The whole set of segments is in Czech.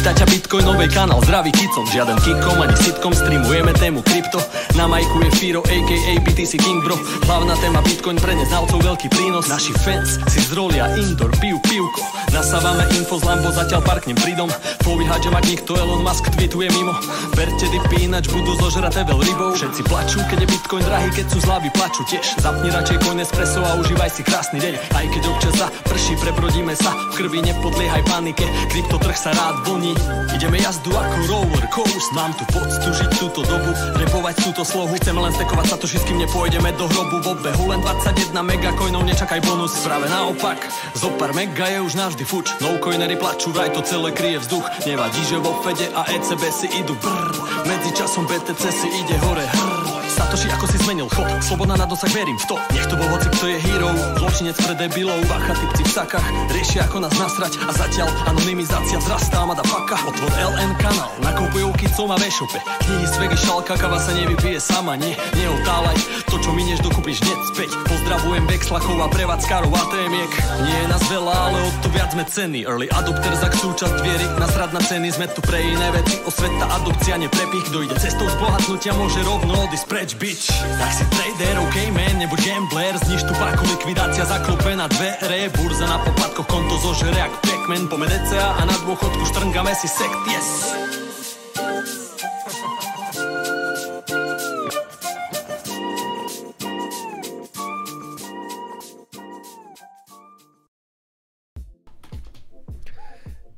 Vítaťa Bitcoinovej kanál, zdravý kicom, žiaden kikom ani sitkom, streamujeme tému krypto, na majku je Firo aka BTC King Bro, hlavná téma Bitcoin pre neznalcov veľký prínos, naši fans si zrolia indoor, pijú pivko, nasávame info z Lambo, zatiaľ parknem pridom, povyhádžem ak nikto, Elon Musk tweetuje mimo, verte dipy, inač budú zožraté veľ rybou, všetci plačú, keď je Bitcoin drahý, keď sú zľavy, plačú tiež, zapni radšej Coin Espresso a užívaj si krásny deň, aj keď občas zaprší, prebrodíme sa, v krvi nepodliehaj panike, kryptotrh sa rád vlní. Ideme jazdu ako roller coaster. Mám tu poctu žiť túto dobu, repovať túto slohu. Chceme len stekovať Satoshi, s kým nepôjdeme do hrobu. V obehu len 21 megacoinov, nečakaj bonus. Práve naopak, zo pár mega je už navždy fuč. Nocoinery plačú, vraj to celé kryje vzduch. Nevadí, že vo Fede a ECB si idú brr. Medzi časom BTC si ide hore hrr. Satoshi, ako si zmenil chod, sloboda na dosah, verím v to. Nech to bol hoci, kto je hero, zločinec pre debilov. Bacha, typci v sakách, riešia ako nás nasrať. A zatiaľ anonymizácia vzrastá, mada paka. Otvor LN kanál, nakupujú kicom a vešope. Knihy, svegy, šalka, kava sa nevypije sama. Nie, neotálaj, to čo minieš, dokúpiš hneď späť. Pozdravujem vexlakov a prevádzkarov a témiek. Nie je nás veľa, ale od to viac sme ceny. Early adopter, zak súčasť viery, nasrad na ceny. Sme tu pre iné veci, osveta, adopcia, neprepich. Kto ide cestou zbohatnutia, môže rovno odísť. Bitch. Tak si trader, ok man, nebuď gambler. Zniž tu páku, likvidácia, zaklope na dvere. Burza na popadkoch, konto zožere jak Pac-Man. Pome DCA a na dôchodku štrngame si sekt, yes.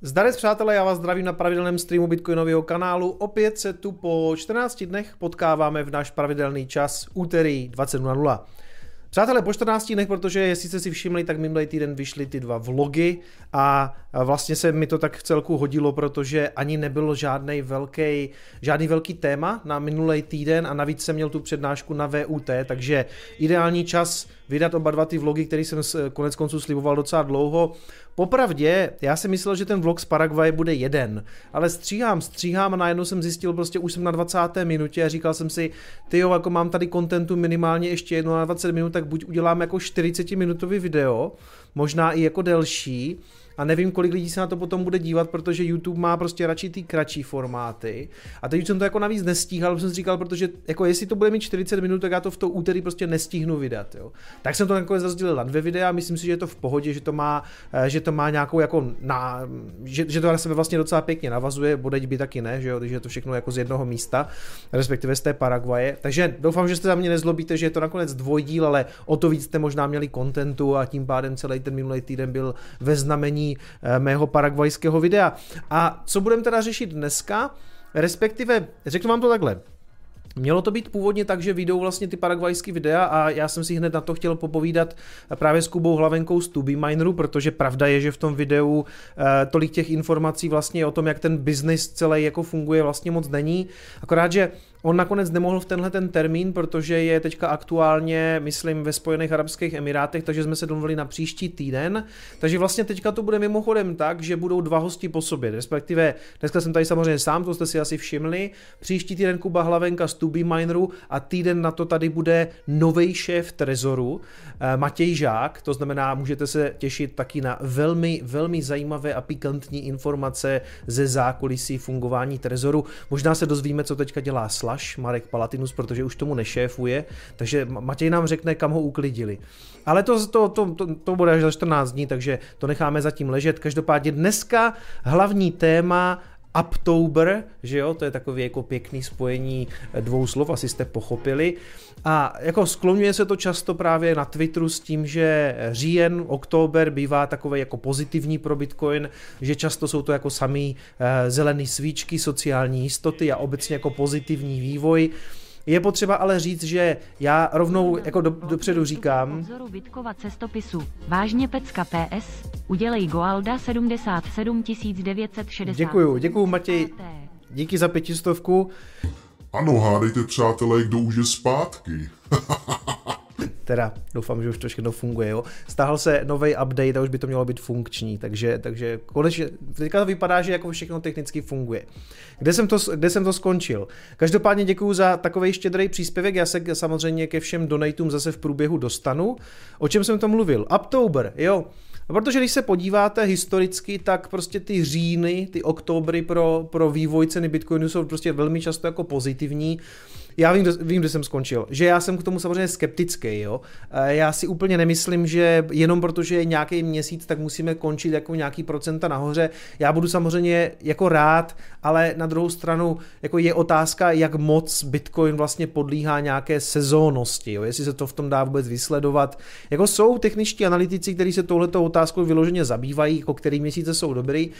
Zdarec přátelé, já vás zdravím na pravidelném streamu Bitcoinového kanálu. Opět se tu po 14 dnech potkáváme v náš pravidelný čas úterý 20.00. Přátelé, po 14 dnech, protože jestli jste si všimli, tak minulý týden vyšly ty dva vlogy a vlastně se mi to tak v celku hodilo, protože ani nebylo žádný velký téma na minulý týden a navíc jsem měl tu přednášku na VUT, takže ideální čas vydat oba dva ty vlogy, který jsem konec konců sliboval docela dlouho. Popravdě, já jsem myslel, že ten vlog z Paraguaje bude jeden, ale stříhám a najednou jsem zjistil, prostě už jsem na 20. minutě a říkal jsem si, tyjo, jako mám tady kontentu minimálně ještě jedno na 20 minut, tak buď udělám jako 40-minutový video, možná i jako delší, a nevím, kolik lidí se na to potom bude dívat, protože YouTube má prostě radši ty kratší formáty. A teď už jsem to jako navíc nestíhal, protože jsem si říkal, protože jako jestli to bude mít 40 minut, tak já to v to úterý prostě nestihnu vydat. Jo. Tak jsem to nakonec rozdělil na dvě videa a myslím si, že je to v pohodě, že to má nějakou jako že to na sebe vlastně docela pěkně navazuje, bodeť by taky ne, že jo, takže je to všechno jako z jednoho místa, respektive z té Paraguaje. Takže doufám, že jste za mě nezlobíte, že je to nakonec dvojdíl, ale o to víc jste možná měli kontentu a tím pádem celý ten minulý týden byl ve znamení mého paraguajského videa. A co budeme teda řešit dneska, respektive, řeknu vám to takhle, mělo to být původně tak, že vyjdou vlastně ty paraguajské videa a já jsem si hned na to chtěl popovídat právě s Kubou Hlavenkou z ToBe Mineru, protože pravda je, že v tom videu tolik těch informací vlastně o tom, jak ten biznis celý jako funguje, vlastně moc není, akorát, že on nakonec nemohl v tenhle ten termín, protože je teďka aktuálně, myslím, ve Spojených arabských emirátech, takže jsme se domluvili na příští týden. Takže vlastně teďka to bude mimochodem tak, že budou dva hosti po sobě, respektive dneska jsem tady samozřejmě sám, to jste si asi všimli, příští týden Kuba Hlavenka z ToBe Mineru a týden na to tady bude novej šéf Trezoru, Matěj Žák, to znamená, můžete se těšit taky na velmi, velmi zajímavé a pikantní informace ze zákulisí fungování Trezoru. Možná se dozvíme, co teďka dělá Marek Palatinus, protože už tomu nešéfuje, takže Matěj nám řekne, kam ho uklidili. Ale to bude až za 14 dní, takže to necháme zatím ležet. Každopádně dneska hlavní téma Uptober, že jo, to je takový jako pěkný spojení dvou slov, asi jste pochopili. A jako skloňuje se to často právě na Twitteru s tím, že říjen, oktober bývá takový jako pozitivní pro Bitcoin, že často jsou to jako samý zelený svíčky, sociální jistoty a obecně jako pozitivní vývoj. Je potřeba ale říct, že já rovnou jako dopředu říkám. Vitkova cestopisu. Vážně pecka PS. Udělej Goalda 77960. Děkuju Matěj. Díky za 500. Ano, hádejte přátelé, kdo už je zpátky. Teda doufám, že už to všechno funguje, jo. Stáhl se nový update a už by to mělo být funkční, takže konečně, teďka to vypadá, že jako všechno technicky funguje. Kde jsem to skončil? Každopádně děkuju za takovej štědrý příspěvek, já se samozřejmě ke všem donatům zase v průběhu dostanu. O čem jsem to mluvil? Uptober, jo. No, protože když se podíváte historicky, tak prostě ty říjny, ty oktobry pro vývoj ceny Bitcoinu jsou prostě velmi často jako pozitivní. Já vím, kde jsem skončil, že já jsem k tomu samozřejmě skeptický, jo. Já si úplně nemyslím, že jenom protože je nějaký měsíc, tak musíme končit jako nějaký procenta nahoře. Já budu samozřejmě jako rád, ale na druhou stranu jako je otázka, jak moc Bitcoin vlastně podléhá nějaké sezónnosti, jo, jestli se to v tom dá vůbec vysledovat. Jako jsou techničtí analytici, kteří se touhletou otázkou vyloženě zabývají, jako který měsíce jsou dobrý.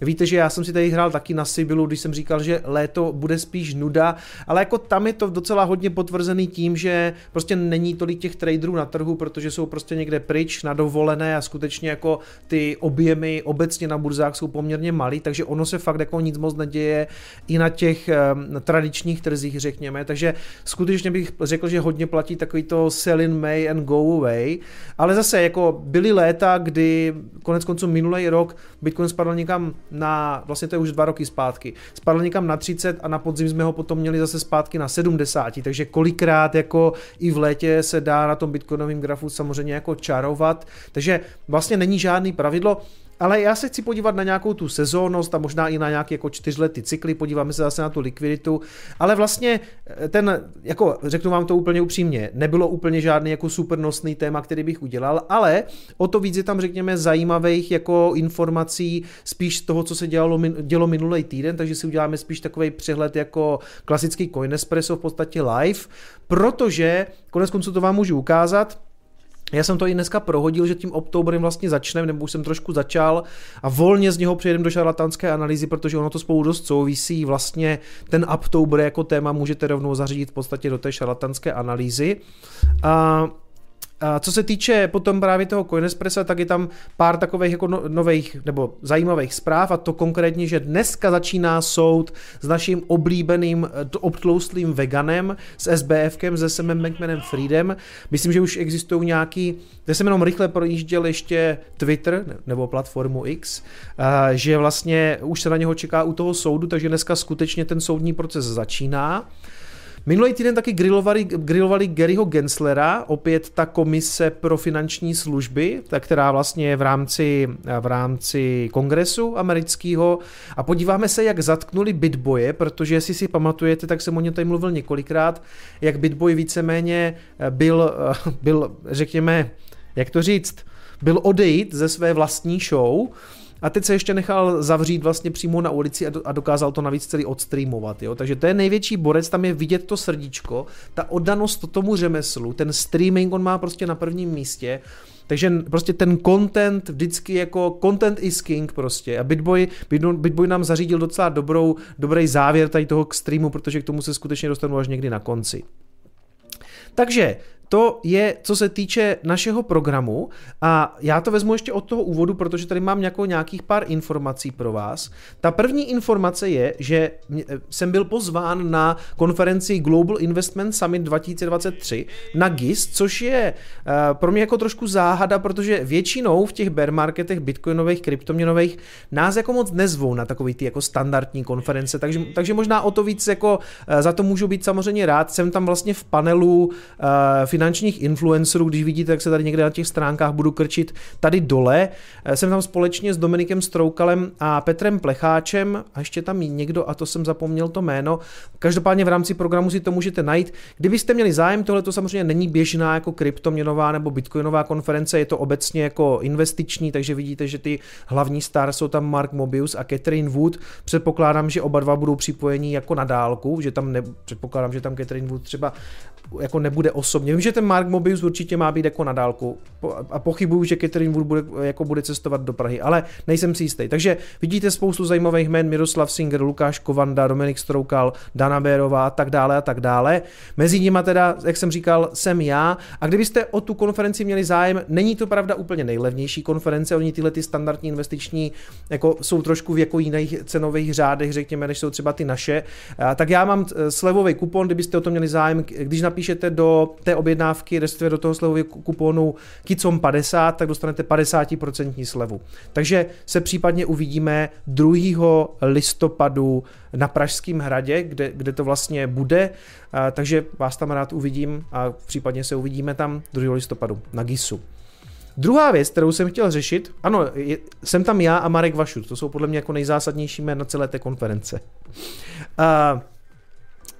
Víte, že já jsem si tady hrál taky na Sibylu, když jsem říkal, že léto bude spíš nuda, ale jako tam je to docela hodně potvrzený tím, že prostě není tolik těch traderů na trhu, protože jsou prostě někde pryč na dovolené a skutečně jako ty objemy obecně na burzách jsou poměrně malý, takže ono se fakt jako nic moc neděje i na těch tradičních trzích, řekněme, takže skutečně bych řekl, že hodně platí takový to sell in May and go away, ale zase jako byly léta, kdy koneckonců minulý rok Bitcoin spadl někam na, vlastně to je už 2 roky zpátky, spadl někam na 30 a na podzim jsme ho potom měli zase zpátky na 70, takže kolikrát jako i v létě se dá na tom bitcoinovém grafu samozřejmě jako čarovat, takže vlastně není žádný pravidlo, ale já se chci podívat na nějakou tu sezónnost a možná i na nějaké jako 4letý cykly, podíváme se zase na tu likviditu, ale vlastně ten, jako řeknu vám to úplně upřímně, nebylo úplně žádný jako supernosný téma, který bych udělal, ale o to víc je tam řekněme zajímavých jako informací spíš z toho, co se dělo minulý týden, takže si uděláme spíš takový přehled jako klasický Coin Espresso v podstatě live, protože koneckonců to vám můžu ukázat. Já jsem to i dneska prohodil, že tím Uptoberem vlastně začneme, nebo už jsem trošku začal a volně z něho přejdeme do šarlatanské analýzy, protože ono to spolu dost souvisí, vlastně ten Uptober jako téma můžete rovnou zařídit v podstatě do té šarlatanské analýzy. A co se týče potom právě toho Coinespressa, tak je tam pár takových jako nových nebo zajímavých zpráv a to konkrétně, že dneska začíná soud s naším oblíbeným obtloustlým veganem, s SBFkem, se Samem Bankmanem-Friedem. Myslím, že už existují nějaký, já jsem jenom rychle projížděl ještě Twitter nebo platformu X, že vlastně už se na něho čeká u toho soudu, takže dneska skutečně ten soudní proces začíná. Minulý týden taky grilovali Garyho Genslera, opět ta komise pro finanční služby, ta, která vlastně je v rámci kongresu amerického. A podíváme se, jak zatknuli BitBoye, protože jestli si pamatujete, tak jsem o něm tady mluvil několikrát, jak BitBoy víceméně byl, řekněme, jak to říct, byl odejít ze své vlastní show. A teď se ještě nechal zavřít vlastně přímo na ulici a dokázal to navíc celý odstreamovat. Jo? Takže to je největší borec, tam je vidět to srdíčko, ta oddanost tomu řemeslu, ten streaming on má prostě na prvním místě. Takže prostě ten content vždycky jako content is king prostě a BitBoy nám zařídil docela dobrý závěr tady toho k streamu, protože k tomu se skutečně dostanu až někdy na konci. Takže to je, co se týče našeho programu a já to vezmu ještě od toho úvodu, protože tady mám nějakých pár informací pro vás. Ta první informace je, že jsem byl pozván na konferenci Global Investment Summit 2023 na GIS, což je pro mě jako trošku záhada, protože většinou v těch bear marketech bitcoinových, kryptoměnových nás jako moc nezvou na takový ty jako standardní konference, takže možná o to víc jako za to můžu být samozřejmě rád. Jsem tam vlastně v panelu finančních influencerů, když vidíte, jak se tady někde na těch stránkách budu krčit tady dole. Jsem tam společně s Dominikem Stroukalem a Petrem Plecháčem a ještě tam někdo, a to jsem zapomněl to jméno. Každopádně v rámci programu si to můžete najít. Kdybyste měli zájem, tohle to samozřejmě není běžná jako kryptoměnová nebo bitcoinová konference, je to obecně jako investiční, takže vidíte, že ty hlavní stars jsou tam Mark Mobius a Catherine Wood. Předpokládám, že oba dva budou připojení jako na dálku, že tam předpokládám, že tam Catherine Wood třeba jako nebude osobně. Vím, že ten Mark Mobius určitě má být jako na dálku a pochybuju, že Catherine Wood bude cestovat do Prahy, ale nejsem si jistý. Takže vidíte spoustu zajímavých jmén, Miroslav Singer, Lukáš Kovanda, Dominik Stroukal, Dana Bérová a tak dále a tak dále. Mezi nimi teda, jak jsem říkal, jsem já a kdybyste o tu konferenci měli zájem, není to pravda úplně nejlevnější konference, oni tyhle ty standardní investiční jako jsou trošku v jako jiných cenových řádech, řekněme, než jsou třeba ty naše. Tak já mám slevový kupon, kdybyste o to měli zájem, když napíšete do té objednávky, respektive do toho slevového kuponu KICOM50, tak dostanete 50% slevu. Takže se případně uvidíme 2. listopadu na Pražském hradě, kde to vlastně bude, takže vás tam rád uvidím a případně se uvidíme tam 2. listopadu na GISu. Druhá věc, kterou jsem chtěl řešit, ano, jsem tam já a Marek Vašut, to jsou podle mě jako nejzásadnější jména celé té konference.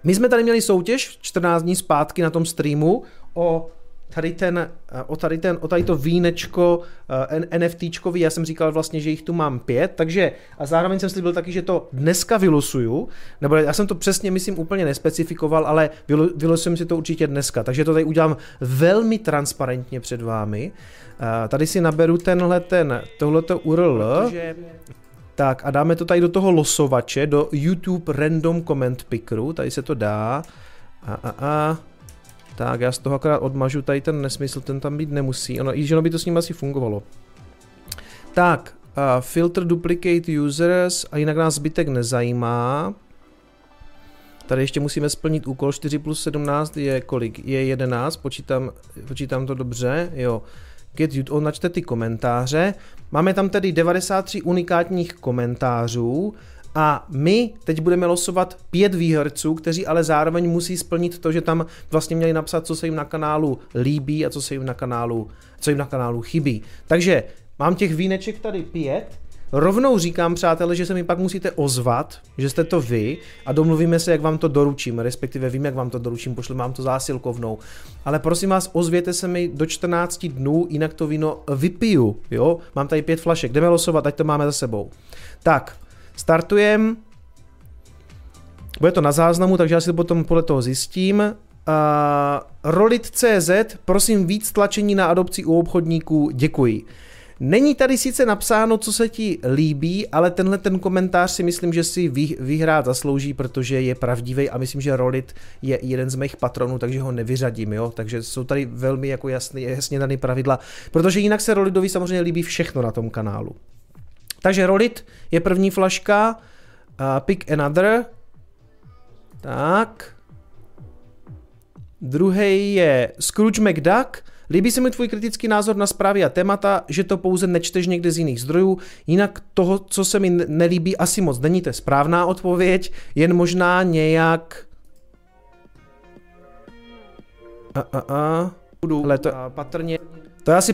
My jsme tady měli soutěž 14 dní zpátky na tom streamu o tady to vínečko NFTčkový, já jsem říkal vlastně, že jich tu mám 5, takže a zároveň jsem slibil taky, že to dneska vylosuju, nebo já jsem to přesně, myslím, úplně nespecifikoval, ale vylosujem si to určitě dneska, takže to tady udělám velmi transparentně před vámi. Tady si naberu tohleto URL, tak a dáme to tady do toho losovače, do YouTube Random Comment Pickeru, tady se to dá, Tak, já z toho akorát odmažu, tady ten nesmysl, ten tam být nemusí, ono, i že by to s ním asi fungovalo. Tak, filter duplicate users a jinak nás zbytek nezajímá. Tady ještě musíme splnit úkol, 4 plus 17 je kolik? Je 11, počítám to dobře, jo. Get YouTube, načte ty komentáře. Máme tam tedy 93 unikátních komentářů. A my teď budeme losovat 5 výherců, kteří ale zároveň musí splnit to, že tam vlastně měli napsat, co se jim na kanálu líbí a co jim na kanálu chybí. Takže mám těch víneček tady 5. Rovnou říkám, přátelé, že se mi pak musíte ozvat, že jste to vy a domluvíme se, jak vám to doručím, respektive vím, jak vám to doručím, pošlu vám to zásilkovnou. Ale prosím vás, ozvěte se mi do 14 dnů, jinak to víno vypiju, jo? Mám tady 5 flašek, jdeme losovat, ať to máme za sebou. Tak. Startujem, bude to na záznamu, takže já si to potom podle toho zjistím. Rolit.cz, prosím víc tlačení na adopci u obchodníků, děkuji. Není tady sice napsáno, co se ti líbí, ale tenhle ten komentář si myslím, že si vyhrát zaslouží, protože je pravdivý a myslím, že Rolit je jeden z mých patronů, takže ho nevyřadím, jo? Takže jsou tady velmi jako jasně dané pravidla, protože jinak se Rolidovi samozřejmě líbí všechno na tom kanálu. Takže Rolit je první flaška, Pick Another, tak, druhý je Scrooge McDuck, líbí se mi tvůj kritický názor na zprávy a témata, že to pouze nečteš někde z jiných zdrojů, jinak toho, co se mi nelíbí, asi moc není, to je správná odpověď, jen možná nějak... Patrně... To já si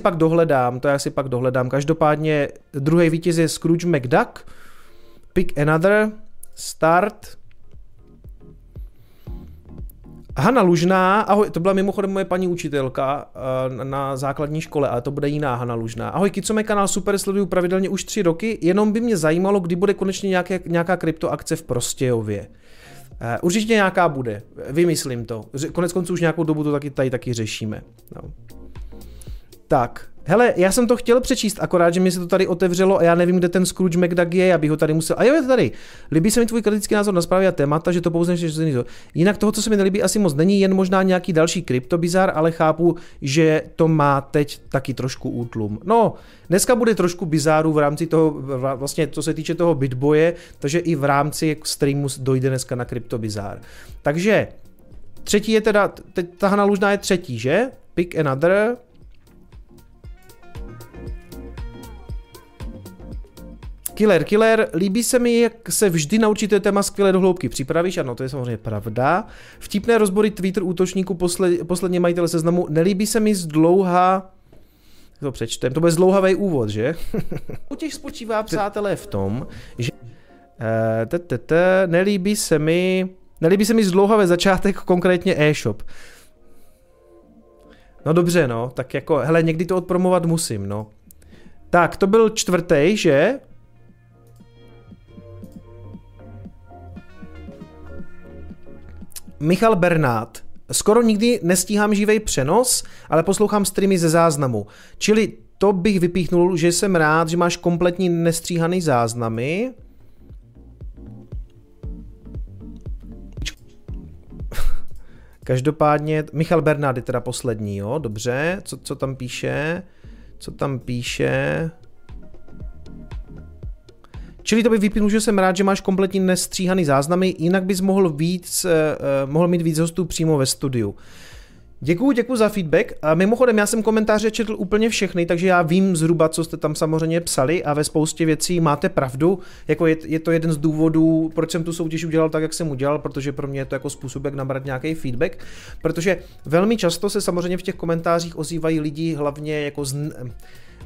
pak dohledám. Každopádně druhý vítěz je Scrooge McDuck. Pick Another. Start. Hana Lužná. Ahoj, to byla mimochodem moje paní učitelka na základní škole, ale to bude jiná Hana Lužná. Ahoj, Kicome kanál super sleduju pravidelně už 3 roky, jenom by mě zajímalo, kdy bude konečně nějaká kryptoakce v Prostějově. Určitě nějaká bude, vymyslím to. Konec konců už nějakou dobu to taky řešíme. No. Tak, hele, já jsem to chtěl přečíst, akorát, že mi se to tady otevřelo a já nevím, kde ten Scrooge McDuck je, já bych ho tady musel... A jo, je to tady. Líbí se mi tvůj kritický názor na zprávy a témata, že to pouze nečteš. Jinak toho, co se mi nelíbí, asi moc není, jen možná nějaký další kryptobizár, ale chápu, že to má teď taky trošku útlum. No, dneska bude trošku bizáru v rámci toho, vlastně co se týče toho BitBoje, takže i v rámci streamu dojde dneska na kryptobizár. Takže, třetí je teda, teď ta Hana Lužná je třetí, že? Pick Another. Killer, líbí se mi, jak se vždy na určité téma skvěle dohloubky připravíš, ano, to je samozřejmě pravda. Vtipné rozbory Twitter útočníků, posledně majitele seznamu, nelíbí se mi zdlouha... To přečtem, to bude zdlouhavý úvod, že? Útěž spočívá, přátelé, v tom, že... Nelíbí se mi zdlouhavý začátek, konkrétně e-shop. No dobře, no, tak jako, hele, někdy to odpromovat musím, no. Tak, to byl čtvrtý, že? Michal Bernát. Skoro nikdy nestíhám živý přenos, ale poslouchám streamy ze záznamu. Čili to bych vypíchnul, že jsem rád, že máš kompletní nestříhaný záznamy. Každopádně, Michal Bernát je teda poslední, jo? Dobře, co tam píše... Čili to by vypínu, že jsem rád, že máš kompletně nestříhaný záznamy, jinak bys mohl mít víc hostů přímo ve studiu. Děkuju za feedback. A mimochodem, já jsem komentáře četl úplně všechny, takže já vím zhruba, co jste tam samozřejmě psali a ve spoustě věcí máte pravdu. Jako je to jeden z důvodů, proč jsem tu soutěž udělal tak, jak jsem udělal, protože pro mě je to jako způsob, jak nabrat nějaký feedback, protože velmi často se samozřejmě v těch komentářích ozývají lidi hlavně jako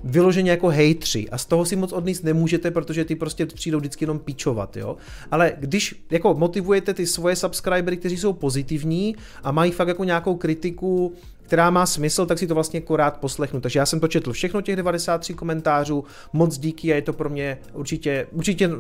vyloženě jako hejtři a z toho si moc odníst nemůžete, protože ty prostě přijdou vždycky jenom pičovat, jo. Ale když jako motivujete ty svoje subscribery, kteří jsou pozitivní a mají fakt jako nějakou kritiku, která má smysl, tak si to vlastně jako rád poslechnu. Takže já jsem to četl všechno těch 93 komentářů, moc díky a je to pro mě určitě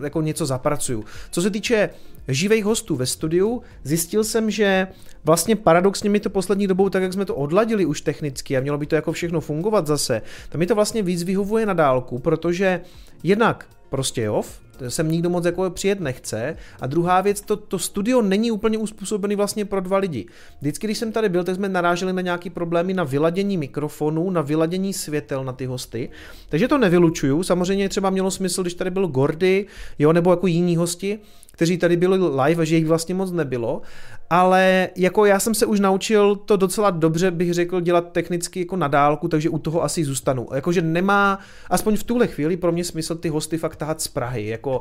jako něco zapracuju. Co se týče živých hostů ve studiu, zjistil jsem, že vlastně paradoxně mi to poslední dobou, tak jak jsme to odladili už technicky a mělo by to jako všechno fungovat zase, tam mi to vlastně víc vyhovuje na dálku, protože jednak Prostějov, sem nikdo moc jako přijet nechce. A druhá věc, to studio není úplně uspůsobený vlastně pro dva lidi. Vždycky, když jsem tady byl, tak jsme naráželi na nějaké problémy na vyladění mikrofonů, na vyladění světel na ty hosty. Takže to nevylučuju. Samozřejmě třeba mělo smysl, když tady byl Gordy, jo, nebo jako jiní hosti, kteří tady byli live a že jich vlastně moc nebylo. Ale jako já jsem se už naučil to docela dobře, bych řekl, dělat technicky jako na dálku, takže u toho asi zůstanu. Jakože nemá, aspoň v tuhle chvíli, pro mě smysl ty hosty fakt tahat z Prahy. Jako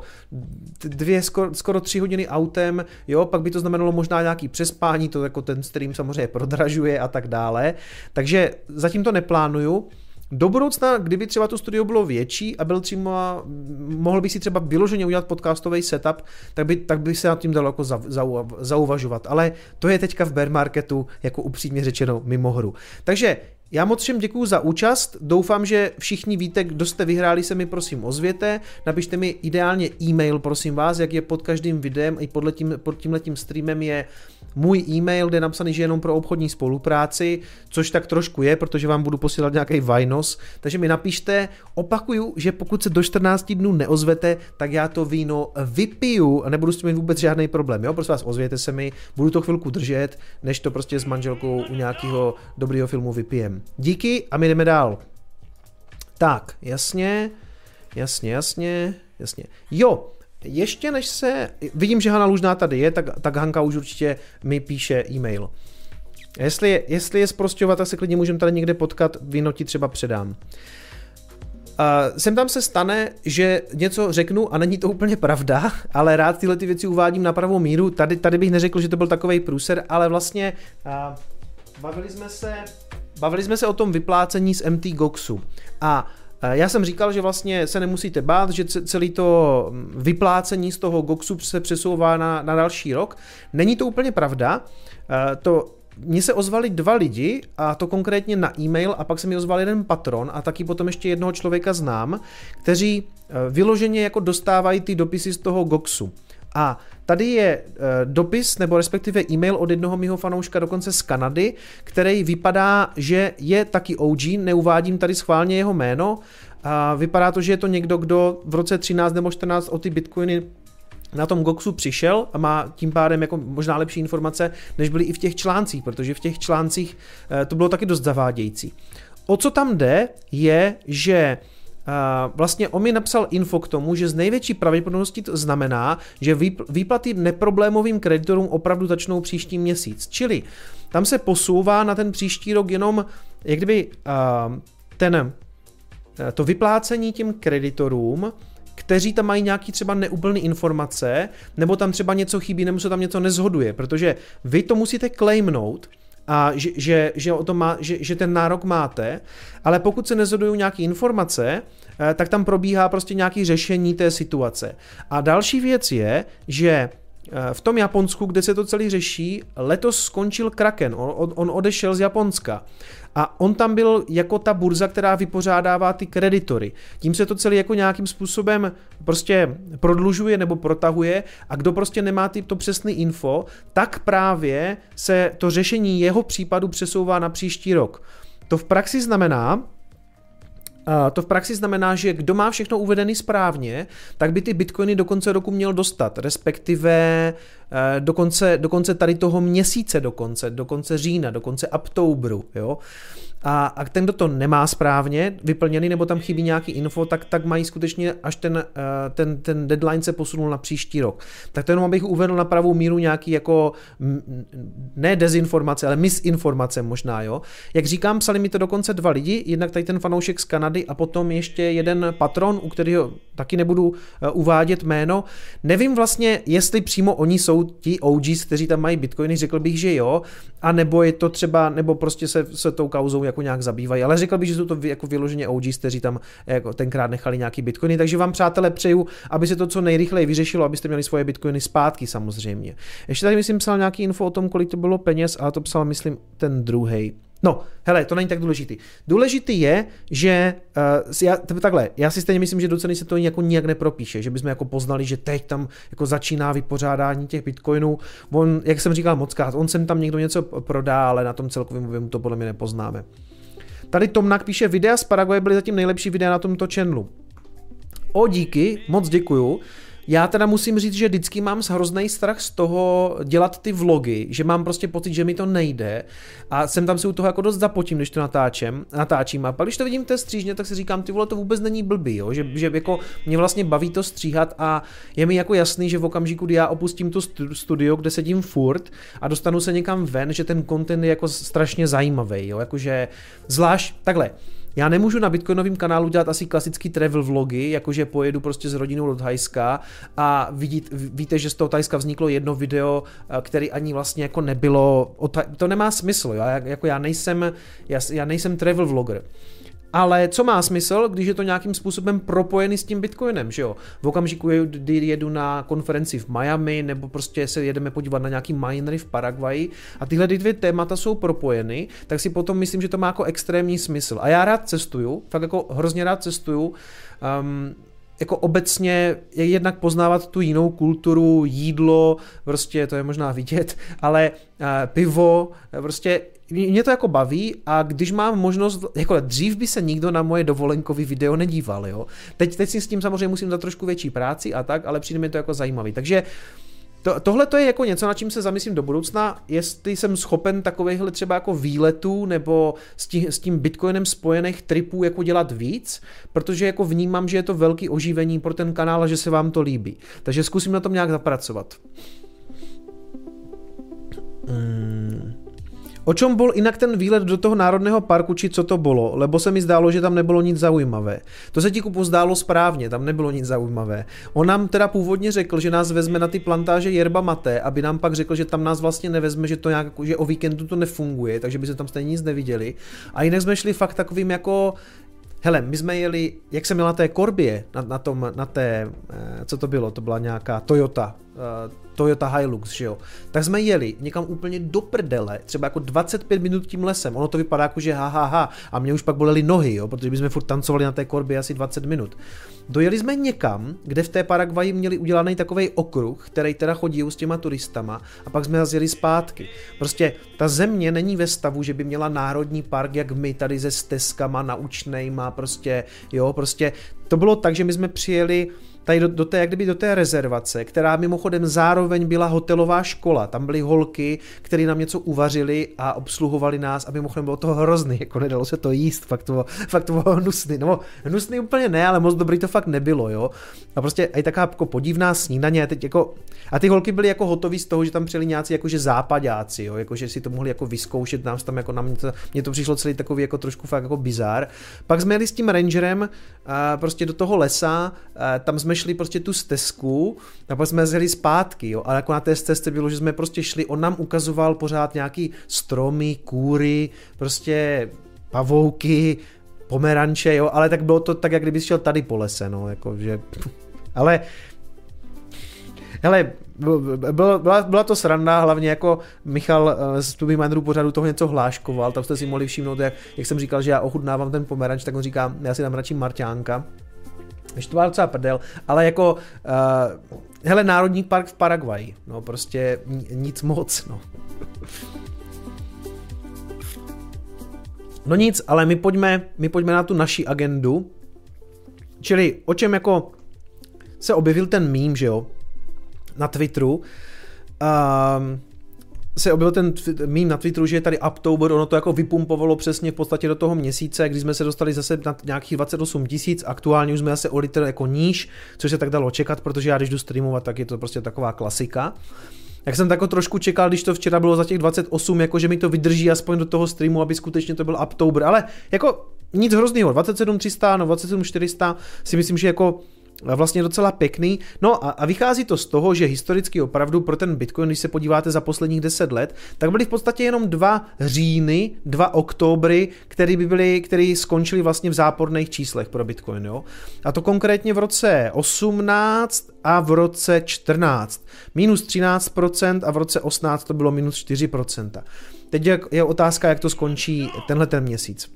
skoro 3 hodiny autem, jo, pak by to znamenalo možná nějaký přespání, to jako ten stream samozřejmě prodražuje a tak dále. Takže zatím to neplánuju. Do budoucna, kdyby třeba to studio bylo větší a byl třeba, mohl bych si třeba vyloženě udělat podcastový setup, tak by se nad tím dalo jako zauvažovat. Ale to je teďka v bear marketu, jako upřímně řečeno, mimo hru. Takže já moc všem děkuju za účast, doufám, že všichni víte, kdo jste vyhráli, se mi prosím ozvěte, napište mi ideálně e-mail, prosím vás, jak je pod každým videem, i pod tímhletím streamem je můj e-mail, kde je napsaný, že jenom pro obchodní spolupráci, což tak trošku je, protože vám budu posílat nějaký vajnos, takže mi napište, opakuju, že pokud se do 14 dnů neozvete, tak já to víno vypiju a nebudu s tím mít vůbec žádný problém, jo, prosím vás, ozvěte se mi, budu to chvilku držet, než to prostě s manželkou u nějakého dobrýho filmu vypijem. Díky a my jdeme dál. Tak, jasně. Jo, ještě než se... Vidím, že Hana Lužná tady je, tak Hanka už určitě mi píše e-mail. Jestli je zprostěhovat, tak se klidně můžeme tady někde potkat, víno ti třeba předám. Sem tam se stane, že něco řeknu a není to úplně pravda, ale rád tyhle ty věci uvádím na pravou míru. Tady bych neřekl, že to byl takovej průser, ale vlastně bavili jsme se o tom vyplácení z MT Goxu a já jsem říkal, že vlastně se nemusíte bát, že celý to vyplácení z toho Goxu se přesouvá na další rok. Není to úplně pravda, mně se ozvali 2 lidi a to konkrétně na e-mail a pak se mi ozval jeden patron a taky potom ještě jednoho člověka znám, kteří vyloženě jako dostávají ty dopisy z toho Goxu. A tady je dopis, nebo respektive e-mail od jednoho mýho fanouška dokonce z Kanady, který vypadá, že je taky OG, neuvádím tady schválně jeho jméno, a vypadá to, že je to někdo, kdo v roce 13 nebo 14 o ty bitcoiny na tom Goxu přišel a má tím pádem jako možná lepší informace, než byly i v těch článcích, protože v těch článcích to bylo taky dost zavádějící. O co tam jde, je, že vlastně on mi napsal info k tomu, že z největší pravděpodobností to znamená, že výplaty neproblémovým kreditorům opravdu začnou příští měsíc. Čili tam se posouvá na ten příští rok jenom jak kdyby to vyplácení těm kreditorům, kteří tam mají nějaký třeba neúplné informace, nebo tam třeba něco chybí, nebo se tam něco nezhoduje, protože vy to musíte claimnout, a že ten nárok máte, ale pokud se nezhodují nějaké informace, tak tam probíhá prostě nějaké řešení té situace. A další věc je, že v tom Japonsku, kde se to celý řeší, letos skončil Kraken, on odešel z Japonska. A on tam byl jako ta burza, která vypořádává ty kreditory. Tím se to celé jako nějakým způsobem prostě prodlužuje nebo protahuje a kdo prostě nemá to přesné info, tak právě se to řešení jeho případu přesouvá na příští rok. To v praxi znamená, že kdo má všechno uvedené správně, tak by ty bitcoiny do konce roku měl dostat, respektive do konce tady toho měsíce, do konce října, do konce Uptoberu, jo. A ten, kdo to nemá správně vyplněný nebo tam chybí nějaký info, tak mají skutečně, až ten deadline se posunul na příští rok. Tak to jenom abych uvedl na pravou míru nějaký jako, ne dezinformace, ale misinformace možná, jo. Jak říkám, psali mi to dokonce dva lidi, jednak tady ten fanoušek z Kanady a potom ještě jeden patron, u kterého taky nebudu uvádět jméno. Nevím vlastně, jestli přímo oni jsou ti OGs, kteří tam mají bitcoiny, řekl bych, že jo, a nebo je to třeba, nebo prostě se tou kauzou jako nějak zabývají, ale řekl bych, že jsou to jako vyloženě OGs, kteří tam jako tenkrát nechali nějaký bitcoiny, takže vám, přátelé, přeju, aby se to co nejrychleji vyřešilo, abyste měli svoje bitcoiny zpátky samozřejmě. Ještě tady myslím psal nějaký info o tom, kolik to bylo peněz, ale to psal myslím ten druhej. No, hele, to není tak důležitý. Důležitý je, že já si stejně myslím, že do ceny se to jako nijak nepropíše, že bychom jako poznali, že teď tam jako začíná vypořádání těch bitcoinů. On, jak jsem říkal mockrát, on sem tam někdo něco prodá, ale na tom celkovém objemu to podle mě nepoznáme. Tady Tomnak píše, videa z Paraguaje byly zatím nejlepší videa na tomto channelu. O díky, moc děkuju. Já teda musím říct, že vždycky mám hrozný strach z toho dělat ty vlogy, že mám prostě pocit, že mi to nejde a jsem tam si u toho jako dost zapotím, když to natáčím a pak když to vidím té střížně, tak si říkám, ty vole, to vůbec není blbý, jo? Že jako mě vlastně baví to stříhat a je mi jako jasný, že v okamžiku, kdy já opustím to studio, kde sedím furt a dostanu se někam ven, že ten content je jako strašně zajímavý, jo? Jakože zvlášť takhle. Já nemůžu na bitcoinovém kanálu dělat asi klasický travel vlogy, jakože pojedu prostě s rodinou do Thajska a víte, že z toho Thajska vzniklo jedno video, který ani vlastně jako nebylo, to nemá smysl, jo? Jako já nejsem travel vlogger. Ale co má smysl, když je to nějakým způsobem propojený s tím bitcoinem, že jo? V okamžiku, kdy jedu na konferenci v Miami, nebo prostě se jedeme podívat na nějaký minery v Paraguaji a tyhle dvě témata jsou propojeny, tak si potom myslím, že to má jako extrémní smysl. A já rád cestuju, fakt jako hrozně rád cestuju, jako obecně jednak poznávat tu jinou kulturu, jídlo, prostě to je možná vidět, ale pivo, prostě mě to jako baví a když mám možnost, jako dřív by se nikdo na moje dovolenkový video nedíval, jo. Teď si s tím samozřejmě musím dát trošku větší práci a tak, ale přijde mi to jako zajímavý, takže tohle to je jako něco, na čím se zamyslím do budoucna, jestli jsem schopen takovýchhle třeba jako výletů nebo s tím bitcoinem spojených tripů jako dělat víc, protože jako vnímám, že je to velký oživení pro ten kanál a že se vám to líbí. Takže zkusím na tom nějak zapracovat. O čom bol jinak ten výlet do toho národného parku, či co to bylo? Lebo se mi zdálo, že tam nebylo nic zaujímavé. To se ti Kupu zdálo správně, tam nebylo nic zaujímavé. On nám teda původně řekl, že nás vezme na ty plantáže yerba mate, aby nám pak řekl, že tam nás vlastně nevezme, že to nějak, že o víkendu to nefunguje, takže by se tam stejně nic neviděli. A jinak jsme šli fakt takovým jako, hele, my jsme jeli, jak jsem jel na té korbě, co to bylo, to byla nějaká Toyota Hilux, že jo, tak jsme jeli někam úplně do prdele, třeba jako 25 minut tím lesem, ono to vypadá jako, že a mě už pak bolely nohy, jo, protože bychom furt tancovali na té korbě asi 20 minut. Dojeli jsme někam, kde v té Paraguaji měli udělaný takovej okruh, který teda chodí s těma turistama a pak jsme zase jeli zpátky. Prostě ta země není ve stavu, že by měla národní park, jak my tady se stezkama naučnejma, prostě, jo, prostě to bylo tak, že my jsme přijeli tady do té rezervace, která mimochodem zároveň byla hotelová škola. Tam byly holky, které nám něco uvařili a obsluhovali nás a mimochodem bylo to hrozný, jako nedalo se to jíst, fakt to bylo hnusný. No, hnusný úplně ne, ale moc dobrý to fakt nebylo, jo. A prostě aj taká jako podivná snídaně, teď jako a ty holky byly jako hotový z toho, že tam přijeli nějací jakože západáci, jo, jakože si to mohli jako vyzkoušet, nám tam jako mně to přišlo celý takový jako trošku fakt jako bizár. Pak jsme jeli s tím rangerem prostě do toho lesa, tam jsme šli prostě tu stezku a pak jsme jeli zpátky, jo, ale jako na té stezce bylo, že jsme prostě šli, on nám ukazoval pořád nějaký stromy, kůry, prostě pavouky, pomeranče, jo, ale tak bylo to tak, jak kdyby šel tady po lese, no, jakože, ale hele, byla to sranda, hlavně jako Michal z ToBe Mineru pořadu toho něco hláškoval, tam jste si mohli všimnout, jak jsem říkal, že já ochutnávám ten pomeranč, tak on říká, já si dám radši marťánka. Ještě to má docela prdel, ale jako, hele, národní park v Paraguaji, no prostě nic moc, no. No nic, ale my pojďme na tu naši agendu, čili o čem jako se objevil ten mím, že jo, na Twitteru, se objevil ten meme na Twitteru, že je tady Uptober, ono to jako vypumpovalo přesně v podstatě do toho měsíce, když jsme se dostali zase na nějakých 28 000, aktuálně už jsme asi o liter jako níž, což se tak dalo čekat, protože já když jdu streamovat, tak je to prostě taková klasika. Jak jsem tako trošku čekal, když to včera bylo za těch 28, jako že mi to vydrží aspoň do toho streamu, aby skutečně to byl Uptober, ale jako nic hroznýho, 27 300, no 27 400 si myslím, že jako vlastně docela pěkný. No a vychází to z toho, že historicky opravdu pro ten Bitcoin, když se podíváte za posledních 10 let, tak byly v podstatě jenom 2 říjny, 2 oktobry, které skončily vlastně v záporných číslech pro Bitcoin. Jo? A to konkrétně v roce 18 a v roce 14. Minus 13% a v roce 18 to bylo minus 4%. Teď je otázka, jak to skončí tenhleten měsíc.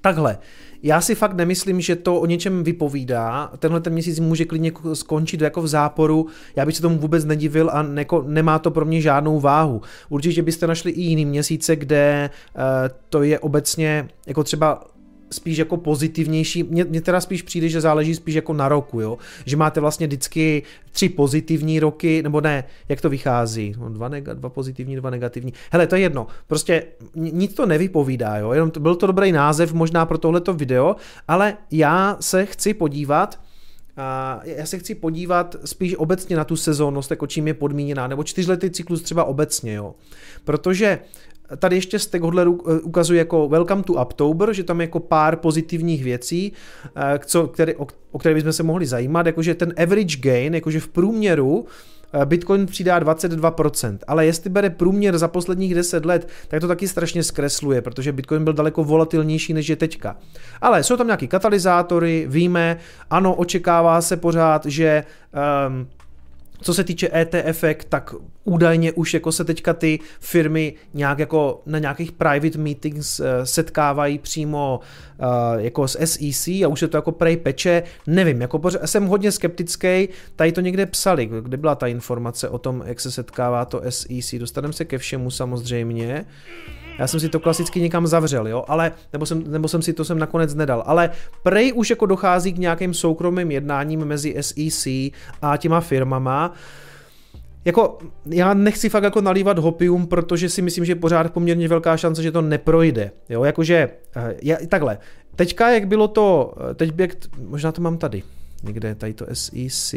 Takhle. Já si fakt nemyslím, že to o něčem vypovídá. Tenhle ten měsíc může klidně skončit jako v záporu. Já bych se tomu vůbec nedivil a nemá to pro mě žádnou váhu. Určitě byste našli i jiný měsíce, kde to je obecně jako třeba spíš jako pozitivnější. Mně teda spíš přijde, že záleží spíš jako na roku, jo? Že máte vlastně vždycky 3 pozitivní roky, nebo ne, jak to vychází? No, 2 pozitivní, 2 negativní. Hele, to je jedno, prostě nic to nevypovídá, jo? Jenom byl to dobrý název možná pro tohleto video, ale já se chci podívat spíš obecně na tu sezónnost, jako čím je podmíněná, nebo 4letý cyklus třeba obecně, jo? Protože tady ještě stakeholder ukazuje jako Welcome to Uptober, že tam je jako pár pozitivních věcí, o které bychom se mohli zajímat, jakože ten average gain, jakože v průměru Bitcoin přidá 22%, ale jestli bere průměr za posledních 10 let, tak to taky strašně zkresluje, protože Bitcoin byl daleko volatilnější, než je teďka. Ale jsou tam nějaký katalyzátory, víme, ano, očekává se pořád, že co se týče ETF, tak údajně už jako se teďka ty firmy nějak jako na nějakých private meetings setkávají přímo jako s SEC a už je to jako prej peče, nevím, jako jsem hodně skeptický, tady to někde psali, kde byla ta informace o tom, jak se setkává to SEC, dostaneme se ke všemu samozřejmě, já jsem si to klasicky někam zavřel, jo, ale, nebo jsem si to nakonec nedal, ale prej už jako dochází k nějakým soukromým jednáním mezi SEC a těma firmama. Jako, já nechci fakt jako nalívat hopium, protože si myslím, že je pořád poměrně velká šance, že to neprojde, jo, jakože, takhle, teďka jak bylo to, možná to mám tady, někde, tady to SEC,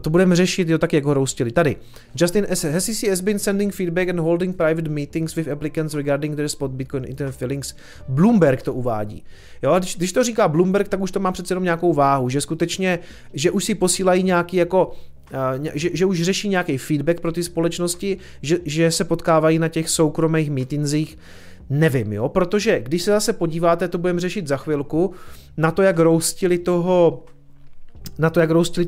to budeme řešit, jo, tak jak ho roustili, tady, Justin, SEC has been sending feedback and holding private meetings with applicants regarding their spot Bitcoin internet fillings, Bloomberg to uvádí, jo, a když to říká Bloomberg, tak už to má přece jenom nějakou váhu, že skutečně, že už si posílají nějaký jako, že už řeší nějaký feedback pro ty společnosti, že se potkávají na těch soukromých meetingsích, nevím, jo, protože když se zase podíváte, to budeme řešit za chvilku, na to, jak roustili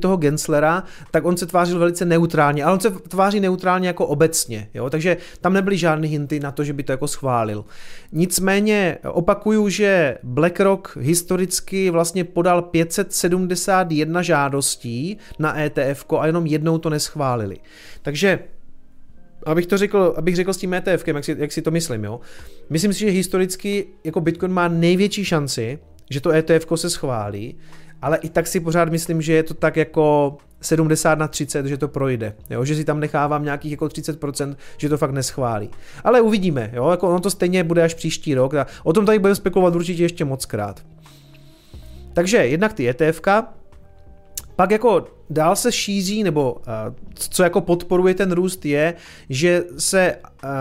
toho Genslera, tak on se tvářil velice neutrálně, ale on se tváří neutrálně jako obecně, jo, takže tam nebyly žádný hinty na to, že by to jako schválil. Nicméně opakuju, že BlackRock historicky vlastně podal 571 žádostí na ETF-ko a jenom jednou to neschválili. Takže abych řekl s tím ETF-kem, jak si to myslím, jo. Myslím si, že historicky jako Bitcoin má největší šanci, že to ETF-ko se schválí, ale i tak si pořád myslím, že je to tak jako 70/30, že to projde, jo? Že si tam nechávám nějakých jako 30%, že to fakt neschválí. Ale uvidíme, jo? Jako ono to stejně bude až příští rok, a o tom tady budeme spekulovat určitě ještě moc krát. Takže jednak ty ETFka, pak jako dál se šíří, nebo co jako podporuje ten růst je, že se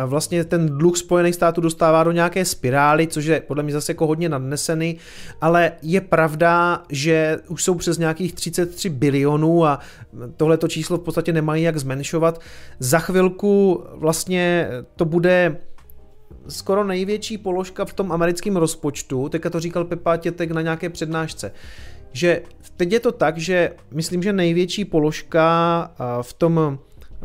vlastně ten dluh Spojených států dostává do nějaké spirály, což je podle mě zase jako hodně nadnesený, ale je pravda, že už jsou přes nějakých 33 bilionů a tohleto číslo v podstatě nemají jak zmenšovat. Za chvilku vlastně to bude skoro největší položka v tom americkém rozpočtu, teďka to říkal Pepa Tětek na nějaké přednášce, že teď je to tak, že myslím, že největší položka v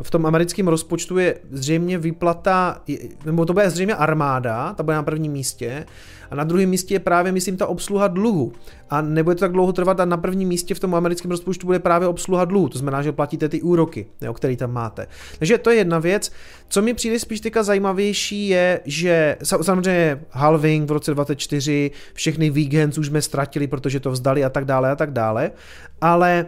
tom americkém rozpočtu je zřejmě výplata, nebo to bude zřejmě armáda, ta bude na prvním místě, a na druhém místě je právě, myslím, ta obsluha dluhu. A nebude to tak dlouho trvat a na prvním místě v tom americkém rozpočtu bude právě obsluha dluhu, to znamená, že platíte ty úroky, jo, který tam máte. Takže to je jedna věc. Co mi přijde spíš teďka zajímavější je, že samozřejmě halving v roce 2024, všechny weekends už jsme ztratili, protože to vzdali a tak dále, ale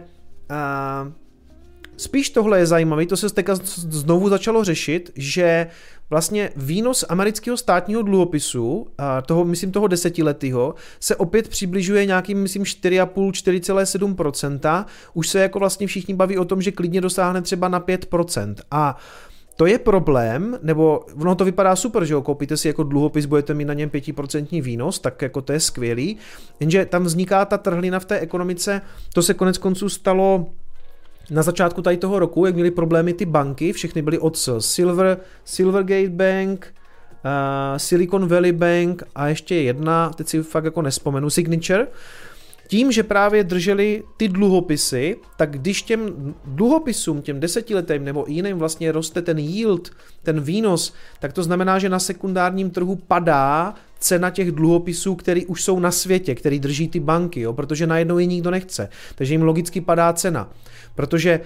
Spíš tohle je zajímavé, to se teďka znovu začalo řešit, že vlastně výnos amerického státního dluhopisu, toho, myslím toho desetiletýho, se opět přibližuje nějakým, myslím 4,5–4,7%, už se jako vlastně všichni baví o tom, že klidně dosáhne třeba na 5%. A to je problém, nebo ono to vypadá super, že jo, koupíte si jako dluhopis, budete mít na něm 5% výnos, tak jako to je skvělý, jenže tam vzniká ta trhlina v té ekonomice, to se koneckonců stalo na začátku tady toho roku, jak měly problémy ty banky, všechny byly od Silvergate Bank, Silicon Valley Bank a ještě jedna, teď si fakt jako nespomenu, Signature. Tím, že právě drželi ty dluhopisy, tak když těm dluhopisům, těm desetiletým nebo jiným vlastně roste ten yield, ten výnos, tak to znamená, že na sekundárním trhu padá cena těch dluhopisů, které už jsou na světě, který drží ty banky, jo? Protože najednou je nikdo nechce, takže jim logicky padá cena, protože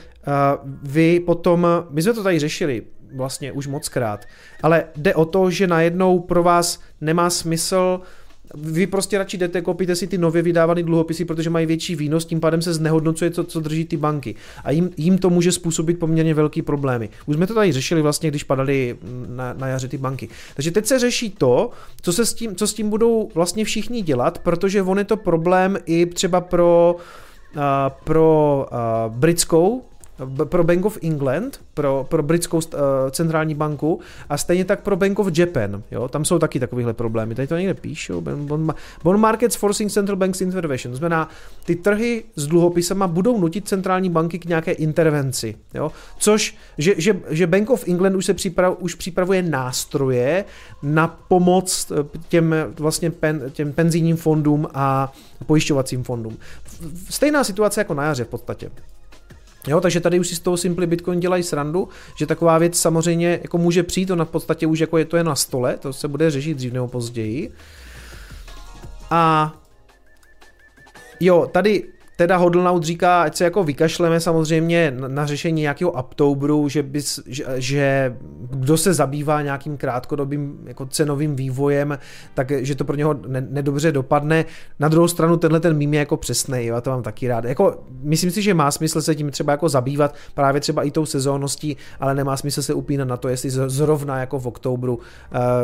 vy potom, my jsme to tady řešili vlastně už mockrát, ale jde o to, že najednou pro vás nemá smysl. Vy prostě radši jdete, koupíte si ty nově vydávané dluhopisy, protože mají větší výnos, tím pádem se znehodnocuje to, co drží ty banky. A jim to může způsobit poměrně velký problémy. Už jsme to tady řešili vlastně, když padaly na jaře ty banky. Takže teď se řeší to, co s tím budou vlastně všichni dělat, protože on je to problém i třeba pro britskou, pro Bank of England, pro britskou centrální banku a stejně tak pro Bank of Japan, jo, tam jsou taky takovýhle problémy, tady to někde píšou, bond markets forcing central banks intervention, to znamená, ty trhy s dluhopisama budou nutit centrální banky k nějaké intervenci, jo, což, že Bank of England už se připravuje nástroje na pomoc těm vlastně těm penzijním fondům a pojišťovacím fondům. Stejná situace jako na jaře v podstatě. Jo, takže tady už si z toho Simply Bitcoin dělají srandu, že taková věc samozřejmě jako může přijít, ona v podstatě už jako je to na stole, to se bude řešit dřív nebo později. A jo, tady teda Hodlnout říká, ať se jako vykašleme samozřejmě na řešení nějakého Uptoberu, že kdo se zabývá nějakým krátkodobým jako cenovým vývojem, takže to pro něho nedobře dopadne. Na druhou stranu tenhle ten mím je jako přesnej, já to mám taky rád. Jako, myslím si, že má smysl se tím třeba jako zabývat právě třeba i tou sezónností, ale nemá smysl se upínat na to, jestli zrovna jako v oktobru,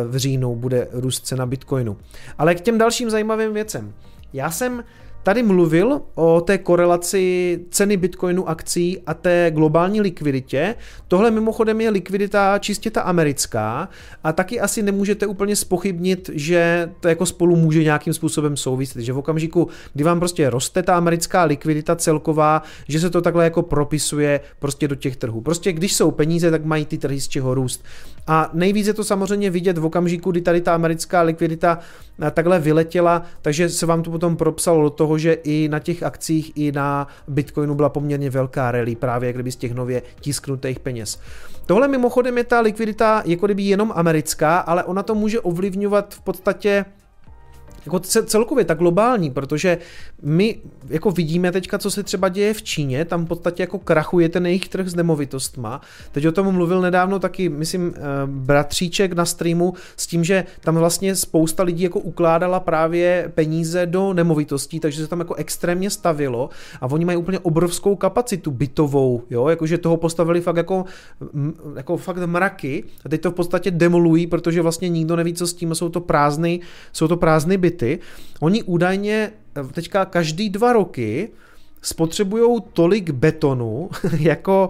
v říjnu bude růst cena Bitcoinu. Ale k těm dalším zajímavým věcem. Já jsem tady mluvil o té korelaci ceny Bitcoinu akcí a té globální likviditě. Tohle mimochodem je likvidita čistě ta americká a taky asi nemůžete úplně zpochybnit, že to jako spolu může nějakým způsobem souviset, že v okamžiku, kdy vám prostě roste ta americká likvidita celková, že se to takhle jako propisuje prostě do těch trhů. Prostě když jsou peníze, tak mají ty trhy z čeho růst. A nejvíc je to samozřejmě vidět v okamžiku, kdy tady ta americká likvidita takhle vyletěla, takže se vám to potom propsalo do toho, že i na těch akcích, i na Bitcoinu byla poměrně velká rally, právě jak kdyby z těch nově tisknutých peněz. Tohle mimochodem je ta likvidita jako kdyby jenom americká, ale ona to může ovlivňovat v podstatě jako celkově tak globální, protože my jako vidíme teďka, co se třeba děje v Číně, tam v podstatě jako krachuje ten jejich trh s nemovitostma. Teď o tom mluvil nedávno taky, myslím, bratříček na streamu s tím, že tam vlastně spousta lidí jako ukládala právě peníze do nemovitostí, takže se tam jako extrémně stavilo a oni mají úplně obrovskou kapacitu bytovou, jo, jakože toho postavili fakt jako fakt mraky a teď to v podstatě demolují, protože vlastně nikdo neví, co s tím, jsou to prázdné byty. Oni údajně teďka každý 2 roky spotřebují tolik betonu, jako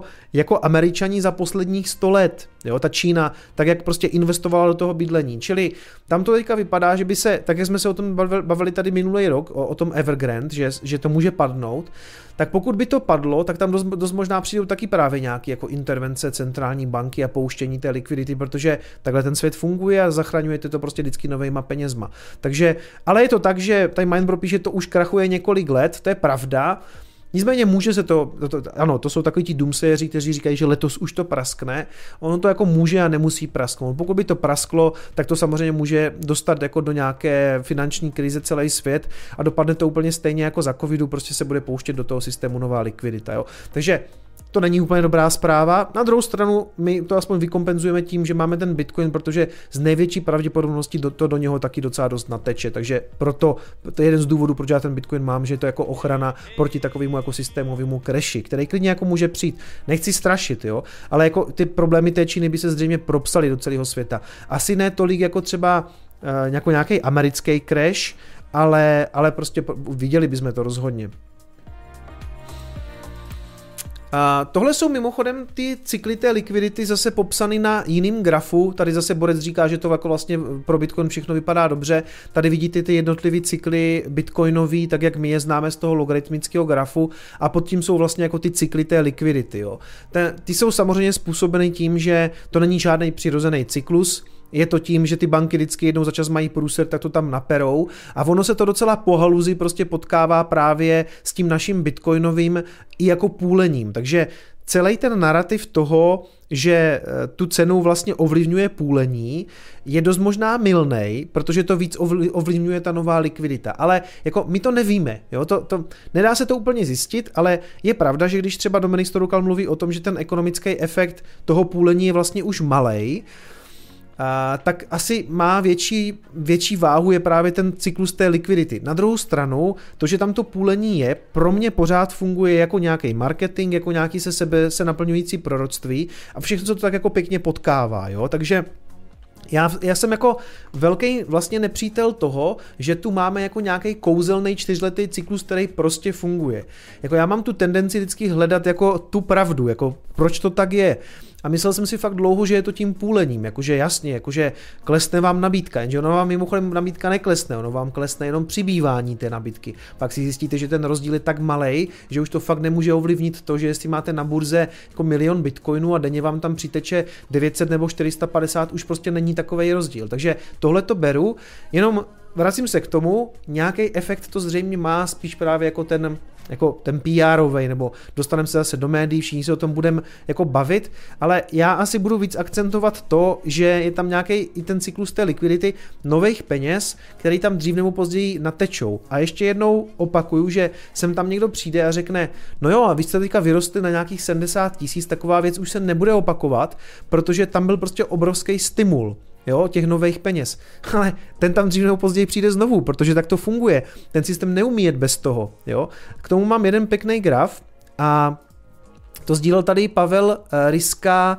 Američani za posledních 100 let. Jo, ta Čína, tak jak prostě investovala do toho bydlení. Čili tam to teďka vypadá, že by se, tak jak jsme se o tom bavili tady minulý rok, o tom Evergrande, že to může padnout, tak pokud by to padlo, tak tam dost možná přijdou taky právě nějaké jako intervence centrální banky a pouštění té likvidity, protože takhle ten svět funguje a zachraňujete to prostě vždycky novejma penězma. Takže, ale je to tak, že tady Mindbro píše, že to už krachuje několik let, to je pravda. Nicméně může se ano, to jsou takový ti doomsayeři, kteří říkají, že letos už to praskne, ono to jako může a nemusí prasknout. Pokud by to prasklo, tak to samozřejmě může dostat jako do nějaké finanční krize celý svět a dopadne to úplně stejně jako za covidu, prostě se bude pouštět do toho systému nová likvidita, jo. Takže to není úplně dobrá zpráva. Na druhou stranu my to aspoň vykompenzujeme tím, že máme ten Bitcoin, protože z největší pravděpodobností to do něho taky docela dost nateče. Takže proto to je jeden z důvodů, proč já ten Bitcoin mám, že je to jako ochrana proti takovému jako systémovému crashi, který klidně jako může přijít. Nechci strašit, jo, ale jako ty problémy té Číny by se zřejmě propsaly do celého světa. Asi ne tolik jako třeba nějaký americký crash, ale prostě viděli bychom to rozhodně. A tohle jsou mimochodem ty cykly té likvidity zase popsané na jiném grafu. Tady zase Borec říká, že to jako vlastně pro Bitcoin všechno vypadá dobře. Tady vidíte ty jednotlivé cykly bitcoinové, tak jak my je známe z toho logaritmického grafu, a pod tím jsou vlastně jako ty cykly té likvidity. Jo. Ty jsou samozřejmě způsobeny tím, že to není žádný přirozený cyklus. Je to tím, že ty banky vždycky jednou za čas mají průser, tak to tam naperou, a ono se to docela po haluzi prostě potkává právě s tím naším bitcoinovým i jako půlením. Takže celý ten narrativ toho, že tu cenu vlastně ovlivňuje půlení, je dost možná mylnej, protože to víc ovlivňuje ta nová likvidita. Ale jako my to nevíme, jo? Nedá se to úplně zjistit, ale je pravda, že když třeba Dominik Stroukal mluví o tom, že ten ekonomický efekt toho půlení je vlastně už malej, tak asi má větší váhu je právě ten cyklus té likvidity. Na druhou stranu, to, že tam to půlení je, pro mě pořád funguje jako nějaký marketing, jako nějaký se naplňující proroctví a všechno se to tak jako pěkně potkává, jo, takže já jsem jako velký vlastně nepřítel toho, že tu máme jako nějaký kouzelný čtyřletý cyklus, který prostě funguje. Jako já mám tu tendenci vždycky hledat jako tu pravdu, jako proč to tak je. A myslel jsem si fakt dlouho, že je to tím půlením, jakože jasně, jakože klesne vám nabídka, jenže ono vám mimochodem nabídka neklesne, ono vám klesne jenom přibývání té nabídky. Pak si zjistíte, že ten rozdíl je tak malej, že už to fakt nemůže ovlivnit to, že jestli máte na burze jako 1 000 000 bitcoinů a denně vám tam přiteče 900 nebo 450, už prostě není takovej rozdíl. Takže tohle to beru, jenom vracím se k tomu, nějaký efekt to zřejmě má spíš právě jako ten PR-ovej, nebo dostaneme se zase do médií, všichni se o tom budeme jako bavit, ale já asi budu víc akcentovat to, že je tam nějaký i ten cyklus té likvidity nových peněz, který tam dřív nebo později natečou. A ještě jednou opakuju, že sem tam někdo přijde a řekne, no jo, a vy jste teďka vyrostli na nějakých 70 000, taková věc už se nebude opakovat, protože tam byl prostě obrovský stimul. Jo, těch nových peněz. Ale ten tam dřív nebo později přijde znovu, protože tak to funguje. Ten systém neumí jet bez toho. Jo. K tomu mám jeden pěkný graf a to sdílel tady Pavel Ryska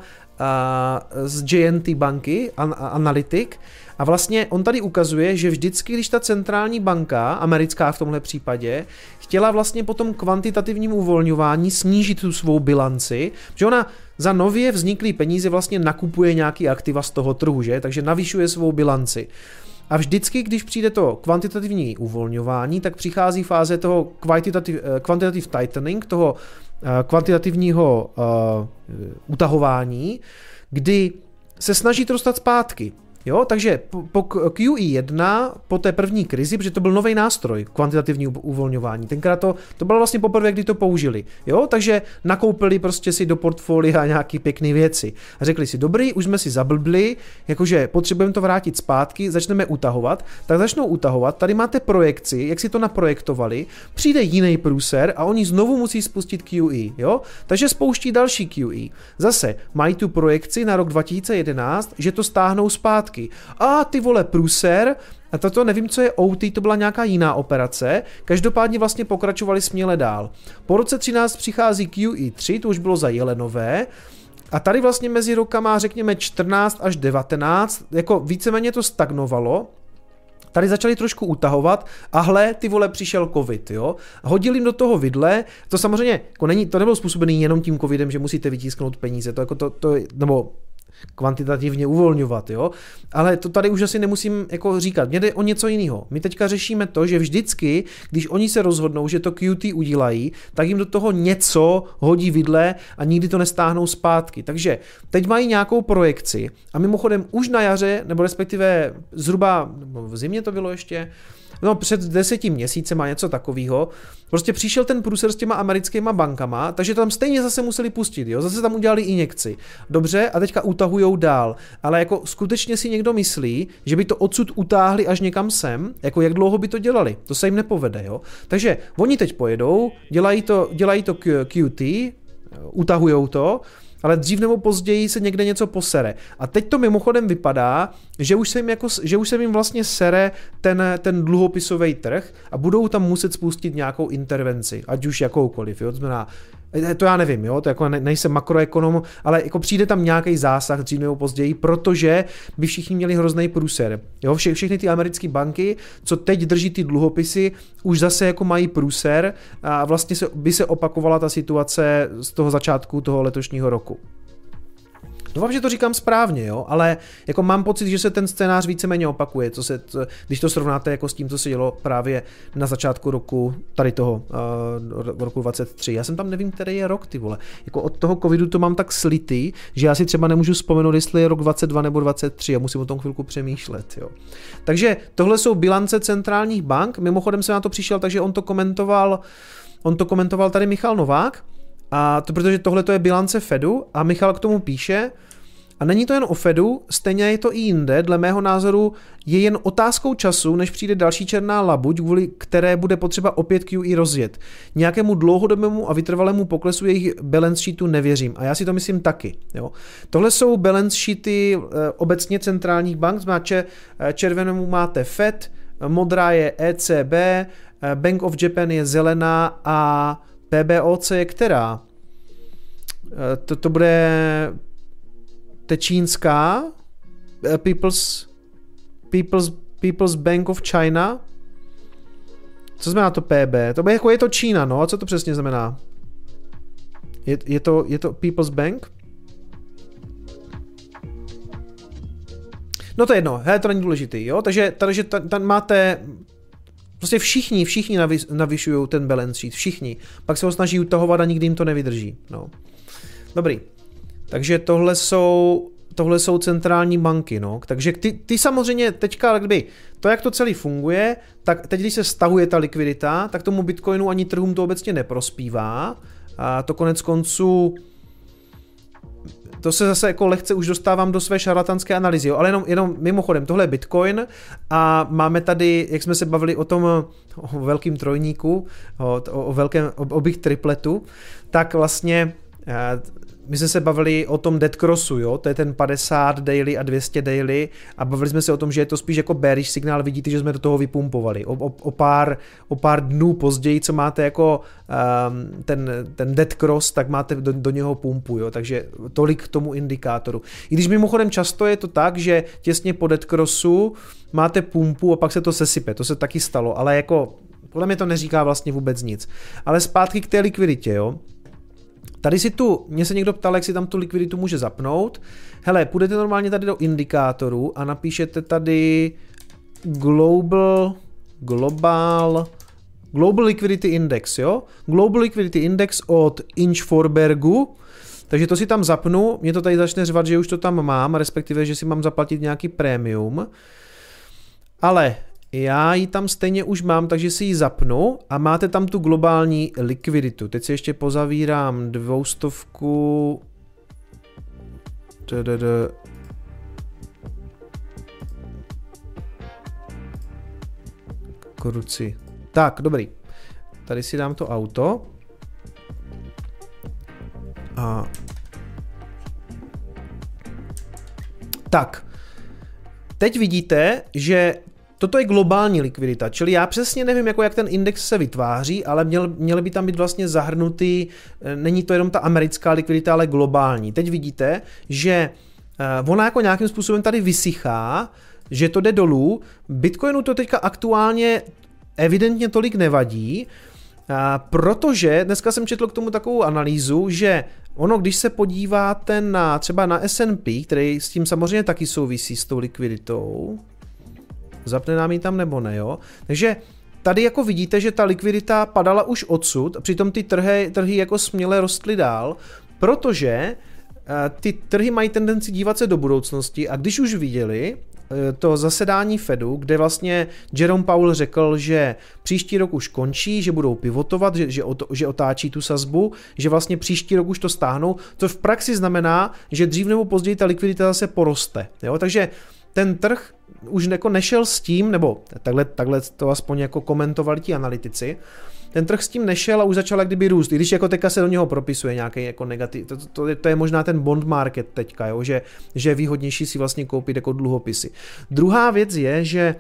z JNT banky, analytik. A vlastně on tady ukazuje, že vždycky, když ta centrální banka, americká v tomhle případě, chtěla vlastně po tom kvantitativním uvolňování snížit tu svou bilanci, že ona za nově vzniklý peníze vlastně nakupuje nějaký aktiva z toho trhu, že? Takže navyšuje svou bilanci. A vždycky, když přijde to kvantitativní uvolňování, tak přichází fáze toho quantitative tightening, toho kvantitativního utahování, kdy se snaží to dostat zpátky. Jo, takže po QE1, po té první krizi, protože to byl nový nástroj, kvantitativní uvolňování, tenkrát to bylo vlastně poprvé, kdy to použili, jo, takže nakoupili prostě si do portfolia nějaký pěkný věci a řekli si, dobrý, už jsme si zablbli, jakože potřebujeme to vrátit zpátky, začneme utahovat, tak začnou utahovat, tady máte projekci, jak si to naprojektovali, přijde jiný průser a oni znovu musí spustit QE, jo, takže spouští další QE, zase mají tu projekci na rok 2011, že to stáhnou zpátky. A ty vole průser, a toto nevím, co je OT, to byla nějaká jiná operace, každopádně vlastně pokračovali směle dál. Po roce 13 přichází QE3, to už bylo za Jelenové, a tady vlastně mezi rokama řekněme 14 až 19, jako víceméně to stagnovalo. Tady začali trošku utahovat a hle, ty vole, přišel covid, jo. Hodil jim do toho vidle, to samozřejmě, jako není, to nebylo způsobené jenom tím covidem, že musíte vytisknout peníze, to jako nebo kvantitativně uvolňovat, jo, ale to tady už asi nemusím jako říkat, mě jde o něco jiného. My teďka řešíme to, že vždycky, když oni se rozhodnou, že to QT udělají, tak jim do toho něco hodí vidle a nikdy to nestáhnou zpátky. Takže teď mají nějakou projekci a mimochodem už na jaře, nebo respektive zhruba, nebo v zimě to bylo ještě, no před 10 měsícema něco takového, prostě přišel ten průser s těma americkýma bankama, takže tam stejně zase museli pustit, jo, zase tam udělali injekci. Dobře, a teďka utahujou dál, ale jako skutečně si někdo myslí, že by to odsud utáhli až někam sem, jako jak dlouho by to dělali, to se jim nepovede, jo. Takže oni teď pojedou, dělají to QT, utahujou to, ale dřív nebo později se někde něco posere. A teď to mimochodem vypadá, že už se jim vlastně sere ten dluhopisový trh a budou tam muset spustit nějakou intervenci, ať už jakoukoliv. Jo? To já nevím, jo? To jako nejsem makroekonom, ale jako přijde tam nějaký zásah dřív nebo později, protože by všichni měli hrozný průser. Jo? Všechny ty americké banky, co teď drží ty dluhopisy, už zase jako mají průser a vlastně by se opakovala ta situace z toho začátku toho letošního roku. Doufám, že to říkám správně, jo, ale jako mám pocit, že se ten scénář víceméně opakuje, když to srovnáte jako s tím, co se dělo právě na začátku roku tady toho, roku 23. Já jsem tam nevím, který je rok, ty vole. Jako od toho covidu to mám tak slitý, že já si třeba nemůžu vzpomenout, jestli je rok 22 nebo 23, já musím o tom chvilku přemýšlet, jo. Takže tohle jsou bilance centrálních bank, mimochodem jsem na to přišel, takže on to komentoval tady Michal Novák, a to, protože tohle to je bilance Fedu a Michal k tomu píše, a není to jen o Fedu, stejně je to i jinde, dle mého názoru je jen otázkou času, než přijde další černá labuť, kvůli které bude potřeba opět QE rozjet. Nějakému dlouhodobému a vytrvalému poklesu jejich balance sheetu nevěřím a já si to myslím taky. Jo. Tohle jsou balance sheety obecně centrálních bank, červenému máte Fed, modrá je ECB, Bank of Japan je zelená a PBOC je která? To bude čínská People's Bank of China. Co znamená to PB? To jako je to Čína, no a co to přesně znamená? Je to People's Bank? No to je jedno, hele, to není důležitý, jo? Takže tam máte... Prostě všichni navyšují ten balance sheet, všichni. Pak se ho snaží utahovat a nikdy jim to nevydrží. No. Dobrý. Takže tohle jsou centrální banky. No. Takže ty samozřejmě teďka, to, jak to celý funguje, tak teď, když se stahuje ta likvidita, tak tomu Bitcoinu ani trhům to obecně neprospívá. A to konec konců... To se zase jako lehce už dostávám do své šarlatanské analýzy, jo? Ale jenom mimochodem, tohle je Bitcoin a máme tady, jak jsme se bavili o velkém trojníku, o big tripletu, tak vlastně my jsme se bavili o tom dead crossu, jo? To je ten 50 daily a 200 daily a bavili jsme se o tom, že je to spíš jako bearish signál, vidíte, že jsme do toho vypumpovali. O pár dnů později, co máte jako ten dead cross, tak máte do něho pumpu, jo? Takže tolik k tomu indikátoru. I když mimochodem často je to tak, že těsně po dead crossu máte pumpu a pak se to sesype, to se taky stalo, ale jako podle mě to neříká vlastně vůbec nic. Ale zpátky k té likviditě, jo. Tady mě se někdo ptal, jak si tam tu likviditu může zapnout. Hele, půjdete normálně tady do indikátoru a napíšete tady Global Liquidity Index, jo? Global Liquidity Index od Inchforbergu. Takže to si tam zapnu, mě to tady začne řvat, že už to tam mám, respektive, že si mám zaplatit nějaký prémium. Ale já ji tam stejně už mám, takže si ji zapnu a máte tam tu globální likviditu. Teď si ještě pozavírám 200. Kruci. Tak, dobrý. Tady si dám to auto. A... Tak. Teď vidíte, že toto je globální likvidita, čili já přesně nevím, jak ten index se vytváří, ale měly by tam být vlastně zahrnutý, není to jenom ta americká likvidita, ale globální. Teď vidíte, že ona jako nějakým způsobem tady vysychá, že to jde dolů. Bitcoinu to teďka aktuálně evidentně tolik nevadí, protože dneska jsem četl k tomu takovou analýzu, že ono, když se podíváte na třeba na S&P, který s tím samozřejmě taky souvisí s tou likviditou, zapne nám ji tam nebo ne, jo? Takže tady jako vidíte, že ta likvidita padala už odsud, přitom ty trhy jako směle rostly dál, protože ty trhy mají tendenci dívat se do budoucnosti a když už viděli to zasedání Fedu, kde vlastně Jerome Powell řekl, že příští rok už končí, že budou pivotovat, že otáčí tu sazbu, že vlastně příští rok už to stáhnou, to v praxi znamená, že dřív nebo později ta likvidita zase poroste, jo? Takže ten trh už jako nešel s tím, nebo takhle to aspoň jako komentovali ti analytici, ten trh s tím nešel a už začal jak kdyby růst, i když jako teďka se do něho propisuje nějaký jako negativ, to je možná ten bond market teďka, jo? Že je výhodnější si vlastně koupit jako dluhopisy. Druhá věc je, že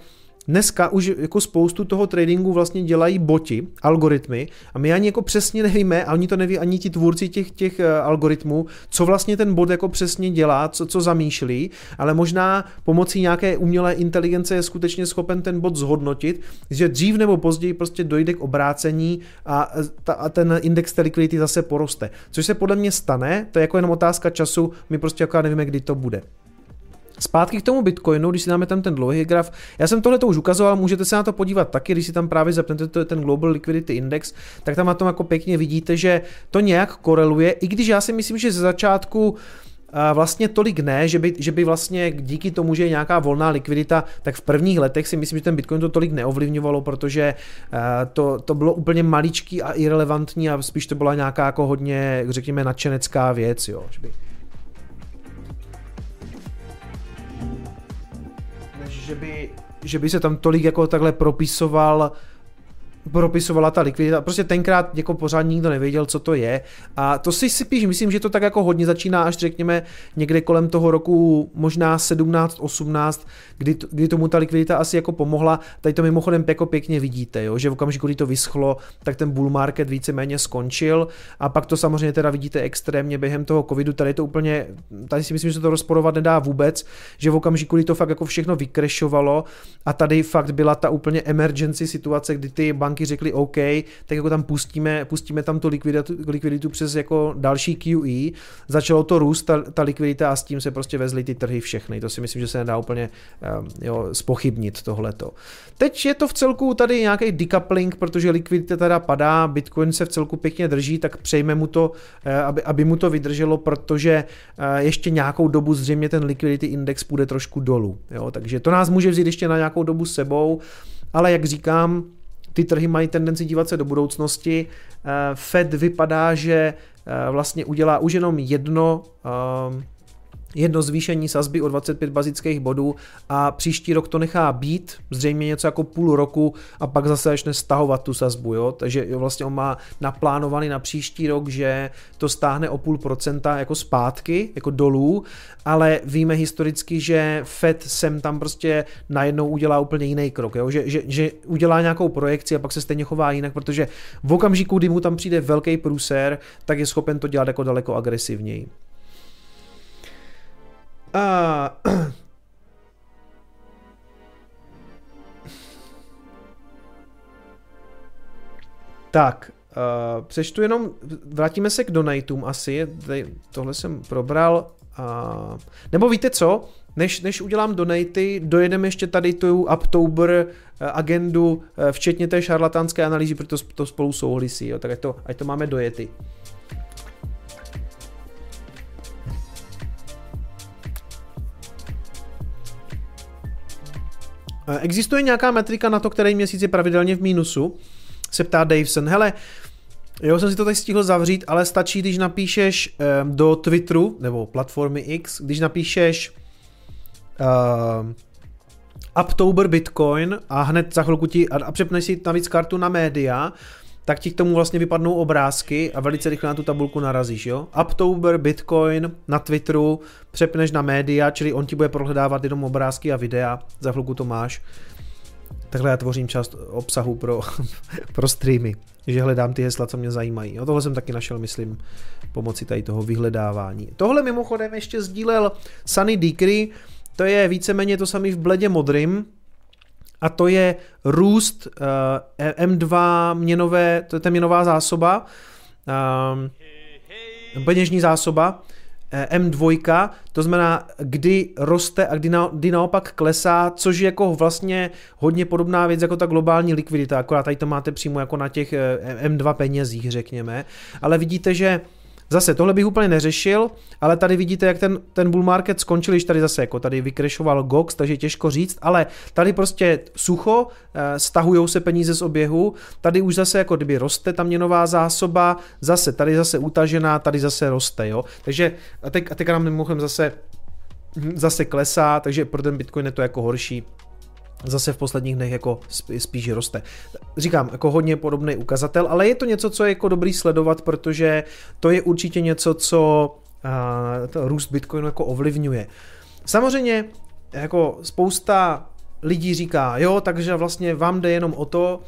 dneska už jako spoustu toho tradingu vlastně dělají boti, algoritmy a my ani jako přesně nevíme, a oni to neví ani ti tvůrci těch algoritmů, co vlastně ten bot jako přesně dělá, co zamýšlí, ale možná pomocí nějaké umělé inteligence je skutečně schopen ten bot zhodnotit, že dřív nebo později prostě dojde k obrácení a ten index té liquidity zase poroste. Což se podle mě stane, to je jako jenom otázka času, my prostě jako nevíme, kdy to bude. Zpátky k tomu Bitcoinu, když si dáme tam ten dlouhý graf, já jsem tohle to už ukazoval, můžete se na to podívat taky, když si tam právě zapnete ten Global Liquidity Index, tak tam na tom jako pěkně vidíte, že to nějak koreluje, i když já si myslím, že ze začátku vlastně tolik ne, že by vlastně díky tomu, že je nějaká volná likvidita, tak v prvních letech si myslím, že ten Bitcoin to tolik neovlivňovalo, protože to bylo úplně maličký a irelevantní a spíš to byla nějaká jako hodně, řekněme, nadšenecká věc, jo, že by se tam tolik jako takhle propisovala ta likvidita. Prostě tenkrát jako pořád nikdo nevěděl, co to je. A to si spíš myslím, že to tak jako hodně začíná, až řekněme někde kolem toho roku možná 17, 18, kdy tomu ta likvidita asi jako pomohla. Tady to mimochodem jako pěkně vidíte, jo? Že v okamžiku, kdy to vyschlo, tak ten bull market víceméně skončil. A pak to samozřejmě teda vidíte extrémně během toho covidu. Tady to úplně, tady si myslím, že se to rozporovat nedá vůbec, že v okamžiku, kdy to fakt jako všechno vykrešovalo a tady fakt byla ta úplně emergency situace, kdy ty banky řekli OK, tak jako tam pustíme tam tu likviditu přes jako další QE, začalo to růst ta likvidita a s tím se prostě vezly ty trhy všechny, to si myslím, že se nedá úplně spochybnit tohleto. Teď je to v celku tady nějaký decoupling, protože likvidita teda padá, Bitcoin se v celku pěkně drží, tak přejme mu to, aby mu to vydrželo, protože ještě nějakou dobu zřejmě ten liquidity index půjde trošku dolů, jo? Takže to nás může vzít ještě na nějakou dobu s sebou, ale jak říkám, ty trhy mají tendenci dívat se do budoucnosti. Fed vypadá, že vlastně udělá už jenom jedno zvýšení sazby o 25 bazických bodů a příští rok to nechá být, zřejmě něco jako půl roku a pak zase začne stahovat tu sazbu, jo? Takže vlastně on má naplánovaný na příští rok, že to stáhne o 0,5% jako zpátky, jako dolů, ale víme historicky, že Fed sem tam prostě najednou udělá úplně jiný krok, jo? Že udělá nějakou projekci a pak se stejně chová jinak, protože v okamžiku, kdy mu tam přijde velký průser, tak je schopen to dělat jako daleko agresivněji. Tak, přečtu jenom, vrátíme se k donatům asi, tady tohle jsem probral, nebo víte co, než udělám donaty, dojedeme ještě tady tu Uptober agendu, včetně té šarlatánské analýzy, protože to spolu souhlasí, jo? Tak ať to máme dojety. Existuje nějaká metrika na to, který měsíc je pravidelně v mínusu? Se ptá Davison. Hele, jo, jsem si to tak stihl zavřít, ale stačí, když napíšeš do Twitteru, nebo platformy X, když napíšeš Uptober Bitcoin a hned za chvilku a přepneš si navíc kartu na média, tak ti k tomu vlastně vypadnou obrázky a velice rychle na tu tabulku narazíš, jo? Uptober, Bitcoin, na Twitteru, přepneš na média, čili on ti bude prohledávat jenom obrázky a videa, za chvilku to máš. Takhle já tvořím část obsahu pro streamy, že hledám ty hesla, co mě zajímají. Jo, tohle jsem taky našel, myslím, pomocí tady toho vyhledávání. Tohle mimochodem ještě sdílel Sunny Decree, to je víceméně to samý v bledě modrým, a to je růst M2 měnové, to je ta měnová zásoba, peněžní zásoba, M2, to znamená, kdy roste a kdy naopak klesá, což je jako vlastně hodně podobná věc jako ta globální likvidita, akorát tady to máte přímo jako na těch M2 penězích, řekněme, ale vidíte, že zase tohle bych úplně neřešil, ale tady vidíte, jak ten bull market skončil, když tady zase jako tady vykrešoval GOX, takže je těžko říct, ale tady prostě sucho, stahujou se peníze z oběhu, tady už zase jako kdyby roste ta měnová zásoba, zase tady zase utažená, tady zase roste, jo. Takže a teď nám mimochodem zase klesá, takže pro ten Bitcoin je to jako horší. zase v posledních dnech jako spíš roste. Říkám, jako hodně podobný ukazatel, ale je to něco, co je jako dobrý sledovat, protože to je určitě něco, co růst Bitcoinu jako ovlivňuje. Samozřejmě jako spousta lidí říká, jo, takže vlastně vám jde jenom o to,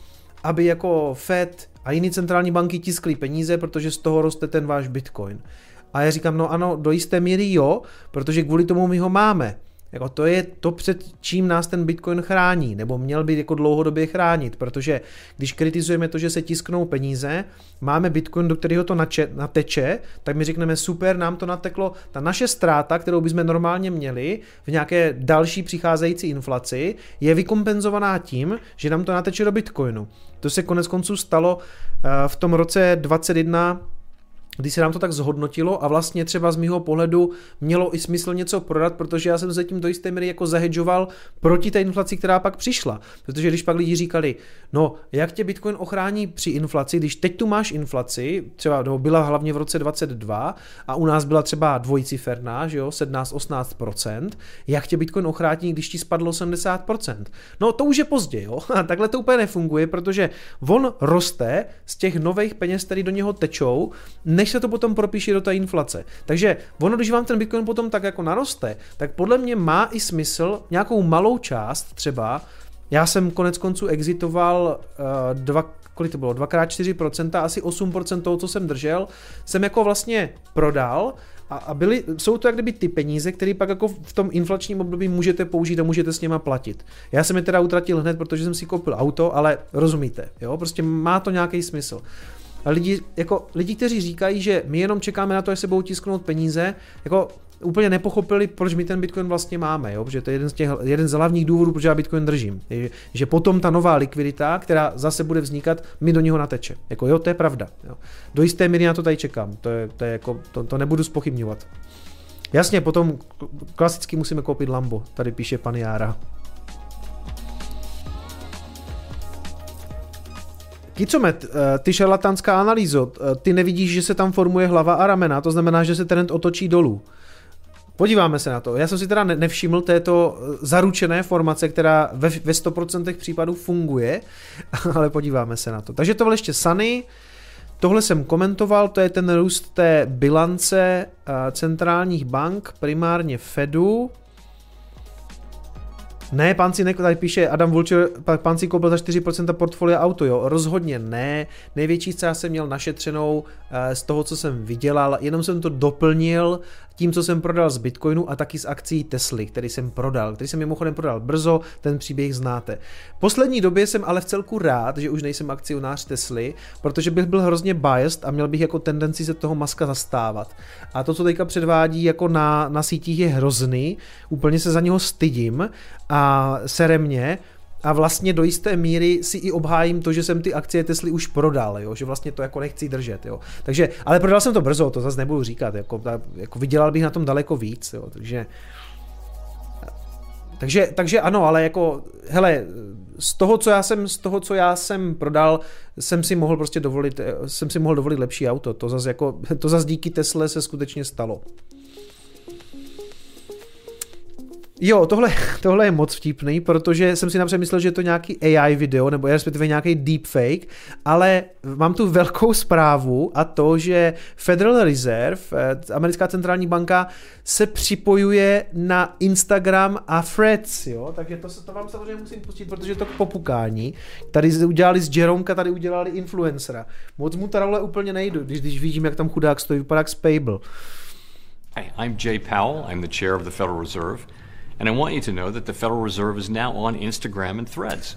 aby jako Fed a jiné centrální banky tiskly peníze, protože z toho roste ten váš Bitcoin. A já říkám, no ano, do jisté míry jo, protože kvůli tomu my ho máme. Jako to je to, před čím nás ten Bitcoin chrání, nebo měl by jako dlouhodobě chránit, protože když kritizujeme to, že se tisknou peníze, máme Bitcoin, do kterého to nateče, tak my řekneme super, nám to nateklo, ta naše ztráta, kterou bychom normálně měli v nějaké další přicházející inflaci, je vykompenzovaná tím, že nám to nateče do Bitcoinu. To se koneckonců stalo v tom roce 2021, když se nám to tak zhodnotilo a vlastně třeba z mýho pohledu mělo i smysl něco prodat, protože já jsem se tím do jisté míry jako zahedžoval proti té inflaci, která pak přišla. Protože když pak lidi říkali, no jak tě Bitcoin ochrání při inflaci, když teď tu máš inflaci, třeba byla hlavně v roce 2022 a u nás byla třeba dvojciferná, že jo, 17-18%, jak tě Bitcoin ochrání, když ti spadlo 70%. No to už je pozdě, jo, a takhle to úplně nefunguje, protože on roste z těch nových peněz, které do něho tečou, než se to potom propíše do té inflace. Takže ono, když vám ten Bitcoin potom tak jako naroste, tak podle mě má i smysl nějakou malou část třeba. Já jsem koneckonců exitoval kolik to bylo? 2x4%, asi 8% toho, co jsem držel, jsem jako vlastně prodal a jsou to jak kdyby ty peníze, které pak jako v tom inflačním období můžete použít a můžete s něma platit. Já jsem je teda utratil hned, protože jsem si koupil auto, ale rozumíte, jo? Prostě má to nějaký smysl. Lidi, kteří říkají, že my jenom čekáme na to, až se budou tisknout peníze, jako úplně nepochopili, proč my ten Bitcoin vlastně máme, jo? Protože to je jeden z hlavních důvodů, proč já Bitcoin držím. Že potom ta nová likvidita, která zase bude vznikat, mi do něho nateče. Jako jo, to je pravda. Jo? Do jisté míry na to tady čekám, to nebudu zpochybňovat. Jasně, potom klasicky musíme koupit Lambo, tady píše pan Jára. Kicomet, ty šarlatánská analýzo, ty nevidíš, že se tam formuje hlava a ramena, to znamená, že se trend otočí dolů. Podíváme se na to. Já jsem si teda nevšiml této zaručené formace, která ve 100% případů funguje, ale podíváme se na to. Takže to byl ještě Sunny, tohle jsem komentoval, to je ten růst té bilance centrálních bank, primárně Fedu. Ne, tady píše Adam Vulture, pan si koupil za 4% portfolia auto, jo, rozhodně ne, největší část jsem měl našetřenou z toho, co jsem vydělal, jenom jsem to doplnil tím, co jsem prodal z Bitcoinu a taky z akcí Tesly, který jsem mimochodem prodal brzo, ten příběh znáte. Poslední době jsem ale vcelku rád, že už nejsem akcionář Tesly, protože bych byl hrozně biased a měl bych jako tendenci se toho Muska zastávat. A to, co teďka předvádí jako na sítích, je hrozný, úplně se za něho stydím a sere mě. A vlastně do jisté míry si i obhájím to, že jsem ty akcie Tesly už prodal, jo? Že vlastně to jako nechci držet. Jo? Takže, ale prodal jsem to brzo, to zase nebudu říkat, jako vydělal bych na tom daleko víc, jo? Takže ano, ale jako, hele, z toho, co já jsem prodal, jsem si mohl dovolit lepší auto, to zase díky Tesle se skutečně stalo. Jo, tohle je moc vtipný, protože jsem si například myslel, že je to nějaký AI video, nebo respektive nějaký deepfake, ale mám tu velkou zprávu a to, že Federal Reserve, americká centrální banka, se připojuje na Instagram a Threads, jo, takže to vám samozřejmě musím pustit, protože je to k popukání. Tady udělali z Jeromka, tady udělali influencera. Moc mu tady úplně nejdu, když vidím, jak tam chudák stojí, vypadá jak Spable. Hi, I'm Jay Powell, I'm the chair of the Federal Reserve. And I want you to know that the Federal Reserve is now on Instagram and Threads.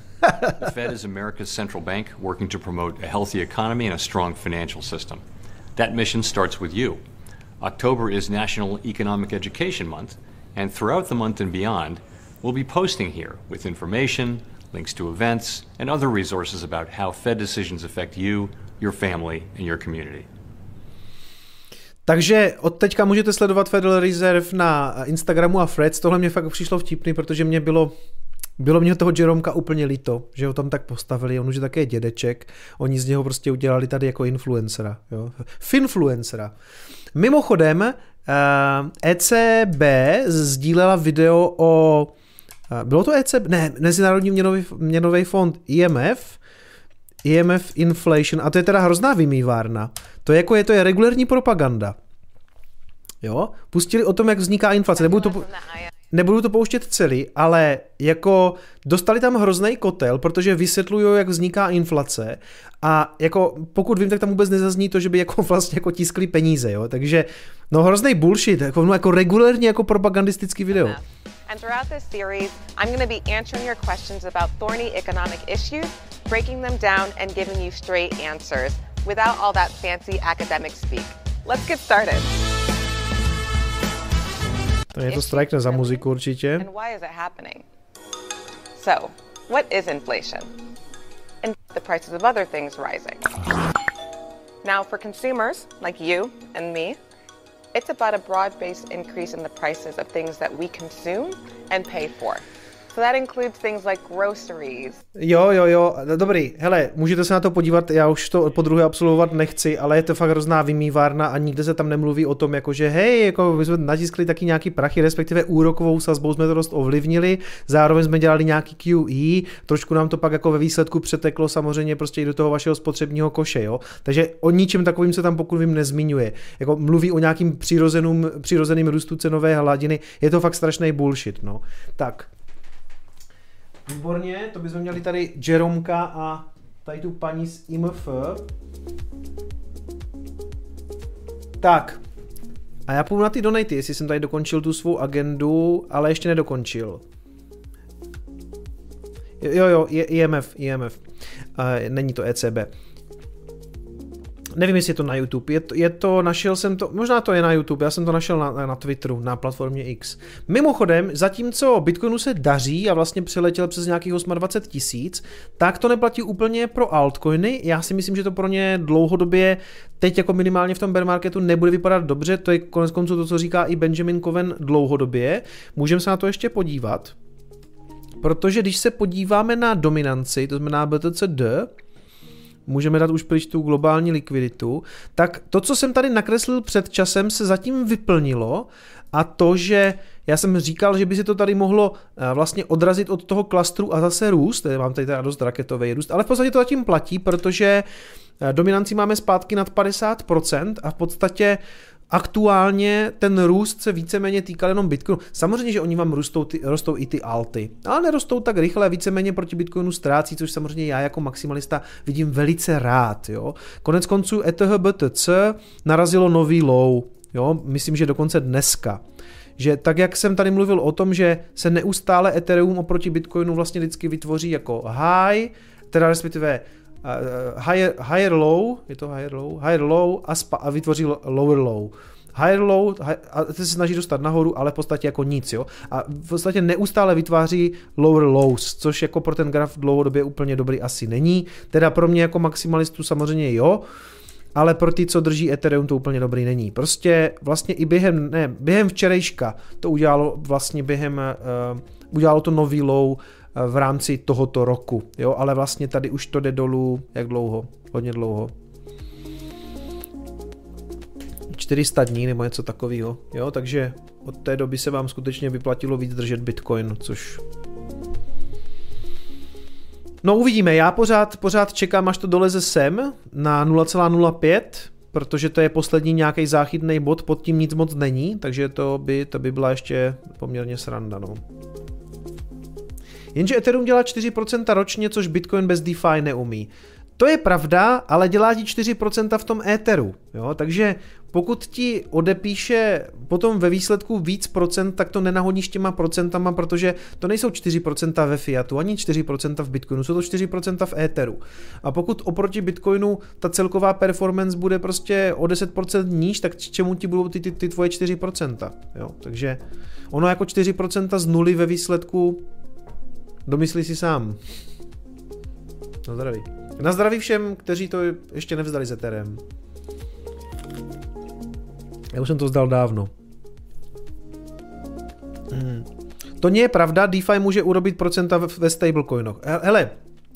The Fed is America's central bank working to promote a healthy economy and a strong financial system. That mission starts with you. October is National Economic Education Month, and throughout the month and beyond, we'll be posting here with information, links to events, and other resources about how Fed decisions affect you, your family, and your community. Takže od teďka můžete sledovat Federal Reserve na Instagramu a Threads. Tohle mě fakt přišlo vtipný, protože mě bylo toho Jeromka úplně líto, že ho tam tak postavili, on už je také dědeček, oni z něho prostě udělali tady jako influencera, jo, finfluencera. Mimochodem ECB sdílela video o Bylo to ECB? Ne, Mezinárodní měnový fond IMF Inflation, a to je teda hrozná vymývárna. To je jako je regulérní propaganda. Jo? Pustili o tom, jak vzniká inflace. Nebudu to pouštět celý, ale jako dostali tam hrozný kotel, protože vysvětlují, jak vzniká inflace, a jako pokud vím, tak tam vůbec nezazní to, že by jako vlastně jako tiskli peníze, jo. Takže no hrozný bullshit, jako, no, jako regulérně jako propagandistický video. And throughout this series, I'm going to be answering your questions about thorny economic issues, breaking them down and giving you straight answers without all that fancy academic speak. Let's get started. To mě to strikne za muziku určitě. And why is it happening? So, what is inflation? And the prices of other things rising. Now for consumers like you and me, it's about a broad-based increase in the prices of things that we consume and pay for. So that includes things like groceries. Jo, dobrý, hele, můžete se na to podívat, já už to podruhé absolvovat nechci, ale je to fakt hrozná vymývárna a nikde se tam nemluví o tom, jako že hej, jako my jsme natiskli taky nějaký prachy, respektive úrokovou sazbou jsme to dost ovlivnili, zároveň jsme dělali nějaký QE, trošku nám to pak jako ve výsledku přeteklo samozřejmě prostě i do toho vašeho spotřebního koše, jo. Takže o ničem takovým se tam, pokud vím, nezmiňuje. Jako mluví o nějakým přirozeným růstu cenové hladiny, je to fakt strašný bullshit, no. Tak. Výborně, to bychom měli tady Jeromka a tady tu paní z IMF. Tak, a já půjdu na ty donaty, jestli jsem tady dokončil tu svou agendu, ale ještě nedokončil. Jo, IMF. Není to ECB. Nevím, jestli je to na YouTube, našel jsem to, možná to je na YouTube, já jsem to našel na Twitteru, na platformě X. Mimochodem, zatímco Bitcoinu se daří a vlastně přeletěl přes nějakých 28 000, tak to neplatí úplně pro altcoiny, já si myslím, že to pro ně dlouhodobě, teď jako minimálně v tom bear marketu nebude vypadat dobře, to je koneckonců to, co říká i Benjamin Coven dlouhodobě, můžeme se na to ještě podívat, protože když se podíváme na dominanci, to znamená BTCD, můžeme dát už pryč tu globální likviditu, tak to, co jsem tady nakreslil před časem, se zatím vyplnilo, a to, že já jsem říkal, že by se to tady mohlo vlastně odrazit od toho klastru a zase růst, mám tady teda dost raketový růst, ale v podstatě to zatím platí, protože dominanci máme zpátky nad 50% a v podstatě aktuálně ten růst se víceméně týkal jenom Bitcoinu. Samozřejmě, že oni vám rostou i ty alty, ale nerostou tak rychle a víceméně proti Bitcoinu ztrácí, což samozřejmě já jako maximalista vidím velice rád. Jo. Konec konců ETHBTC narazilo nový low, jo, myslím, že dokonce dneska. Že tak, jak jsem tady mluvil o tom, že se neustále Ethereum oproti Bitcoinu vlastně vždycky vytvoří jako high, teda respektive higher low, je to higher low a vytvoří lower low. Higher low, a ty se snaží dostat nahoru, ale v podstatě jako nic, jo. A v podstatě neustále vytváří lower lows, což jako pro ten graf dlouhodobě úplně dobrý asi není. Teda pro mě jako maximalistu samozřejmě jo, ale pro ty, co drží Ethereum, to úplně dobrý není. Prostě vlastně i během včerejška to udělalo vlastně udělalo to nový low v rámci tohoto roku, jo, ale vlastně tady už to jde dolů, jak dlouho, hodně dlouho. 400 dní nebo něco takového, jo, takže od té doby se vám skutečně vyplatilo víc držet Bitcoin, což... No uvidíme, já pořád čekám, až to doleze sem na 0,05, protože to je poslední nějaký záchytný bod, pod tím nic moc není, takže to by byla ještě poměrně sranda, no. Jenže Ethereum dělá 4% ročně, což Bitcoin bez DeFi neumí. To je pravda, ale dělá ti 4% v tom Etheru, jo? Takže pokud ti odepíše potom ve výsledku víc procent, tak to nenahodíš těma procentama, protože to nejsou 4% ve fiatu, ani 4% v Bitcoinu, jsou to 4% v Etheru. A pokud oproti Bitcoinu ta celková performance bude prostě o 10% níž, tak čemu ti budou ty tvoje 4%, jo? Takže ono jako 4% z nuly ve výsledku... Domyslí si sám. Na zdraví. Na zdraví všem, kteří to ještě nevzdali s Ethereum. Já už jsem to vzdal dávno. To nie je pravda, DeFi může urobit procenta ve stablecoinoch. Hele,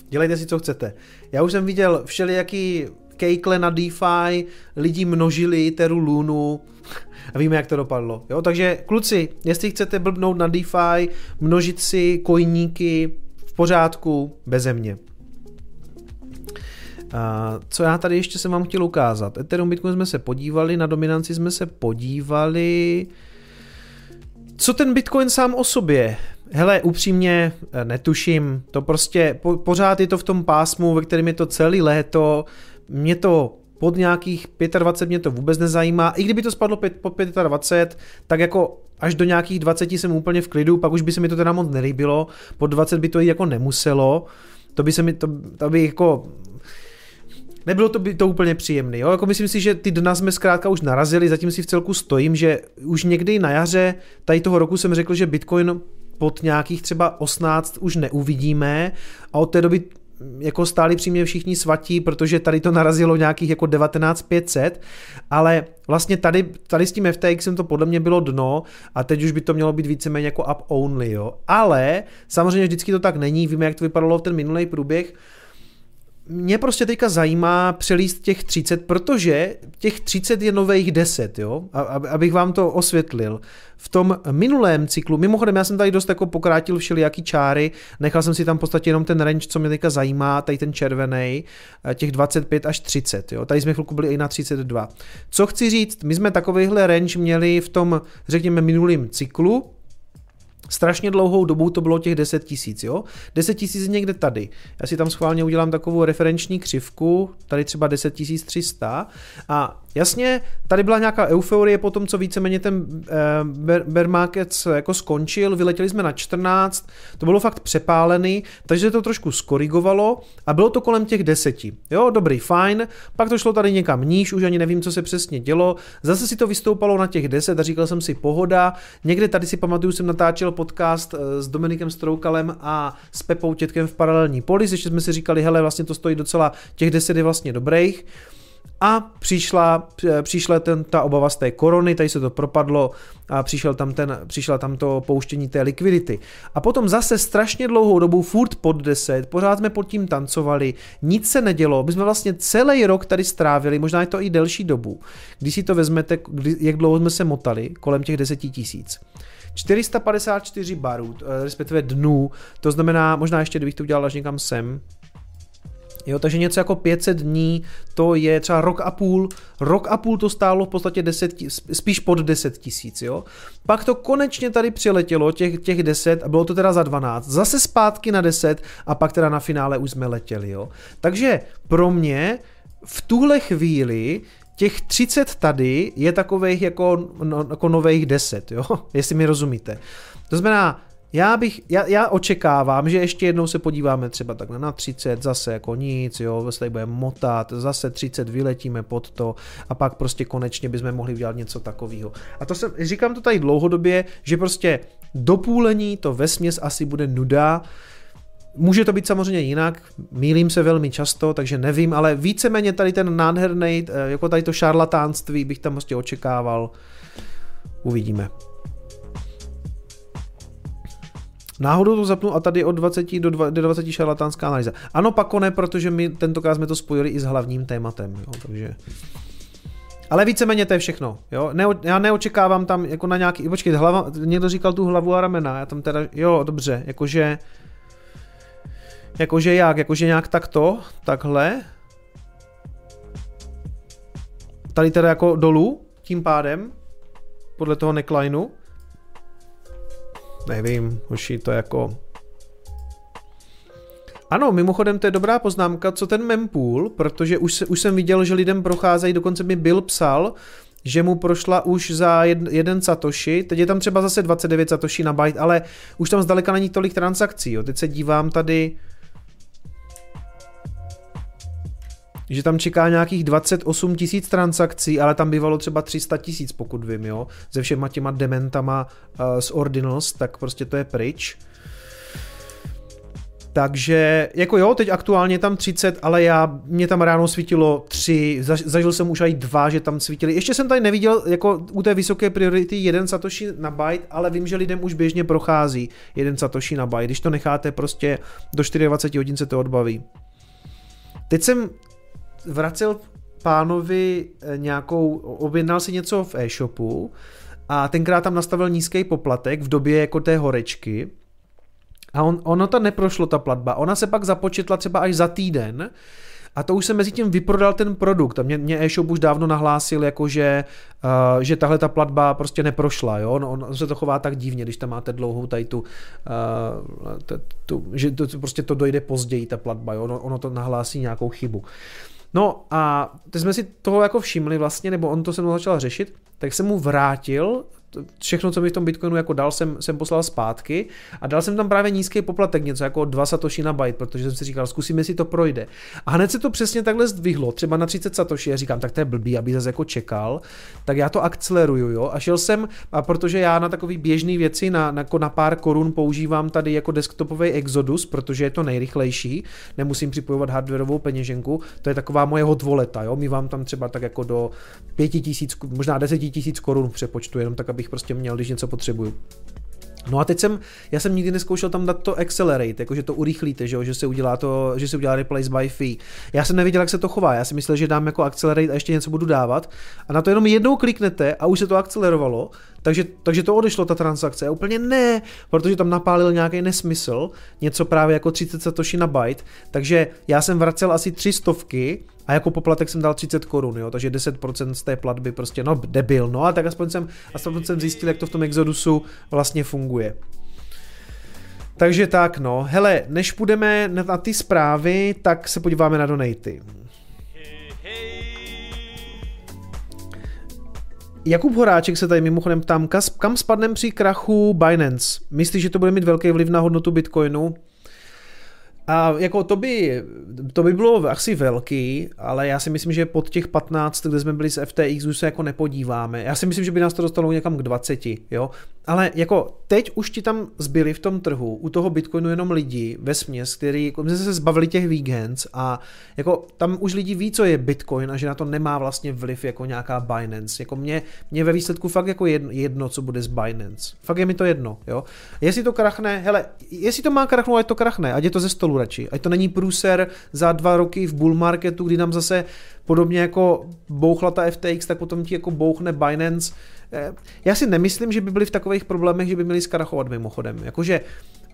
dělejte si, co chcete. Já už jsem viděl všelijaký kejkle na DeFi, lidi množili Teru Lunu, a víme, jak to dopadlo. Jo? Takže kluci, jestli chcete blbnout na DeFi, množit si coiníky, v pořádku, beze mě. Co já tady ještě jsem vám chtěl ukázat. Ethereum, Bitcoin jsme se podívali, na dominanci jsme se podívali. Co ten Bitcoin sám o sobě? Hele, upřímně netuším. To prostě, pořád je to v tom pásmu, ve kterém je to celý léto. Mě to pod nějakých 25 mě to vůbec nezajímá. I kdyby to spadlo pod 25, tak jako až do nějakých 20 jsem úplně v klidu, pak už by se mi to teda moc nelíbilo. Pod 20 by to jít jako nemuselo. To by se mi, to by jako... Nebylo to, by to úplně příjemné. Jako myslím si, že ty dna jsme zkrátka už narazili, zatím si v celku stojím, že už někdy na jaře tady toho roku jsem řekl, že Bitcoin pod nějakých třeba 18 už neuvidíme a od té doby jako stáli při mě všichni svatí, protože tady to narazilo nějakých jako 19,500, ale vlastně tady s tím FTXem to podle mě bylo dno a teď už by to mělo být víceméně jako up only, jo. Ale samozřejmě vždycky to tak není, víme, jak to vypadalo ten minulý průběh. Mě prostě teďka zajímá přelíst těch 30, protože těch 30 je nových 10, jo? Abych vám to osvětlil. V tom minulém cyklu, mimochodem já jsem tady dost jako pokrátil všelijaký čáry, nechal jsem si tam v podstatě jenom ten range, co mě teďka zajímá, tady ten červený, těch 25 až 30, jo? Tady jsme chvilku byli i na 32. Co chci říct, my jsme takovýhle range měli v tom, řekněme, minulém cyklu, strašně dlouhou dobu to bylo těch 10 tisíc, jo? 10 tisíc někde tady. Já si tam schválně udělám takovou referenční křivku, tady třeba 10 300 a jasně, tady byla nějaká euforie po tom, co víceméně ten bear market jako skončil, vyletěli jsme na 14, to bylo fakt přepálený, takže to trošku skorigovalo a bylo to kolem těch 10. Jo, dobrý, fajn, pak to šlo tady někam níž, už ani nevím, co se přesně dělo, zase si to vystoupalo na těch 10 a říkal jsem si pohoda, někde tady si pamatuju, jsem natáčel podcast s Dominikem Stroukalem a s Pepou Tětkem v Paralelní polis, ještě jsme si říkali, hele, vlastně to stojí docela, těch 10 je vlastně dobrých. A přišla ta obava z té korony, tady se to propadlo a přišla tam to pouštění té likvidity. A potom zase strašně dlouhou dobu, furt pod 10, pořád jsme pod tím tancovali, nic se nedělo, my jsme vlastně celý rok tady strávili, možná je to i delší dobu, když si to vezmete, jak dlouho jsme se motali, kolem těch 10 tisíc. 454 barů, respektive dnů, to znamená, možná ještě kdybych to udělal až někam sem, jo, takže něco jako 500 dní, to je třeba rok a půl to stálo v podstatě 10, spíš pod 10 tisíc, jo. Pak to konečně tady přiletělo těch 10 a bylo to teda za 12, zase zpátky na 10 a pak teda na finále už jsme letěli, jo. Takže pro mě v tuhle chvíli těch 30 tady je takových jako nových 10, jo, jestli mi rozumíte. To znamená, já očekávám, že ještě jednou se podíváme třeba takhle na 30, zase jako nic, jo, tady budeme motat, zase 30 vyletíme pod to a pak prostě konečně bychom mohli udělat něco takového. A to říkám to tady dlouhodobě, že prostě do půlení to vesměs asi bude nuda. Může to být samozřejmě jinak, mýlím se velmi často, takže nevím, ale víceméně tady ten nádherný, jako tady to šarlatánství bych tam prostě očekával. Uvidíme. Náhodou to zapnu a tady od 20 do 20 šarlatánská analýza. Ano, pak ne, protože my tentokrát jsme to spojili i s hlavním tématem, jo, takže... Ale víceméně to je všechno, jo, já neočekávám tam jako na nějaký, počkej, hlava, někdo říkal tu hlavu a ramena, já tam teda, jo, dobře, jakože nějak takto, takhle. Tady teda jako dolů, tím pádem, podle toho necklinu. Nevím, hoši, to jako... Ano, mimochodem to je dobrá poznámka, co ten mempool, protože už jsem viděl, že lidem procházejí, dokonce mi Bill psal, že mu prošla už za jeden satoshi, teď je tam třeba zase 29 satoshi na byte, ale už tam zdaleka není tolik transakcí, jo. Teď se dívám tady, že tam čeká nějakých 28 tisíc transakcí, ale tam bývalo třeba 300 tisíc, pokud vím, jo, se všema těma dementama z Ordinals, tak prostě to je pryč. Takže, jako jo, teď aktuálně tam 30, ale mě tam ráno svítilo 3, zažil jsem už aj 2, že tam svítili. Ještě jsem tady neviděl, jako u té vysoké priority, jeden satoshi na byte, ale vím, že lidem už běžně prochází jeden satoshi na byte, když to necháte prostě do 24 hodin se to odbaví. Teď jsem vracel pánovi nějakou, objednal si něco v e-shopu a tenkrát tam nastavil nízký poplatek v době jako té horečky a ono to neprošlo, ta platba, ona se pak započetla třeba až za týden. A to už se mezi tím vyprodal ten produkt. A mě e-shop už dávno nahlásil, jakože, že tahle ta platba prostě neprošla. Jo? No, on se to chová tak divně, když tam máte dlouhou tady že prostě to dojde později, ta platba. Jo? Ono to nahlásí nějakou chybu. No a teď jsme si toho jako všimli vlastně, nebo on to se mnou začal řešit, tak jsem mu vrátil všechno, co mi v tom Bitcoinu jako dal, jsem poslal zpátky a dal jsem tam právě nízký poplatek, něco jako 2 satoshi na byte, protože jsem si říkal, zkusím, jestli to projde. A hned se to přesně takhle zdvihlo, třeba na 30 satoshi, a říkám, tak to je blbý, aby zase jako čekal, tak já to akceleruju, jo, a šel jsem, a protože já na takový běžný věci, na pár korun používám tady jako desktopový Exodus, protože je to nejrychlejší, nemusím připojovat hardwareovou peněženku, to je taková moje hot walleta, jo, my vám tam třeba tak jako do 5000, možná 10 000 korun přepočtu, jenom tak, abych prostě měl, když něco potřebuju. No a teď já jsem nikdy neskoušel tam dát to accelerate, jakože to urychlíte, že se udělá replace by fee. Já jsem nevěděl, jak se to chová, já si myslel, že dám jako accelerate a ještě něco budu dávat a na to jenom jednou kliknete a už se to akcelerovalo, takže to odešlo ta transakce. A úplně ne, protože tam napálil nějaký nesmysl, něco právě jako 30 satoshi na byte, takže já jsem vracel asi 300 a jako poplatek jsem dal 30 korun, jo, takže 10% z té platby prostě, no debil, no a tak aspoň jsem zjistil, jak to v tom Exodusu vlastně funguje. Takže tak, no, hele, než půjdeme na ty zprávy, tak se podíváme na donaty. Jakub Horáček se tady mimochodem ptám, kam spadnem při krachu Binance? Myslíš, že to bude mít velký vliv na hodnotu Bitcoinu? A jako to by bylo asi velký, ale já si myslím, že pod těch 15, kde jsme byli z FTX, už se jako nepodíváme. Já si myslím, že by nás to dostalo někam k 20, jo. Ale jako teď už ti tam zbyli v tom trhu, u toho Bitcoinu jenom lidi vesměs, který jako se zbavili těch weekends a jako tam už lidi ví, co je Bitcoin a že na to nemá vlastně vliv jako nějaká Binance. Jako mě ve výsledku fakt jako jedno, co bude z Binance. Fakt je mi to jedno, jo. Jestli to krachne, hele, jestli to má krachnout, ať to krachne, ať je to ze stolu radši. Ať to není průser za 2 roky v bull marketu, kdy nám zase podobně jako bouchla ta FTX, tak potom ti jako bouchne Binance. Já si nemyslím, že by byli v takových problémech, že by měli skrachovat mimochodem. Jakože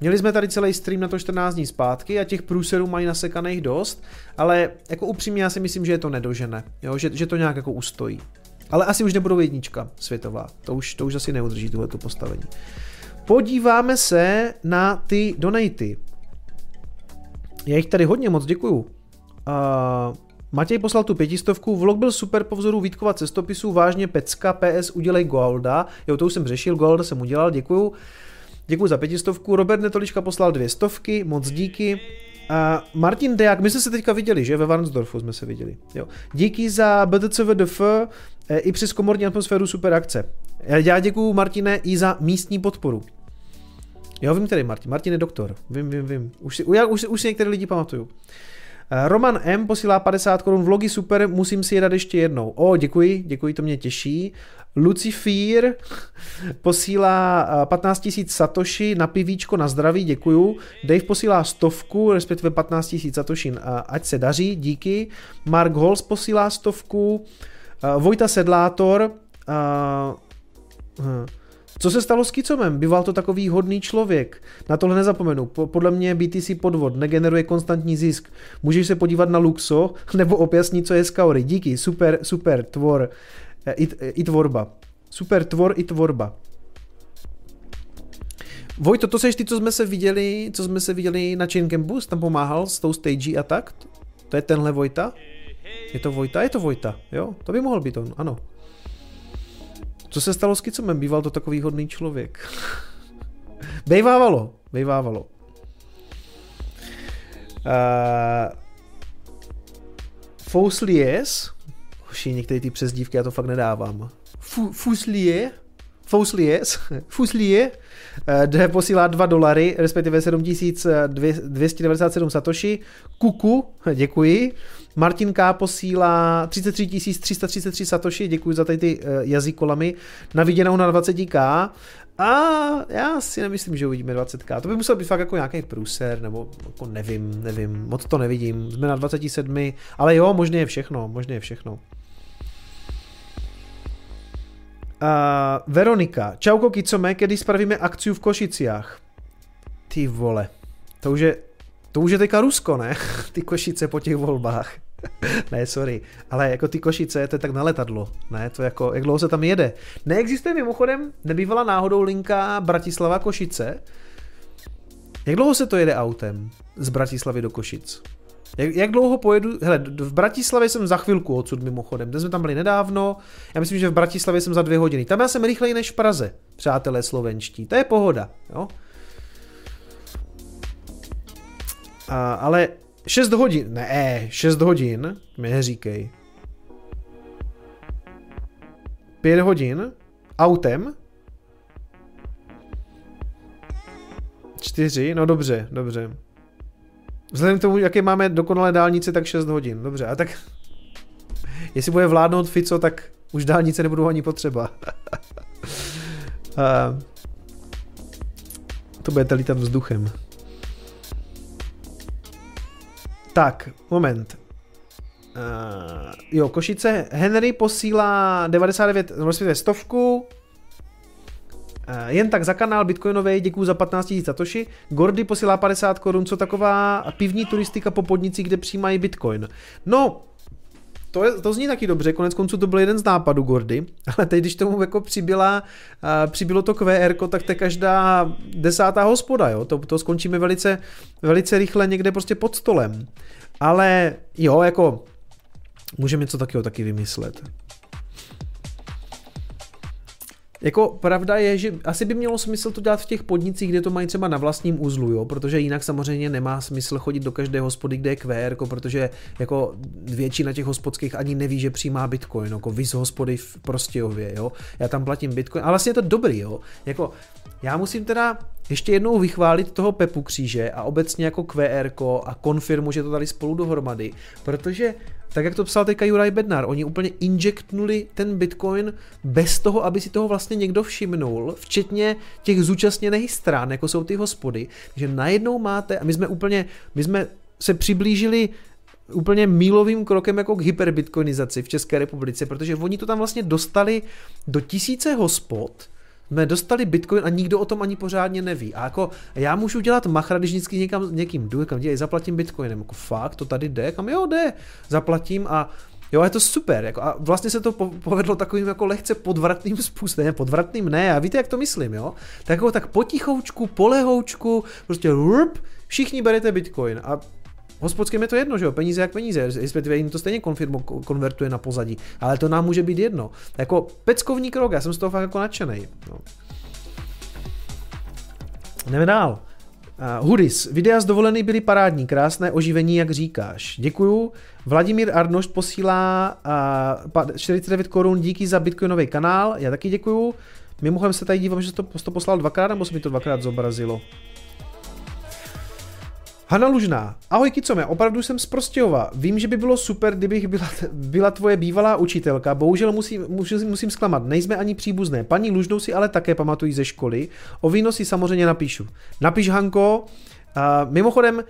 měli jsme tady celý stream na to 14 dní zpátky a těch průserů mají nasekaných dost, ale jako upřímně já si myslím, že je to nedožene, jo? Že to nějak jako ustojí. Ale asi už nebudou jednička světová, to už asi neudrží tuhleto postavení. Podíváme se na ty donaty. Já jich tady hodně moc děkuju. Matěj poslal tu 500, vlog byl super po vzoru Vítkova cestopisů, vážně pecka, PS, udělej Goalda, jo, to už jsem řešil, Goalda jsem udělal, děkuju. Děkuju za 500, Robert Netolička poslal 200, moc díky. Martin Deák, my jsme se teďka viděli, že? Ve Varnsdorfu jsme se viděli, jo. Díky za BDCVDF, i přes komorní atmosféru super akce. Já děkuju, Martine, i za místní podporu. Jo, vím tady Martin je doktor, vím, už si některé lidi pamatuju. Roman M. posílá 50 korun, vlogy super, musím si je dát ještě jednou. O, děkuji, to mě těší. Lucifír posílá 15 000 satoshi na pivíčko na zdraví, děkuju. Dave posílá 100, respektive 15 000 satoshi, ať se daří, díky. Mark Holz posílá 100, Vojta Sedlátor, co se stalo s Kicomem? Býval to takový hodný člověk. Na tohle nezapomenu. Podle mě BTC podvod, negeneruje konstantní zisk. Můžeš se podívat na Luxo, nebo objasnit, co je Skauri. Díky, super tvor i tvorba. Super tvor i tvorba. Vojto, to seš ty, co jsme se viděli na Chain Campus, tam pomáhal s tou stage a tak? To je tenhle Vojta? Je to Vojta, jo? To by mohl být on, ano. Co se stalo s Kicomem? Býval to takový hodný člověk. Bejvávalo. Fouslies. Hoši, některé ty přezdívky, já to fakt nedávám. Fouslies. Posílá $2, respektive 7297 satoshi. Kuku, děkuji. Martin K. posílá 33 333 satoshi, děkuji za tady ty jazykolamy, na viděnou na 20K. A já si nemyslím, že uvidíme 20k. To by musel být fakt jako nějaký průser, nebo jako nevím, moc to nevidím. Jsme na 27, ale jo, možné je všechno. Veronika, čauko kicome, kedy spravíme akciu v Košicích? Ty vole, to už je teďka Rusko, ne? Ty Košice po těch volbách. Ne, sorry, ale jako ty Košice, to je tak na letadlo, ne, to jako, jak dlouho se tam jede. Neexistuje mimochodem, nebývala náhodou linka Bratislava Košice? Jak dlouho se to jede autem z Bratislavy do Košic? Jak dlouho pojedu, hele, v Bratislavě jsem za chvilku odsud mimochodem, ten jsme tam byli nedávno, já myslím, že v Bratislavě jsem za 2 hodiny, tam já jsem rychleji než v Praze, přátelé slovenští, to je pohoda, jo. Ale 6 hodin, ne, 6 hodin, mi neříkej. 5 hodin, autem. 4, no dobře. Vzhledem k tomu, jaké máme dokonalé dálnice, tak 6 hodin, dobře, a tak... Jestli bude vládnout Fico, tak už dálnice nebudou ani potřeba. To budete lítat vzduchem. Tak, moment. Jo, Košice. Henry posílá 99, respektive 100. Jen tak za kanál bitcoinovej, děkuju za 15 000 satoshi. Gordy posílá 50 korun, co taková pivní turistika po podnicích, kde přijímají bitcoin. No, to zní taky dobře, konec konců to byl jeden z nápadů Gordy, ale teď, když tomu jako přibylo to QR, tak to je každá 10. hospoda, jo? To skončíme velice, velice rychle někde prostě pod stolem. Ale jo, jako můžeme něco takového taky vymyslet. Jako pravda je, že asi by mělo smysl to dělat v těch podnicích, kde to mají třeba na vlastním uzlu, jo? Protože jinak samozřejmě nemá smysl chodit do každé hospody, kde je QR, protože jako většina těch hospodských ani neví, že přijímá bitcoin, jako vys hospody v Prostějově, jo? Já tam platím bitcoin, ale vlastně je to dobrý, jo? Jako, já musím teda ještě jednou vychválit toho Pepu Kříže a obecně jako QR a konfirmu, že to tady spolu dohromady, protože tak jak to psal teďka Juraj Bednar, oni úplně injektnuli ten bitcoin bez toho, aby si toho vlastně někdo všimnul, včetně těch zúčastněných stran, jako jsou ty hospody, že najednou máte, a my jsme se přiblížili úplně mílovým krokem jako k hyperbitcoinizaci v České republice, protože oni to tam vlastně dostali do 1000 hospod, jsme dostali bitcoin a nikdo o tom ani pořádně neví. A jako já můžu dělat machra, když vždycky někým jdu, kam dělej, zaplatím bitcoinem. Jako fakt, to tady jde, kam jo, jde, zaplatím a jo, je to super. Jako, a vlastně se to povedlo takovým jako lehce podvratným způsobem, a víte, jak to myslím, jo? Tak jako tak potichoučku, polehoučku, prostě rup, všichni berete bitcoin a hospodským je to jedno, že jo, peníze jak peníze, respektive jim to stejně konvertuje na pozadí, ale to nám může být jedno. Jako peckovní krok, já jsem z toho fakt jako nadšenej. No. Jdeme dál. Hudis, videa z dovolený byly parádní, krásné oživení, jak říkáš. Děkuju. Vladimír Arnošt posílá 49 korun, díky za bitcoinový kanál, já taky děkuju. Mimochodem se tady dívám, že to poslal dvakrát, nebo se mi to dvakrát zobrazilo. Hana Lužná, ahoj kicome, opravdu jsem z Prostějova, vím, že by bylo super, kdybych byla tvoje bývalá učitelka, bohužel musím zklamat, nejsme ani příbuzné, paní Lužnou si ale také pamatují ze školy, o víno si samozřejmě napíšu. Napiš, Hanko, mimochodem,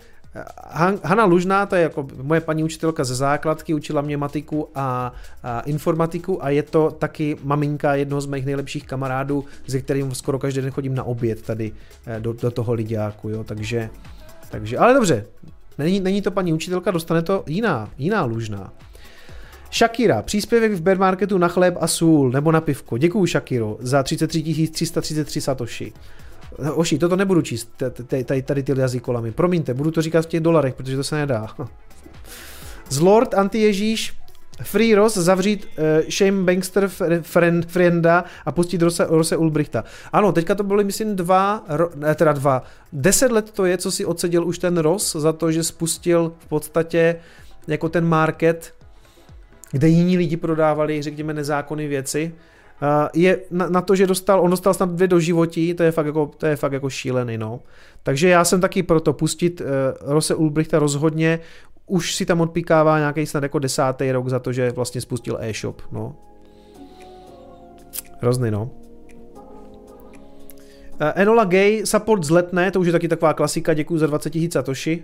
Hana Lužná, to je jako moje paní učitelka ze základky, učila mě matiku a informatiku a je to taky maminka jednoho z mých nejlepších kamarádů, se kterým skoro každý den chodím na oběd tady do toho lidiáku, jo, takže, ale dobře, není to paní učitelka, dostane to jiná Lužná. Shakira, příspěvek v bear marketu na chléb a sůl, nebo na pivko. Děkuju, Shakiro, za 33 333 satoshi. Oši, toto nebudu číst, tady ty jazykolami. Promiňte, budu to říkat v těch dolarech, protože to se nedá. Zlord, anti-Ježíš, Free Ross, zavřít Shame Bankster Frienda a pustit Rose Ulbrichta. Ano, teďka to byly, myslím, 10 let to je, co si odseděl už ten Ross za to, že spustil v podstatě jako ten market, kde jiní lidi prodávali, řekněme, nezákonné věci. Je na to, že on dostal snad 2 doživotí, to je fakt jako šílený, no. Takže já jsem taky proto pustit Rose Ulbrichta rozhodně. Už si tam odpíkává nějaký snad jako 10. rok za to, že vlastně spustil e-shop, no. Hrozný, no. Enola Gay, support zletne, to už je taky taková klasika, děkuji za 20 000 Satoshi.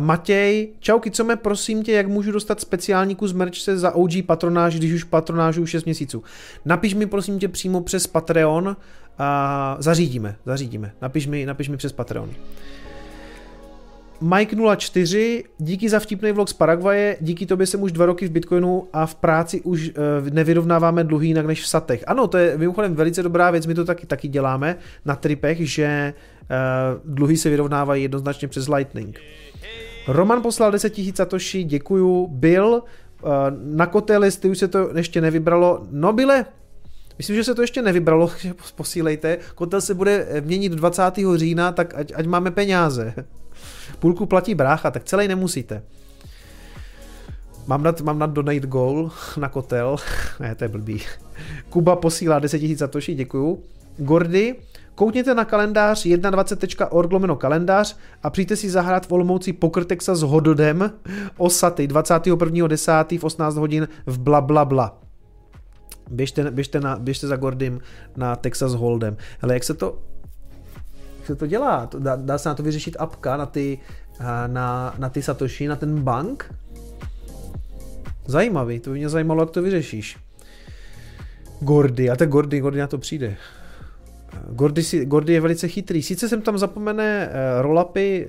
Matěj, čau kicome, prosím tě, jak můžu dostat speciální kus merčce za OG patronáž, když už patronážu 6 měsíců. Napiš mi prosím tě přímo přes Patreon a zařídíme. Napiš mi přes Patreon. Mike04, díky za vtipný vlog z Paraguaje, díky tobě jsem už 2 roky v Bitcoinu a v práci už nevyrovnáváme dluhy jinak než v satech. Ano, to je mimochodem velice dobrá věc, my to taky děláme na tripech, že dluhy se vyrovnávají jednoznačně přes Lightning. Roman poslal 10 000 Satoshi, děkuju, byl na Kotelis, ty už se to ještě nevybralo, no byle, myslím, že se to ještě nevybralo, že posílejte, Kotel se bude měnit 20. října, tak ať máme peníze. Půlku platí brácha, tak celý nemusíte. Mám dát donate goal na Kotel. Ne, to je blbý. Kuba posílá 10 000 Satoshi, děkuju. Gordy, koukněte na kalendář 21.org/kalendář a přijďte si zahrát v Olomouci Pokrtexa s Hododem o saty 21.10. v 18 hodin v blablabla. Běžte za Gordym na Texas Hold'em. Hele, jak se to dělá? Dá se na to vyřešit apka na ty Satoshi, na ten bank? Zajímavý, to by mě zajímalo, jak to vyřešíš. Gordy, a tak Gordy na to přijde. Gordy je velice chytrý. Sice sem tam zapomene rollupy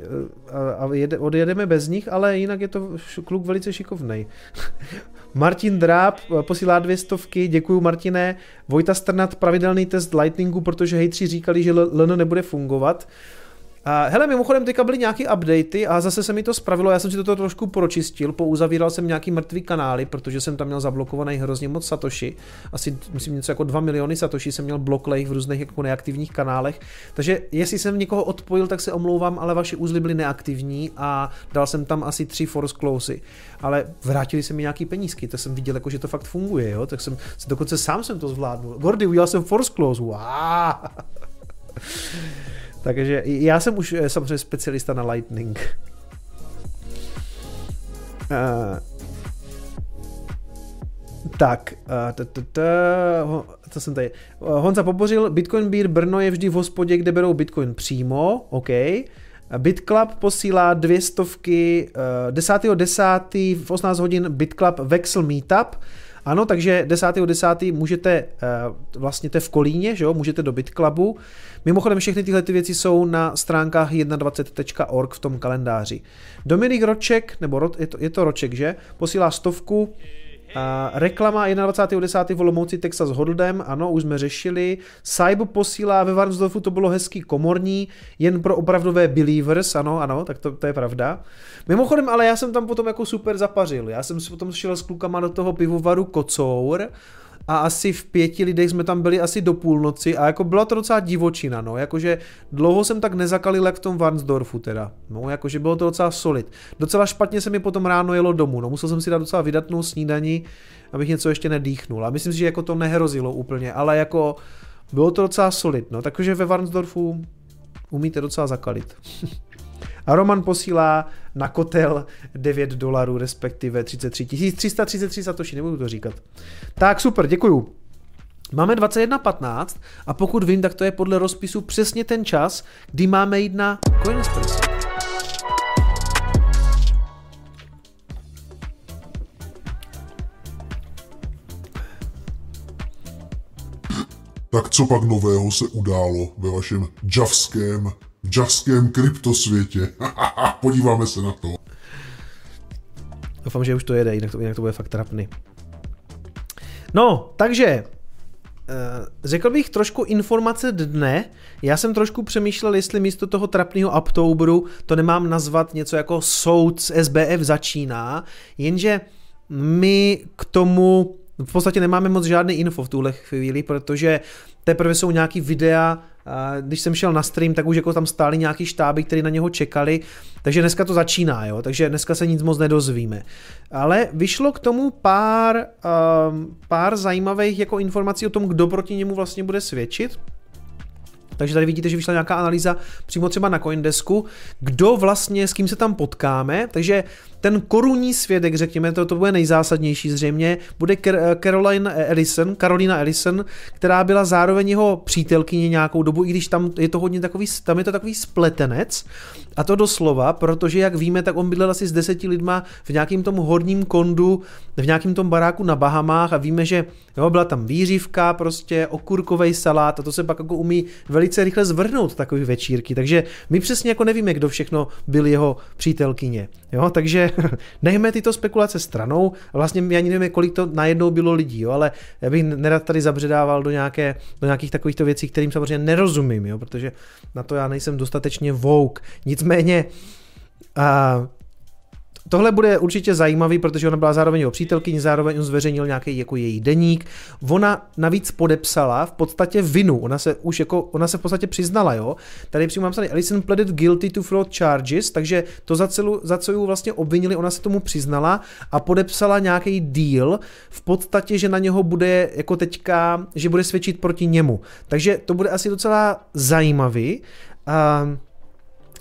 a odjedeme bez nich, ale jinak je to kluk velice šikovnej. Martin Dráb posílá 200, děkuju Martine. Vojta Strnad, pravidelný test Lightningu, protože hejtři říkali, že LN nebude fungovat. Hele, mimochodem teďka byly nějaké updaty a zase se mi to spravilo, já jsem si to trošku pročistil, pouzavíral jsem nějaký mrtvý kanály, protože jsem tam měl zablokovaný hrozně moc Satoshi, asi myslím něco jako 2 miliony Satoshi jsem měl bloklejch v různých jako neaktivních kanálech, takže jestli jsem někoho odpojil, tak se omlouvám, ale vaše uzly byly neaktivní a dal jsem tam asi 3 force closey, ale vrátili se mi nějaký penízky, tak jsem viděl jako, že to fakt funguje, jo? Tak jsem dokonce sám jsem to zvládnul, Gordy, udělal jsem force close, wow. Takže já jsem už samozřejmě specialista na Lightning. Co jsem tady? Honza Pobořil, Bitcoin Beer Brno je vždy v hospodě, kde berou Bitcoin přímo, OK. BitClub posílá 200, 10.10. v 18 hodin BitClub Vexel Meetup. Ano, takže 10.10. můžete, vlastně to je v Kolíně, že jo, můžete do BitClubu. Mimochodem všechny tyhle ty věci jsou na stránkách 21.org v tom kalendáři. Dominik Roček, nebo je to Roček, že? Posílá 100. Reklama 21.10. v Olomouci Texas Hold'em, ano, už jsme řešili. Saibu posílá, ve Varnsdorfu to bylo hezký komorní, jen pro opravdové believers, ano, tak to je pravda. Mimochodem, ale já jsem tam potom jako super zapařil, já jsem si potom šel s klukama do toho pivovaru Kocour a asi v 5 lidech jsme tam byli asi do půlnoci a jako byla to docela divočina, no, jakože dlouho jsem tak nezakalil jak v tom Varnsdorfu teda, no, jakože bylo to docela solid. Docela špatně se mi potom ráno jelo domů, no, musel jsem si dát docela vydatnou snídani, abych něco ještě nedýchnul a myslím si, že jako to nehrozilo úplně, ale jako bylo to docela solid, no, takže ve Varnsdorfu umíte docela zakalit. A Roman posílá na Kotel $9, respektive 33 333 Satoshi, nebudu to říkat. Tak super, děkuju. Máme 21.15 a pokud vím, tak to je podle rozpisu přesně ten čas, kdy máme jít na Coinespress. Tak co pak nového se událo ve vašem javském kryptosvětě. Podíváme se na to. Doufám, že už to jede, jinak to bude fakt trapný. No, takže řekl bych trošku informace dne. Já jsem trošku přemýšlel, jestli místo toho trapného Uptoberu to nemám nazvat něco jako soud z SBF začíná, jenže my k tomu v podstatě nemáme moc žádný info v tuhle chvíli, protože teprve jsou nějaký videa. Když jsem šel na stream, tak už jako tam stály nějaký štáby, které na něho čekali, takže dneska to začíná, jo, takže dneska se nic moc nedozvíme. Ale vyšlo k tomu pár zajímavých jako informací o tom, kdo proti němu vlastně bude svědčit. Takže tady vidíte, že vyšla nějaká analýza přímo třeba na Coindesku, kdo vlastně, s kým se tam potkáme, takže ten korunní svědek, řekněme, to bude nejzásadnější zřejmě, bude Carolina Ellison, která byla zároveň jeho přítelkyně nějakou dobu, i když tam je to hodně takový, tam je to takový spletenec, a to doslova, protože jak víme, tak on bydlel asi s 10 lidma v nějakým tom horním kondu, v nějakým tom baráku na Bahamách a víme, že jo, byla tam výřivka, prostě okurkovej salát a to se pak jako umí velice rychle zvrhnout takový večírky, takže my přesně jako nevíme, kdo všechno byl jeho přítelkyně, jo, takže nechme tyto spekulace stranou, vlastně my ani nevíme, kolik to najednou bylo lidí, jo, ale já bych nerad tady zabředával do nějakých takovýchto věcí, kterým samozřejmě nerozumím, jo, protože na to já nejsem dostatečně vouk, nicméně tohle bude určitě zajímavý, protože ona byla zároveň jeho přítelkyní, zároveň on zveřejnil nějaký jako její deník. Ona navíc podepsala v podstatě vinu, ona se v podstatě přiznala, jo. Tady přímo mám tady Ellison pleaded guilty to fraud charges, takže to za co ji vlastně obvinili, ona se tomu přiznala a podepsala nějaký deal v podstatě, že na něho bude jako teďka, že bude svědčit proti němu. Takže to bude asi docela zajímavý.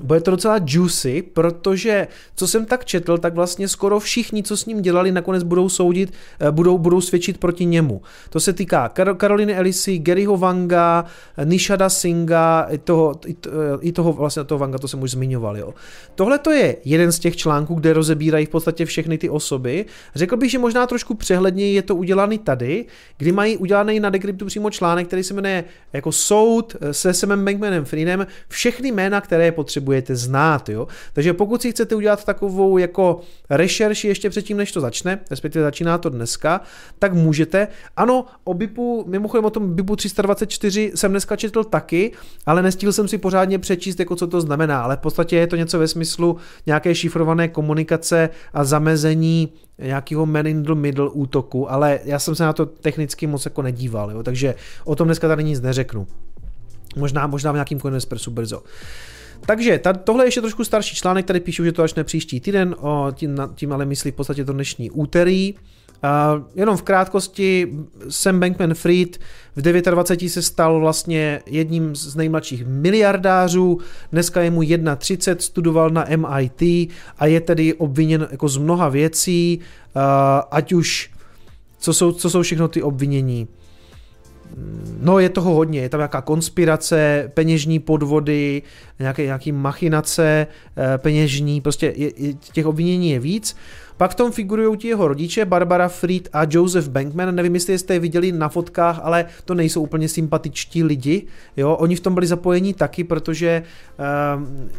Bude to docela juicy, protože co jsem tak četl, tak vlastně skoro všichni, co s ním dělali, nakonec budou soudit, budou svědčit proti němu. To se týká Caroliny Ellisy, Garyho Vanga, Nishada Singha, toho Vanga, to jsem už zmiňoval. Jo. Tohle to je jeden z těch článků, kde rozebírají v podstatě všechny ty osoby. Řekl bych, že možná trošku přehledněji je to udělané tady, kdy mají udělaný na Decryptu přímo článek, který se jmenuje jako soud se Samem Bankmanem-Friedem, všechny jména, které potřebují budete znát, jo. Takže pokud si chcete udělat takovou jako rešerši ještě předtím, než to začne, respektive začíná to dneska, tak můžete. Ano, o BIPu, mimochodem o tom BIPu 324 jsem dneska četl taky, ale nestihl jsem si pořádně přečíst, jako co to znamená, ale v podstatě je to něco ve smyslu nějaké šifrované komunikace a zamezení nějakého man in the middle útoku, ale já jsem se na to technicky moc jako nedíval, jo. Takže o tom dneska tady nic neřeknu. Možná v nějakým Coinespressu brzo. Takže tohle je ještě trošku starší článek, tady píšu, že to začne příští týden, tím ale myslí v podstatě to dnešní úterý. Jenom v krátkosti, Sam Bankman-Fried v 29 se stal vlastně jedním z nejmladších miliardářů, dneska je mu 31, studoval na MIT a je tedy obviněn jako z mnoha věcí, ať už, co jsou všechno ty obvinění. No, je toho hodně, je tam nějaká konspirace, peněžní podvody, nějaký machinace peněžní, prostě těch obvinění je víc. Pak v tom figurují ti jeho rodiče, Barbara Fried a Joseph Bankman, nevím, jestli jste je viděli na fotkách, ale to nejsou úplně sympatičtí lidi, jo, oni v tom byli zapojeni taky, protože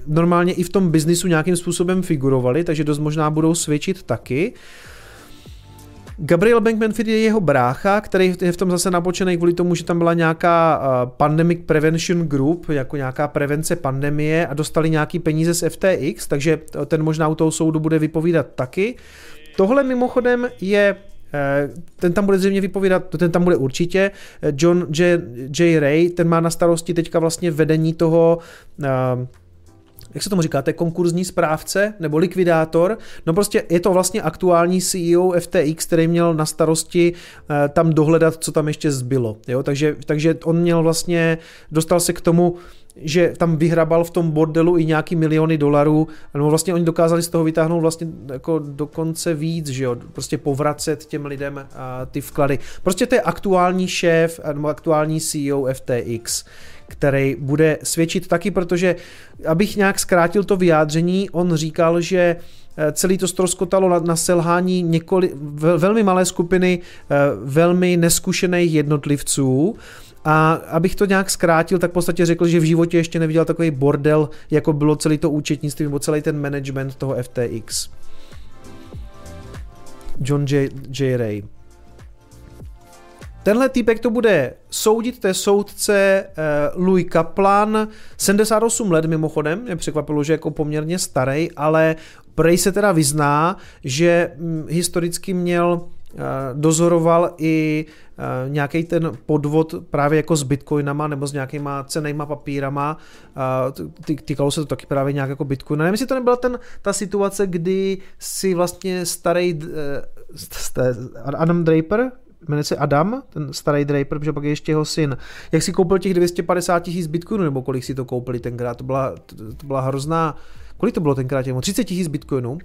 normálně i v tom biznisu nějakým způsobem figurovali, takže dost možná budou svědčit taky. Gabriel Bankman-Fried je jeho brácha, který je v tom zase napočený kvůli tomu, že tam byla nějaká Pandemic Prevention Group, jako nějaká prevence pandemie a dostali nějaký peníze z FTX, takže ten možná u toho soudu bude vypovídat taky. Tohle mimochodem je, ten tam bude zřejmě vypovídat, ten tam bude určitě, John J. Ray, ten má na starosti teďka vlastně vedení toho, jak se tomu říkáte, konkurzní správce nebo likvidátor, no prostě je to vlastně aktuální CEO FTX, který měl na starosti tam dohledat, co tam ještě zbylo, jo, takže on měl vlastně, dostal se k tomu, že tam vyhrabal v tom bordelu i nějaký miliony dolarů, no vlastně oni dokázali z toho vytáhnout vlastně jako dokonce víc, že jo, prostě povracet těm lidem ty vklady. Prostě to je aktuální šéf, nebo aktuální CEO FTX, který bude svědčit taky, protože abych nějak zkrátil to vyjádření, on říkal, že celý to ztroskotalo na selhání velmi malé skupiny velmi neskušených jednotlivců. A abych to nějak zkrátil, tak v podstatě řekl, že v životě ještě neviděl takový bordel, jako bylo celý to účetnictví nebo celý ten management toho FTX. John J. Ray. Tenhle týpek to bude soudit, to je soudce Louis Kaplan, 78 let mimochodem, mě překvapilo, že je jako poměrně starý, ale Ray se teda vyzná, že historicky dozoroval i nějaký ten podvod právě jako s bitcoinama nebo s nějakýma cennýma papírama, týkalo se to taky právě nějak jako bitcoina. Nevím, jestli to nebyla ta situace, kdy si vlastně starý Adam Draper, jmenuje se Adam, ten starý Draper, protože pak je ještě jeho syn. Jak si koupil těch 250 000 bitcoinů, nebo kolik si to koupili tenkrát, to byla hrozná, kolik to bylo tenkrát, 30 000 bitcoinů,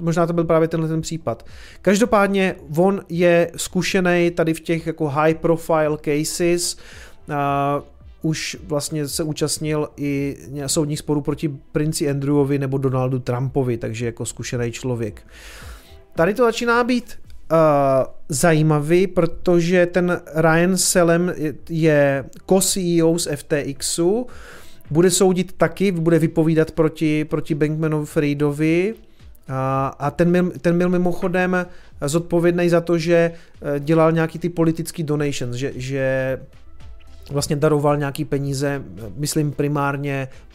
možná to byl právě tenhle ten případ. Každopádně on je zkušený tady v těch jako high profile cases, už vlastně se účastnil i soudních sporů proti princi Andrewovi nebo Donaldu Trumpovi, takže jako zkušený člověk. Tady to začíná být zajímavý, protože ten Ryan Selem je co-CEO z FTXu, bude soudit taky, bude vypovídat proti Bankmanovi-Friedovi a ten byl mimochodem zodpovědný za to, že dělal nějaký ty politický donations, že vlastně daroval nějaký peníze, myslím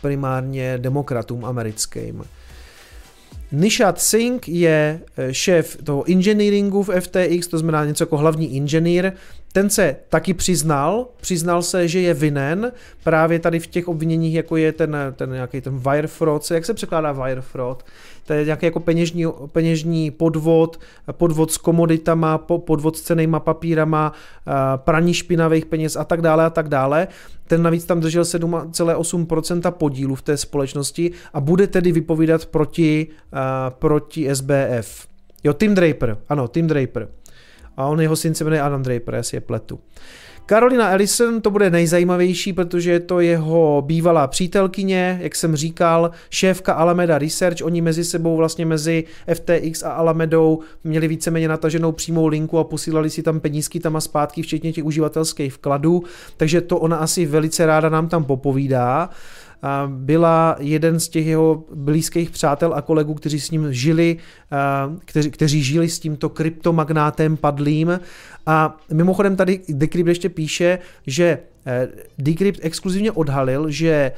primárně demokratům americkým. Nishad Singh je šéf toho engineeringu v FTX, to znamená něco jako hlavní inženýr. Ten se taky přiznal se, že je vinen právě tady v těch obviněních, jako je ten nějaký ten wire fraud, jak se překládá wire fraud, to je nějaký jako peněžní podvod s komoditama, podvod s cennýma papírama, praní špinavých peněz a tak dále a tak dále. Ten navíc tam držel 7,8% podílu v té společnosti a bude tedy vypovídat proti SBF. Jo, Tim Draper. A on jeho syn se jmenuje Adam Draper, já si je pletu. Carolina Ellison, to bude nejzajímavější, protože je to jeho bývalá přítelkyně, jak jsem říkal, šéfka Alameda Research, oni mezi sebou vlastně mezi FTX a Alamedou měli víceméně nataženou přímou linku a posílali si tam penízky tam a zpátky, včetně těch uživatelských vkladů, takže to ona asi velice ráda nám tam popovídá. Byla jeden z těch jeho blízkých přátel a kolegů, kteří s ním žili, kteří žili s tímto kryptomagnátem padlým. A mimochodem tady Decrypt ještě píše, že Decrypt exkluzivně odhalil, že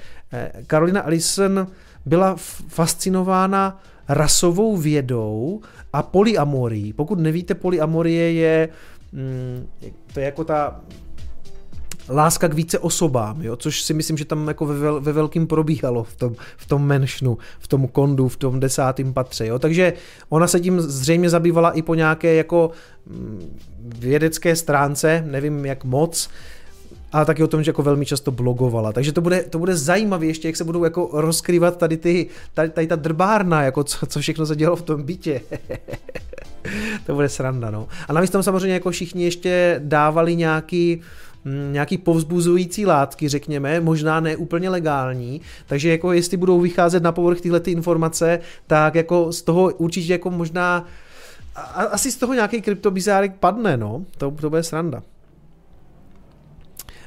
Carolina Ellison byla fascinována rasovou vědou a polyamorií. Pokud nevíte, polyamorie je to je jako ta láska k více osobám, jo? Což si myslím, že tam jako ve velkým probíhalo v tom menšnu, v tom kondu, v tom 10. patře. Jo? Takže ona se tím zřejmě zabývala i po nějaké jako vědecké stránce, nevím jak moc, ale taky o tom, že jako velmi často blogovala. Takže to bude zajímavé ještě, jak se budou jako rozkrývat tady ta drbárna, jako co všechno se dělo v tom bytě. To bude sranda, no. A navíc tam samozřejmě jako všichni ještě dávali nějaký povzbuzující látky, řekněme, možná ne úplně legální, takže jako jestli budou vycházet na povrch tyhle ty informace, tak jako z toho určitě jako možná, asi z toho nějaký kryptobizárek padne, no, to bude sranda.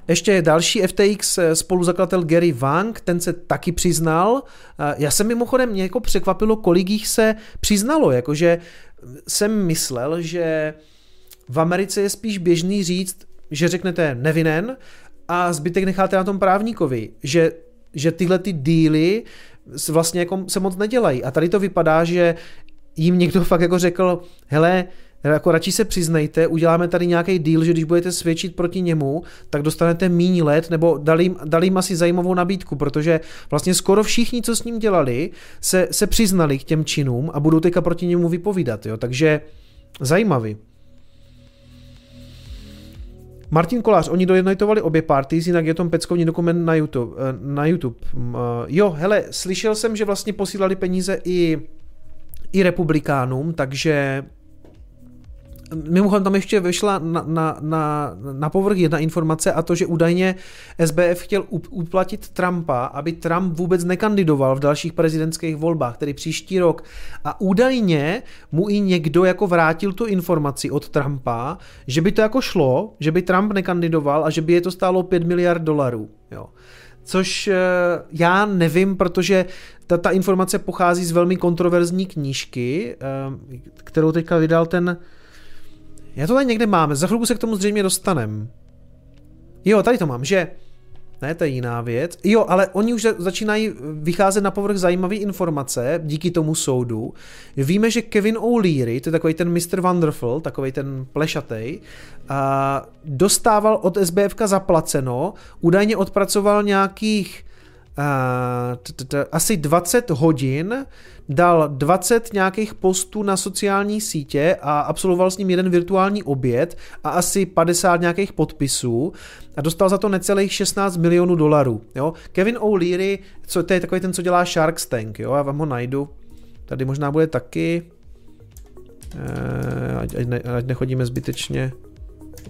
Ještě další FTX spoluzakladatel Gary Wang, ten se taky přiznal. Já jsem mimochodem, mě jako překvapilo, kolik jich se přiznalo, jakože jsem myslel, že v Americe je spíš běžný říct, že řeknete nevinen a zbytek necháte na tom právníkovi, že tyhle ty díly vlastně jako se moc nedělají. A tady to vypadá, že jim někdo fakt jako řekl, hele, jako radši se přiznejte, uděláme tady nějaký deal, že když budete svědčit proti němu, tak dostanete míň let, nebo dali jim asi zajímavou nabídku, protože vlastně skoro všichni, co s ním dělali, se přiznali k těm činům a budou teďka proti němu vypovídat, jo? Takže zajímavý. Martin Kolář, oni dojednotovali obě party, jinak je tom peckovní dokument na YouTube. Jo, hele, slyšel jsem, že vlastně posílali peníze i republikánům, takže mimochodem tam ještě vyšla na povrch jedna informace a to, že údajně SBF chtěl uplatit Trumpa, aby Trump vůbec nekandidoval v dalších prezidentských volbách, tedy příští rok. A údajně mu i někdo jako vrátil tu informaci od Trumpa, že by to jako šlo, že by Trump nekandidoval a že by je to stálo $5 miliard. Jo. Což já nevím, protože ta informace pochází z velmi kontroverzní knížky, kterou teďka vydal ten... Já to tady někde máme, za chvilku se k tomu zřejmě dostanem. Jo, tady to mám, že... Ne, to je jiná věc. Jo, ale oni už začínají vycházet na povrch zajímavé informace díky tomu soudu. Víme, že Kevin O'Leary, to je takový ten Mr. Wonderful, takový ten plešatej, dostával od SBFka zaplaceno, údajně odpracoval nějakých asi 20 hodin, dal 20 nějakých postů na sociální sítě a absolvoval s ním jeden virtuální oběd a asi 50 nějakých podpisů a dostal za to necelých 16 milionů dolarů. Jo? Kevin O'Leary, to je takový ten, co dělá Shark Tank, jo? Já vám ho najdu. Tady možná bude taky, ať nechodíme zbytečně.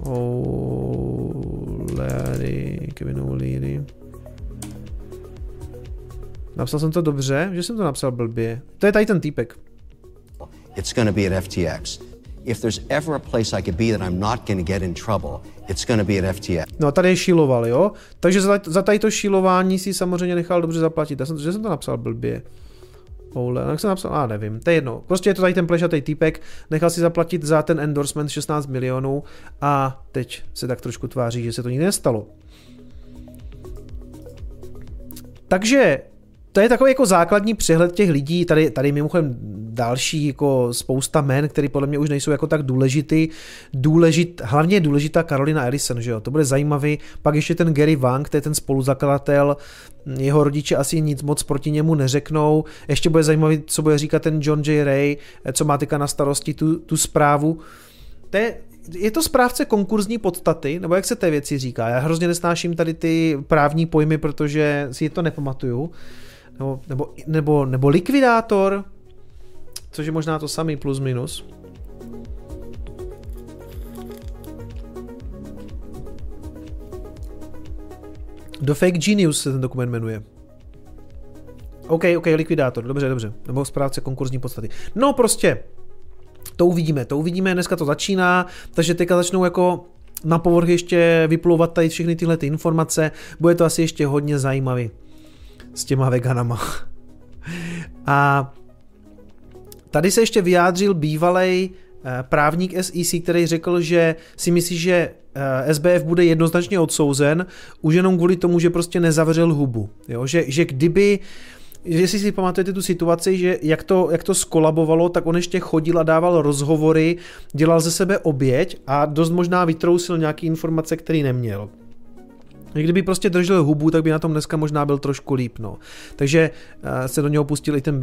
O'Leary, Kevin O'Leary. Napsal jsem to dobře, že jsem to napsal blbě. To je tady ten týpek. It's going to be at FTX. If there's ever a place I could be that I'm not going to get in trouble, it's going to be at FTX. No a tady je šíloval, jo? Takže za tady to šílování si samozřejmě nechal dobře zaplatit. Že jsem to napsal blbě. Jak jsem napsal? A nevím, to je jedno. Prostě je to tady ten plešatej týpek, nechal si zaplatit za ten endorsement 16 milionů a teď se tak trošku tváří, že se to nikdy nestalo. Takže to je takový jako základní přehled těch lidí, tady mimochodem další jako spousta jmen, které podle mě už nejsou jako tak důležitý. Hlavně je důležitá Carolina Ellison, že jo, to bude zajímavý, pak ještě ten Gary Wang, to je ten spoluzakladatel, jeho rodiče asi nic moc proti němu neřeknou, ještě bude zajímavý, co bude říkat ten John J. Ray, co má teďka na starosti tu zprávu. Je to správce konkurzní podstaty, nebo jak se té věci říká, já hrozně nesnáším tady ty právní pojmy, protože si je to nepamatuju. Nebo likvidátor, což je možná to samý plus minus. The Fake Genius se ten dokument jmenuje. OK, likvidátor, dobře, nebo správce konkurzní podstaty. No prostě, to uvidíme, dneska to začíná, takže teďka začnou jako na povrch ještě vyplouvat tady všechny tyhle ty informace, bude to asi ještě hodně zajímavý. S těma veganama. A tady se ještě vyjádřil bývalý právník SEC, který řekl, že si myslí, že SBF bude jednoznačně odsouzen, už jenom kvůli tomu, že prostě nezavřel hubu. Jo? Jestli si pamatujete tu situaci, že jak to skolabovalo, tak on ještě chodil a dával rozhovory, dělal ze sebe oběť a dost možná vytrousil nějaké informace, které neměl. Kdyby prostě držel hubu, tak by na tom dneska možná byl trošku líp, no. Takže se do něho pustil i ten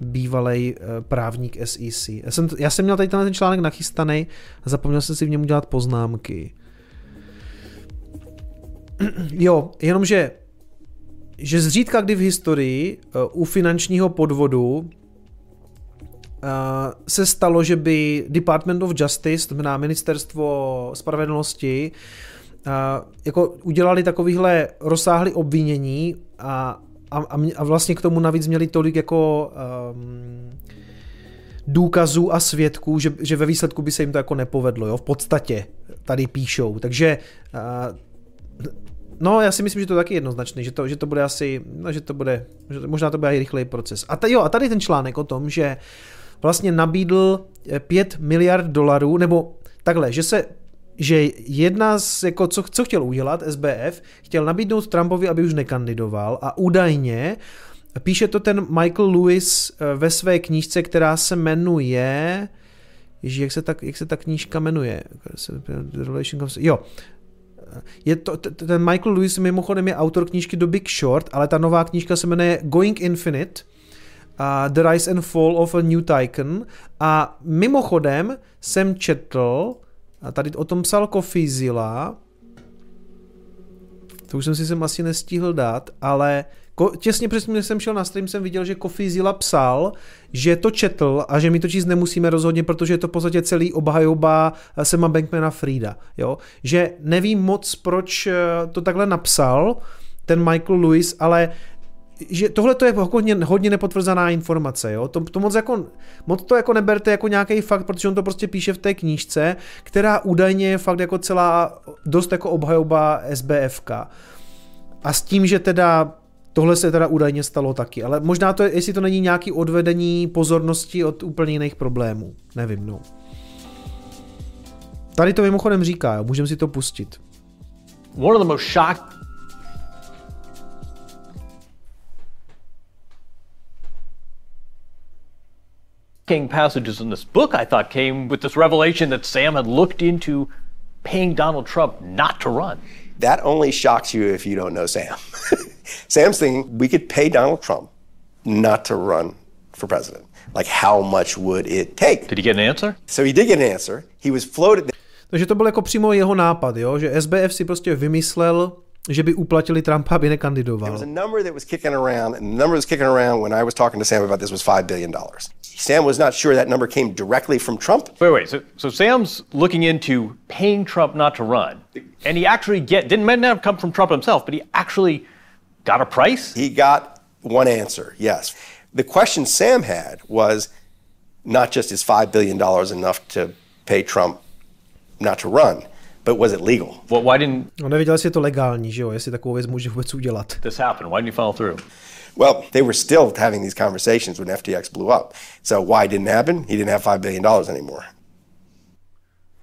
bývalej právník SEC. Já jsem měl tady ten článek nachystaný a zapomněl jsem si v něm udělat poznámky. Jo, jenomže že zřídka kdy v historii u finančního podvodu se stalo, že by Department of Justice, to znamená Ministerstvo spravedlnosti, jako udělali takovýhle rozsáhlý obvinění a vlastně k tomu navíc měli tolik jako důkazů a svědků, že ve výsledku by se jim to jako nepovedlo, jo? V podstatě tady píšou, takže no, já si myslím, že to je taky jednoznačný, že to bude asi, no, že možná to bude i rychlej proces. A tady ten článek o tom, že vlastně nabídl 5 miliard dolarů, nebo takhle, že jedna z, jako co chtěl udělat, SBF, chtěl nabídnout Trumpovi, aby už nekandidoval a údajně, píše to ten Michael Lewis ve své knížce, která se jmenuje, jak se ta knížka jmenuje? Jo, ten Michael Lewis mimochodem je autor knížky The Big Short, ale ta nová knížka se jmenuje Going Infinite, The Rise and Fall of a New Tycoon a mimochodem jsem četl, a tady o tom psal Coffee Zilla, to už jsem si sem asi nestihl dát, ale těsně přesně, když jsem šel na stream, jsem viděl, že Coffee Zilla psal, že to četl a že my to číst nemusíme rozhodně, protože je to v podstatě celý obhajoba Sama Bankmana-Frieda, jo, že nevím moc, proč to takhle napsal ten Michael Lewis, ale že tohle to je hodně nepotvrzená informace, jo? To moc to jako neberte jako nějaký fakt, protože on to prostě píše v té knížce, která údajně je fakt jako celá dost jako obhajoba SBFka. A s tím, že teda tohle se teda údajně stalo taky, ale možná to, jestli to není nějaký odvedení pozornosti od úplně jiných problémů, nevím, no. Tady to mimochodem říká, jo? Můžeme si to pustit. One of the most shocked passages in this book, I thought, came with this revelation that Sam had looked into paying Donald Trump not to run. That only shocks you if you don't know Sam. Sam's thinking, we could pay Donald Trump not to run for president. Like, how much would it take? Did he get an answer? So he did get an answer. He was floated. Takže to byl jako přímo jeho nápad, jo? Že SBF si prostě vymyslel, že by uplatili Trumpa, aby nekandidoval. There was a number that was kicking around, and the number was kicking around when I was talking to Sam about this was $5 billion. Sam was not sure that number came directly from Trump. Wait. So Sam's looking into paying Trump not to run, and he actually didn't have come from Trump himself, but he actually got a price. He got one answer. Yes. The question Sam had was not just is $5 billion enough to pay Trump not to run, but was it legal? Well, why didn't? On nevěděl, jestli je to legální, že jo, jestli takovou věc může vůbec udělat. This happened. Why didn't you follow through? Well, they were still having these conversations when FTX blew up. So why it didn't happen? He didn't have $5 billion anymore.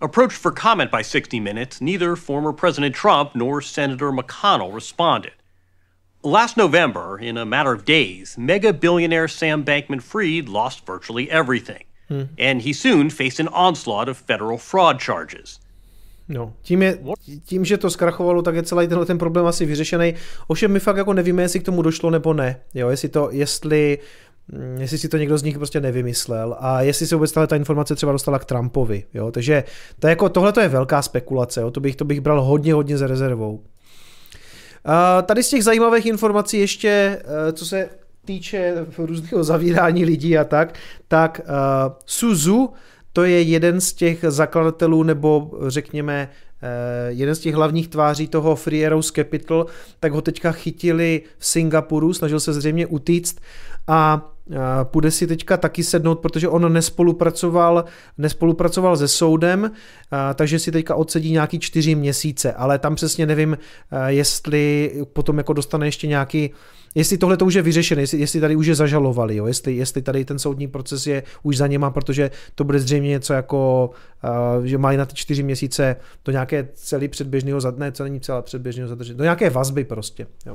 Approached for comment by 60 Minutes, neither former President Trump nor Senator McConnell responded. Last November, in a matter of days, mega billionaire Sam Bankman-Fried lost virtually everything, and he soon faced an onslaught of federal fraud charges. No, tím, že to zkrachovalo, tak je celý tenhle ten problém asi vyřešený. Ovšem my fakt jako nevíme, jestli k tomu došlo nebo ne. Jo, jestli si to někdo z nich prostě nevymyslel a jestli se vůbec ta informace třeba dostala k Trumpovi. Jo, takže jako tohle je velká spekulace, jo, to bych bral hodně s rezervou. Tady z těch zajímavých informací ještě, co se týče různého zavírání lidí a tak Suzu, to je jeden z těch zakladatelů, nebo řekněme, jeden z těch hlavních tváří toho Three Arrows Capital, tak ho teďka chytili v Singapuru, snažil se zřejmě utíct a půjde si teďka taky sednout, protože on nespolupracoval se soudem, takže si teďka odsedí nějaký 4 měsíce, ale tam přesně nevím, jestli potom jako dostane ještě nějaký, jestli tohle to už je vyřešené, jestli tady už je zažalovali, jo? Jestli tady ten soudní proces je už za něma, protože to bude zřejmě něco jako, že mají na ty 4 měsíce do nějaké celý předběžného zadne, co není celá předběžného zadržení, do nějaké vazby prostě. Jo.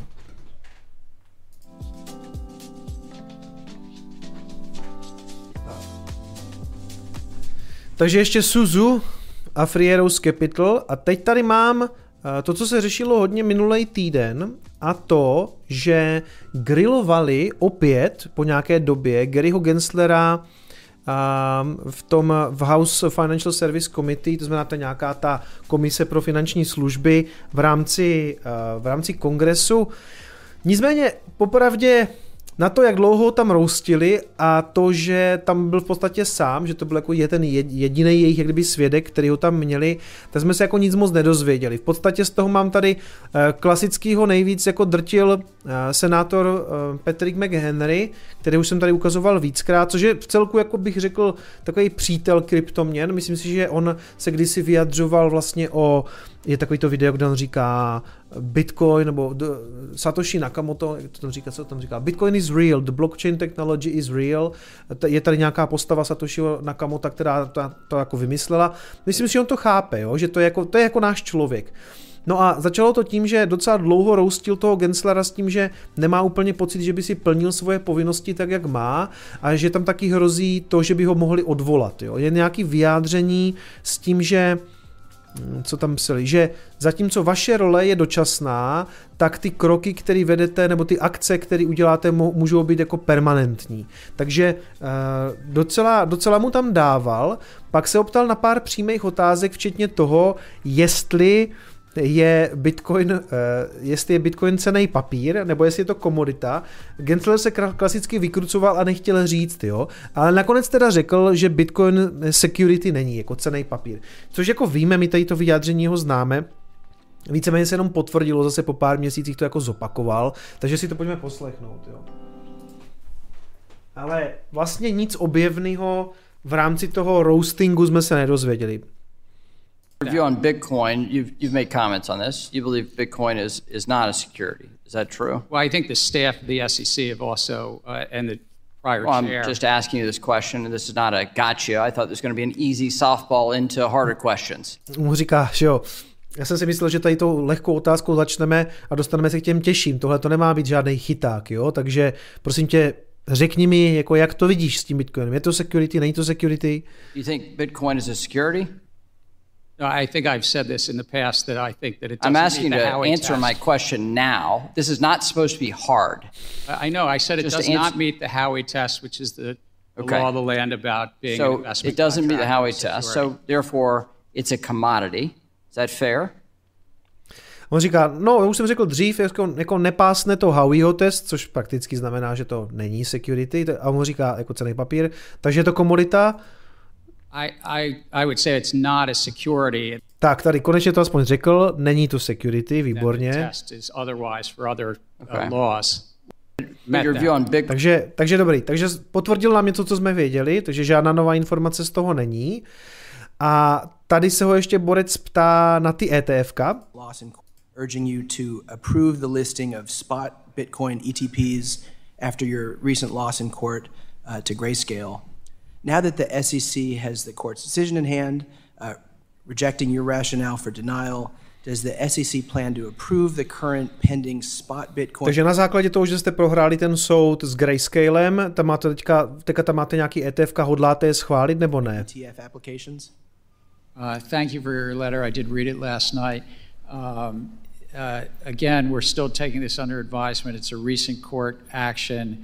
Takže ještě Suzu a Three Arrows Capital a teď tady mám to, co se řešilo hodně minulý týden a to, že grillovali opět po nějaké době Garyho Genslera v House Financial Service Committee, to znamená to nějaká ta komise pro finanční služby v rámci kongresu. Nicméně popravdě na to, jak dlouho tam roustili a to, že tam byl v podstatě sám, že to byl jako ten jediný jejich jak kdyby svědek, který ho tam měli, tak jsme se jako nic moc nedozvěděli. V podstatě z toho mám tady klasickýho nejvíc jako drtil senátor Patrick McHenry, který už jsem tady ukazoval víckrát, což je v celku, jako bych řekl, takový přítel kryptoměn. Myslím si, že on se kdysi vyjadřoval vlastně je takovýto video, kde on říká Bitcoin, nebo Satoshi Nakamoto, co tam říká, Bitcoin is real, the blockchain technology is real, je tady nějaká postava Satoshiho Nakamoto, která to jako vymyslela. Myslím si, že on to chápe, jo? Že to je jako náš člověk. No a začalo to tím, že docela dlouho roustil toho Genslera s tím, že nemá úplně pocit, že by si plnil svoje povinnosti tak, jak má a že tam taky hrozí to, že by ho mohli odvolat. Jo? Je nějaký vyjádření s tím, že co tam psali, že zatímco vaše role je dočasná, tak ty kroky, které vedete, nebo ty akce, které uděláte, můžou být jako permanentní. Takže docela mu tam dával, pak se optal na pár přímých otázek, včetně toho, jestli je Bitcoin cenný papír, nebo jestli je to komodita. Gensler se klasicky vykrucoval a nechtěl říct, jo. Ale nakonec teda řekl, že Bitcoin security není jako cenný papír. Což jako víme, my tady to vyjádření ho známe. Víceméně se jenom potvrdilo, zase po pár měsících to jako zopakoval. Takže si to pojďme poslechnout, jo. Ale vlastně nic objevného v rámci toho roastingu jsme se nedozvěděli. Your view on Bitcoin, you've made comments on this. You believe Bitcoin is not a security. Is that true? Well, I think the staff of the SEC have also, and the prior chair. I'm just asking you this question, and this is not a gotcha. I thought there's going to be an easy softball into harder questions. Mu říká, že jo. Já jsem si myslel, že tady tou lehkou otázkou začneme a dostaneme se k těm těžším. Tohle to nemá být žádný chyták, jo? Takže prosím tě, řekni mi, jako jak to vidíš s tím Bitcoinem. Je to security, není to security? You think Bitcoin is a security? No, I think I've said this in the past that I think that it doesn't. I'm asking you to answer my question now. This is not supposed to be hard. I know. I said it does not meet the Howey test, which is the law of the land about being an investment contract. It doesn't meet the Howey test, so therefore it's a commodity. Is that fair? On říká, no, už jsem řekl dřív, jako nepásne to Howeyho test, což prakticky znamená, že to není security, a on říká jako cenný papír, takže je to komodita. I would say it's not a security. Tak, tady konečně to aspoň řekl, není to security, výborně. The test is otherwise for other laws. Takže dobrý, takže potvrdil nám něco, co jsme věděli, takže žádná nová informace z toho není. A tady se ho ještě Borec ptá na ty ETFka. Urging you to approve the listing of spot Bitcoin ETPs after your recent loss in court to Grayscale. Now that the SEC has the court's decision in hand, rejecting your rationale for denial, does the SEC plan to approve the current pending spot Bitcoin? Takže na základě toho, že jste prohráli ten soud s Grayscalem, tam máte teďka tam máte nějaký ETFka, hodláte je schválit nebo ne? ETF applications? Thank you for your letter. I did read it last night. Again, we're still taking this under advisement. It's a recent court action,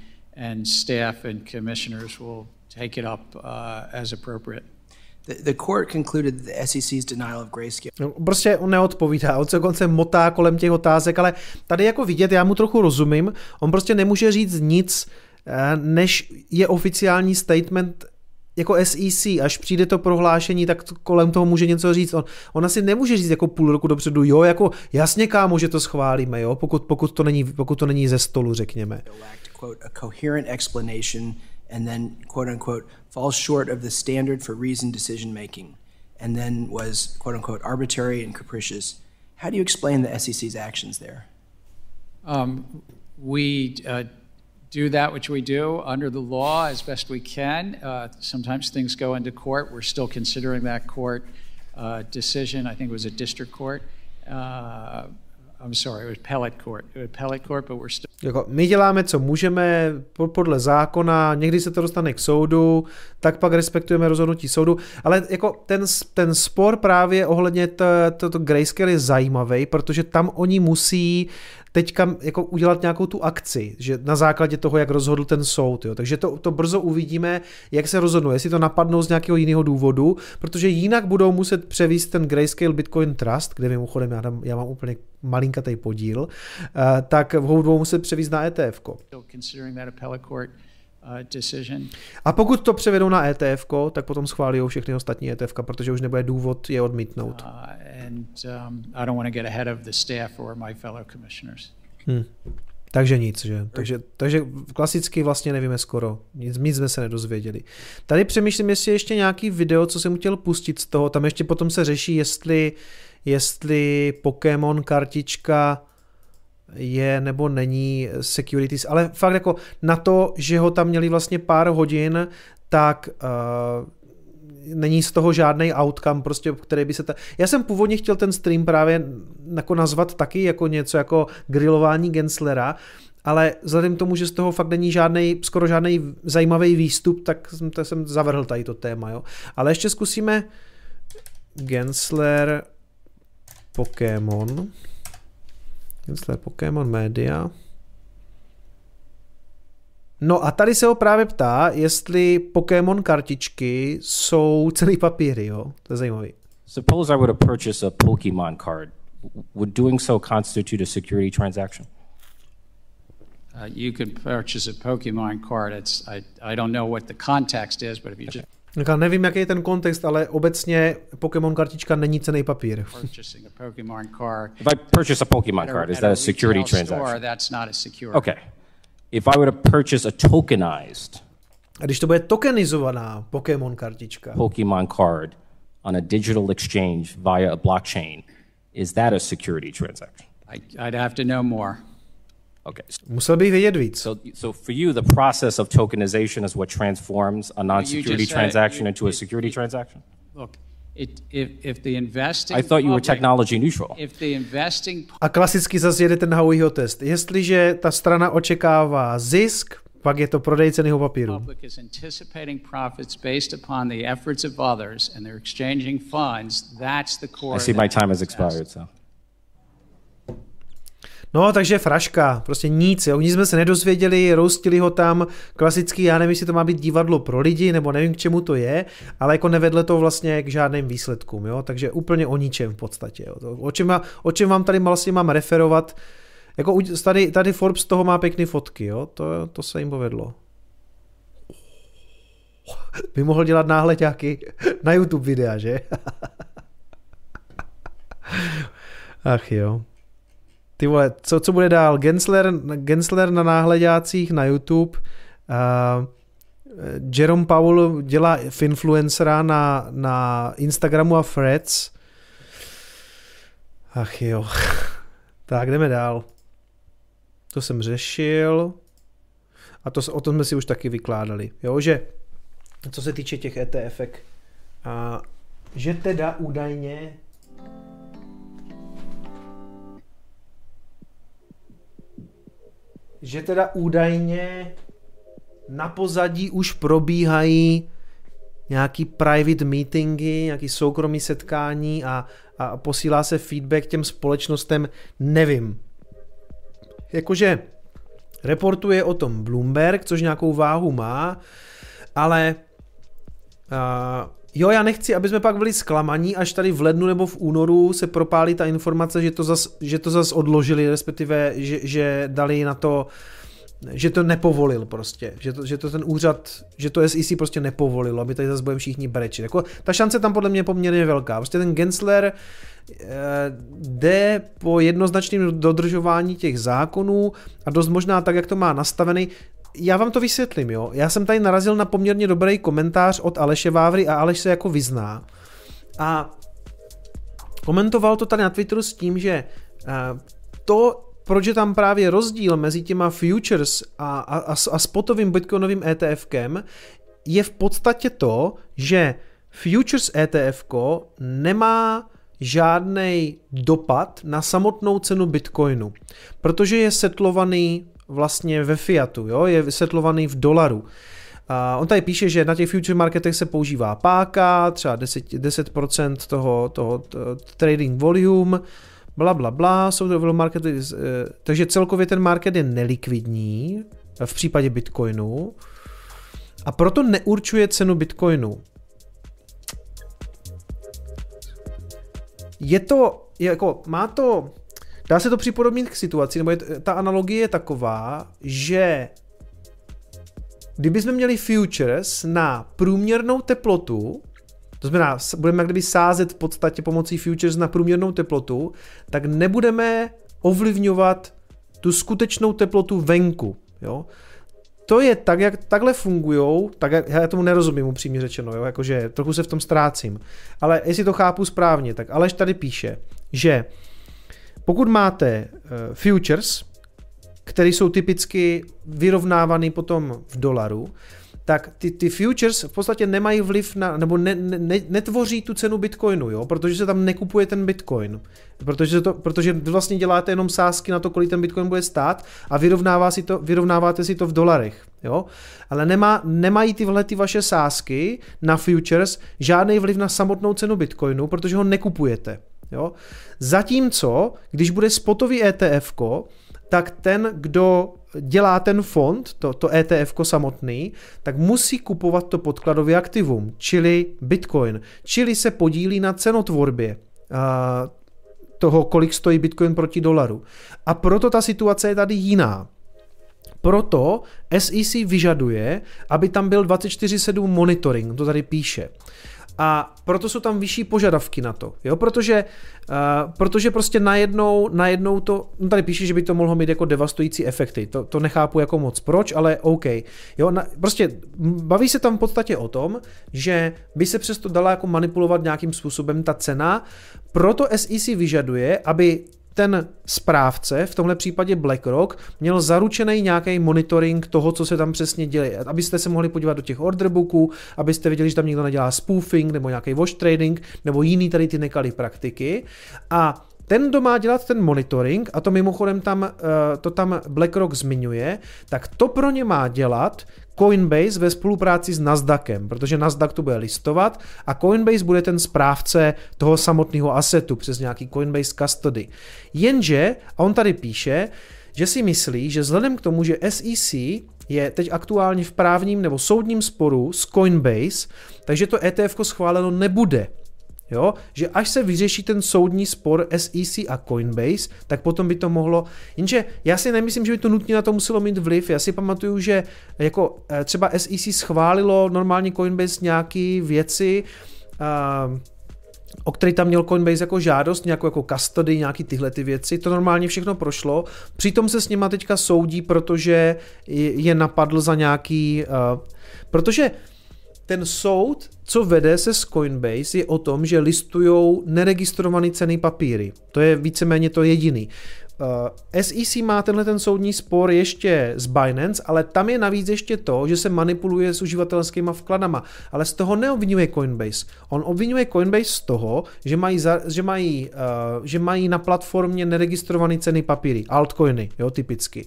and staff and commissioners will take it up as appropriate. The court concluded the SEC's denial of Grayscale. No, prostě on neodpovídá, on se dokonce motá kolem těch otázek, ale tady jako vidět, já mu trochu rozumím, on prostě nemůže říct nic, než je oficiální statement jako SEC, až přijde to prohlášení, tak kolem toho může něco říct. On asi nemůže říct jako půl roku dopředu, jo, jako jasně, kámo, že to schválíme, jo, pokud to není ze stolu, řekněme. And then, quote unquote, falls short of the standard for reasoned decision making, and then was, quote unquote, arbitrary and capricious. How do you explain the SEC's actions there? We do that which we do under the law as best we can. Sometimes things go into court. We're still considering that court decision. I think it was a district court. I'm sorry, it was appellate court. It was appellate court, but we're still. Jako my děláme, co můžeme podle zákona, někdy se to dostane k soudu, tak pak respektujeme rozhodnutí soudu, ale jako ten spor právě ohledně toto Grayscale je zajímavý, protože tam oni musí teďka jako udělat nějakou tu akci, že na základě toho, jak rozhodl ten soud. Jo. Takže to brzo uvidíme, jak se rozhodnou, jestli to napadnou z nějakého jiného důvodu, protože jinak budou muset převést ten Grayscale Bitcoin Trust, kde mimochodem já mám úplně malinkatej podíl, tak ho budou muset převést na ETF-ko. A pokud to převedou na ETF-ko, tak potom schválí všechny ostatní ETF-ka, protože už nebude důvod je odmítnout. Takže nic, že? Takže klasicky vlastně nevíme skoro. Nic jsme se nedozvěděli. Tady přemýšlím, jestli ještě nějaký video, co jsem chtěl pustit z toho. Tam ještě potom se řeší, jestli Pokémon kartička je nebo není securities, ale fakt jako na to, že ho tam měli vlastně pár hodin, tak není z toho žádný outcome, prostě, který by se ta... Já jsem původně chtěl ten stream právě jako nazvat taky jako něco jako grilování Genslera, ale vzhledem k tomu, že z toho fakt není skoro žádný zajímavý výstup, tak jsem zavrhl tady to téma, jo. Ale ještě zkusíme Gensler Pokémon. Pokémon Media. No a tady se ho právě ptá, jestli Pokémon kartičky jsou cenný papíry, jo? To je zajímavý. Suppose I would have purchased a Pokémon card. Would doing so constitute a security transaction? You could purchase a Pokémon card. I don't know what the context is, but if you just... Já nevím, jaký je ten kontext, ale obecně Pokémon kartička není cenný papír. If I purchase a Pokémon card, is that a security transaction? That's not a security. Okay. If I were to purchase a tokenized. A když to bude tokenizovaná Pokémon kartička. Pokémon card on a digital exchange via a blockchain, is that a security transaction? I'd have to know more. Okay. Musel bych vědět víc. So for you, the process of tokenization is what transforms a non-security transaction into a security transaction? Look, if the investing... I thought you were technology neutral. If the investing... A klasicky zase jede ten Howeyho test. Jestliže ta strana očekává zisk, Pak je to prodej cenného papíru. No, takže fraška, prostě nic. Oni jsme se nedozvěděli, roustili ho tam, klasický, já nevím, jestli to má být divadlo pro lidi, nebo nevím, k čemu to je, ale jako nevedlo to vlastně k žádným výsledkům, jo? Takže úplně o ničem v podstatě. Jo? O čem vám tady vlastně mám referovat, jako tady Forbes toho má pěkné fotky, jo? To se jim povedlo. By mohl dělat náhleďáky na YouTube videa, že? Ach jo. Ty vole, co bude dál? Gensler na náhledácích na YouTube. Jerome Powell dělá finfluencera na Instagramu a Threads. Ach jo. Tak jdeme dál. To jsem řešil. A o tom jsme si už taky vykládali. Jo, že co se týče těch ETF-ek. Že teda údajně... na pozadí už probíhají nějaký private meetingy, nějaký soukromý setkání a posílá se feedback těm společnostem, nevím. Jakože reportuje o tom Bloomberg, což nějakou váhu má, ale jo, já nechci, aby jsme pak byli zklamaní, až tady v lednu nebo v únoru se propálí ta informace, že to zas odložili, respektive, že dali na to, že to nepovolil prostě, že to ten úřad, že to SEC prostě nepovolilo, aby tady zase budeme všichni brečit. Jako, ta šance tam podle mě poměrně velká. Prostě ten Gensler jde po jednoznačném dodržování těch zákonů a dost možná tak, jak to má nastavený. Já vám to vysvětlím, jo. Já jsem tady narazil na poměrně dobrý komentář od Aleše Vávry a Aleš se jako vyzná. A komentoval to tady na Twitteru s tím, že to, proč je tam právě rozdíl mezi těma futures a spotovým bitcoinovým ETF-kem, je v podstatě to, že futures ETF-ko nemá žádný dopad na samotnou cenu bitcoinu, protože je setlovaný vlastně ve fiatu, jo? Je vysetlovaný v dolaru. On tady píše, že na těch future marketech se používá páka, třeba 10% toho trading volume, blablabla, jsou to markety, takže celkově ten market je nelikvidní v případě Bitcoinu a proto neurčuje cenu Bitcoinu. Je to, jako má to... Dá se to připodobnit k situaci, nebo ta analogie je taková, že kdybychom měli futures na průměrnou teplotu, to znamená, budeme kdyby sázet v podstatě pomocí futures na průměrnou teplotu, tak nebudeme ovlivňovat tu skutečnou teplotu venku. Jo? To je tak, jak takhle fungujou, tak já tomu nerozumím upřímně řečeno, jo? Jakože trochu se v tom ztrácím, ale jestli to chápu správně, tak Aleš tady píše, že pokud máte futures, které jsou typicky vyrovnávané potom v dolaru, tak ty futures v podstatě nemají vliv na, nebo netvoří tu cenu bitcoinu, jo? Protože se tam nekupuje ten bitcoin. Protože vlastně děláte jenom sázky na to, kolik ten bitcoin bude stát a vyrovnáváte si to v dolarech. Jo? Ale nemají tyhle ty vaše sázky na futures žádný vliv na samotnou cenu bitcoinu, protože ho nekupujete. Jo? Zatímco, když bude spotový ETF-ko, tak ten, kdo dělá ten fond, to ETF-ko samotný, tak musí kupovat to podkladové aktivum, čili Bitcoin, čili se podílí na cenotvorbě toho, kolik stojí Bitcoin proti dolaru. A proto ta situace je tady jiná. Proto SEC vyžaduje, aby tam byl 24/7 monitoring, to tady píše. A proto jsou tam vyšší požadavky na to, jo? Protože prostě najednou to, no tady píše, že by to mohlo mít jako devastující efekty, to nechápu jako moc proč, ale OK. Jo? Prostě baví se tam v podstatě o tom, že by se přesto dala jako manipulovat nějakým způsobem ta cena, proto SEC vyžaduje, aby ten správce, v tomhle případě BlackRock, měl zaručený nějaký monitoring toho, co se tam přesně děje. Abyste se mohli podívat do těch orderbooků, abyste viděli, že tam někdo nedělá spoofing, nebo nějaký wash trading, nebo jiný tady ty nekalý praktiky. A ten, kdo má dělat ten monitoring, a to mimochodem tam, to tam BlackRock zmiňuje, tak to pro ně má dělat Coinbase ve spolupráci s Nasdaqem, protože Nasdaq to bude listovat a Coinbase bude ten správce toho samotného asetu přes nějaký Coinbase Custody. Jenže, a on tady píše, že si myslí, že vzhledem k tomu, že SEC je teď aktuálně v právním nebo soudním sporu s Coinbase, takže to ETF-ko schváleno nebude. Jo? Že až se vyřeší ten soudní spor SEC a Coinbase, tak potom by to mohlo, jenže já si nemyslím, že by to nutně na to muselo mít vliv, já si pamatuju, že jako třeba SEC schválilo normálně Coinbase nějaký věci, o který tam měl Coinbase jako žádost, nějakou jako custody, nějaký tyhle ty věci, to normálně všechno prošlo, přitom se s nima teďka soudí, protože je napadl za nějaký, protože ten soud, co vede se s Coinbase, je o tom, že listujou neregistrované cenné papíry. To je víceméně to jediný. SEC má tenhle ten soudní spor ještě z Binance, ale tam je navíc ještě to, že se manipuluje s uživatelskýma vkladama, ale z toho neobvinuje Coinbase. On obvinuje Coinbase z toho, že mají na platformě neregistrované cenné papíry, altcoiny, jo, typicky.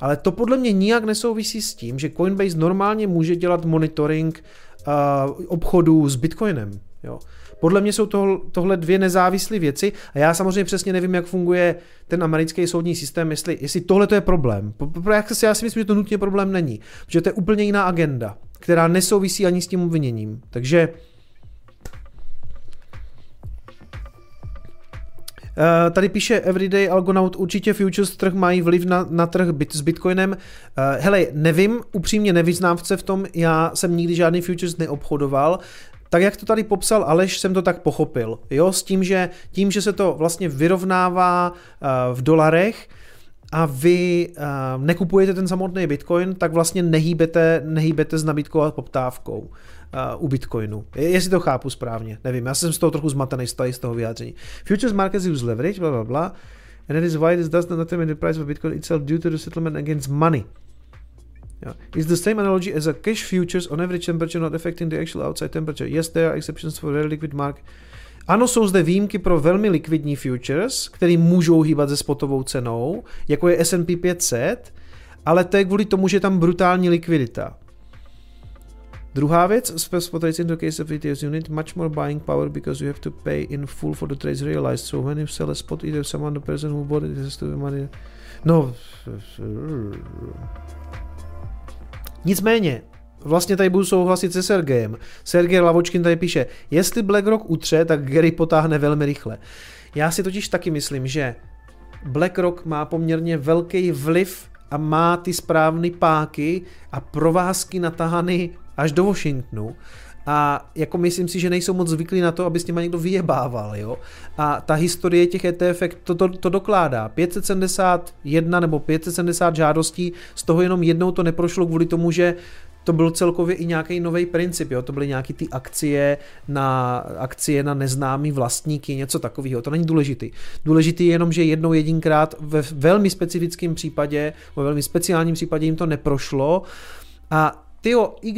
Ale to podle mě nijak nesouvisí s tím, že Coinbase normálně může dělat monitoring obchodů s Bitcoinem. Jo. Podle mě jsou tohle dvě nezávislé věci a já samozřejmě přesně nevím, jak funguje ten americký soudní systém, jestli tohle to je problém. Já si myslím, že to nutně problém není, protože to je úplně jiná agenda, která nesouvisí ani s tím obviněním. Takže tady píše Everyday Algonaut, určitě futures trh mají vliv na trh s Bitcoinem. Hele, nevím, upřímně nevyznám se v tom, já jsem nikdy žádný futures neobchodoval. Tak jak to tady popsal Aleš, jsem to tak pochopil, jo, s tím, že se to vlastně vyrovnává v dolarech a vy nekupujete ten samotný Bitcoin, tak vlastně nehýbete s nabídkou a poptávkou u Bitcoinu. Jestli to chápu správně, nevím, já jsem z toho trochu zmatený z toho vyjádření. Futures markets use leverage, blablabla, and it is why this does not determine the price of Bitcoin itself due to the settlement against money. Is the same analogy as a cash futures on average temperature not affecting the actual outside temperature? Yes, there are exceptions for rare liquid market. Ano, jsou zde výjimky pro velmi likvidní futures, které můžou hýbat se spotovou cenou, jako je S&P 500, ale to je kvůli tomu, že je tam brutální likvidita. Druhá věc, spot trades in the case of ETFs unit, much more buying power because you have to pay in full for the trades realized. So when you sell a spot ETF, someone, the person who bought it has to be money. No... Nicméně, vlastně tady budu souhlasit se Sergejem. Sergej Lavočkin tady píše, jestli BlackRock utře, tak Gary potáhne velmi rychle. Já si totiž taky myslím, že BlackRock má poměrně velký vliv a má ty správné páky a provázky natáhany až do Washingtonu. A jako myslím si, že nejsou moc zvyklí na to, aby s nima někdo vyjebával, jo. A ta historie těch ETF to dokládá. 571 nebo 570 žádostí, z toho jenom jednou to neprošlo kvůli tomu, že to byl celkově i nějaký nový princip, jo. To byly nějaký ty akcie na neznámý vlastníky, něco takového. To není důležitý. Důležitý je jenom, že jednou jedinkrát ve velmi specifickém případě, ve velmi speciálním případě jim to neprošlo. A tyjo, i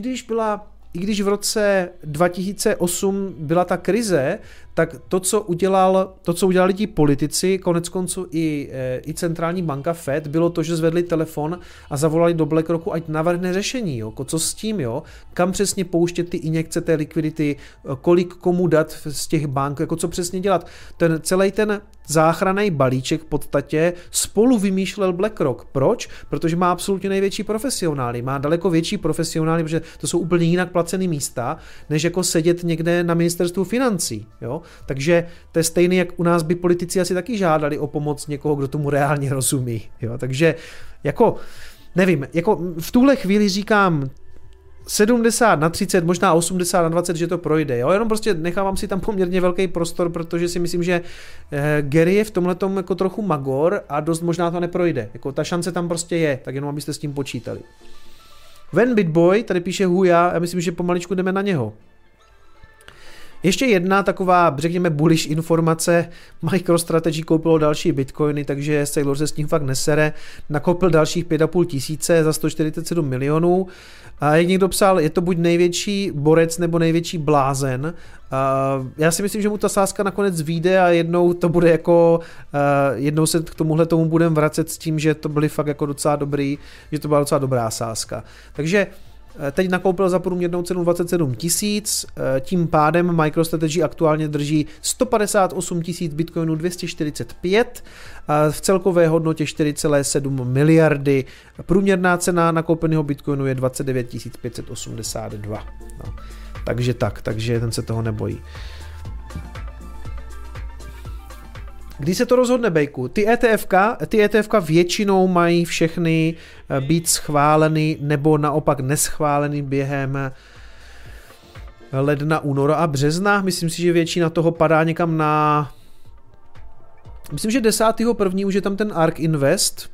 když v roce 2008 byla ta krize, tak to, co udělali ti politici, konec konců i centrální banka Fed, bylo to, že zvedli telefon a zavolali do BlackRocku, ať navrhne řešení, jo, co s tím, jo, kam přesně pouštět ty injekce té likvidity, kolik komu dát z těch bank, jako co přesně dělat. Celý ten záchranný balíček v podstatě spolu vymýšlel BlackRock. Proč? Protože má absolutně největší profesionály, má daleko větší profesionály, protože to jsou úplně jinak placený místa, než jako sedět někde na ministerstvu financí, jo. Takže to je stejný, jak u nás by politici asi taky žádali o pomoc někoho, kdo tomu reálně rozumí. Jo? Takže jako, nevím, jako v tuhle chvíli říkám 70/30, možná 80/20, že to projde. Jo? Jenom prostě nechávám si tam poměrně velký prostor, protože si myslím, že Gary je v tomhletom jako trochu magor a dost možná to neprojde. Jako ta šance tam prostě je, tak jenom abyste s tím počítali. When BitBoy, tady píše Huja, já myslím, že pomaličku jdeme na něho. Ještě jedna taková, řekněme, bullish informace. MicroStrategy koupilo další bitcoiny, takže Sailor se s tím fakt nesere. Nakoupil dalších 5 500 za 147 milionů. A jak někdo psal, je to buď největší borec nebo největší blázen. Já si myslím, že mu ta sázka nakonec vyjde a jednou to bude jako, jednou se k tomuhle tomu budeme vracet s tím, že to byly fakt jako docela dobrý, že to byla docela dobrá sázka. Takže teď nakoupil za průměrnou cenu 27 000, tím pádem MicroStrategy aktuálně drží 158 000 bitcoinů 245 v celkové hodnotě 4,7 miliardy. Průměrná cena nakoupeného bitcoinu je 29 582. No. Takže tak, takže ten se toho nebojí. Když se to rozhodne, Bejku? Ty ETFka většinou mají všechny být schváleny nebo naopak neschváleny během ledna, února a března. Myslím si, že většina toho padá někam na... Myslím, že 10.1. už je tam ten ARK Invest.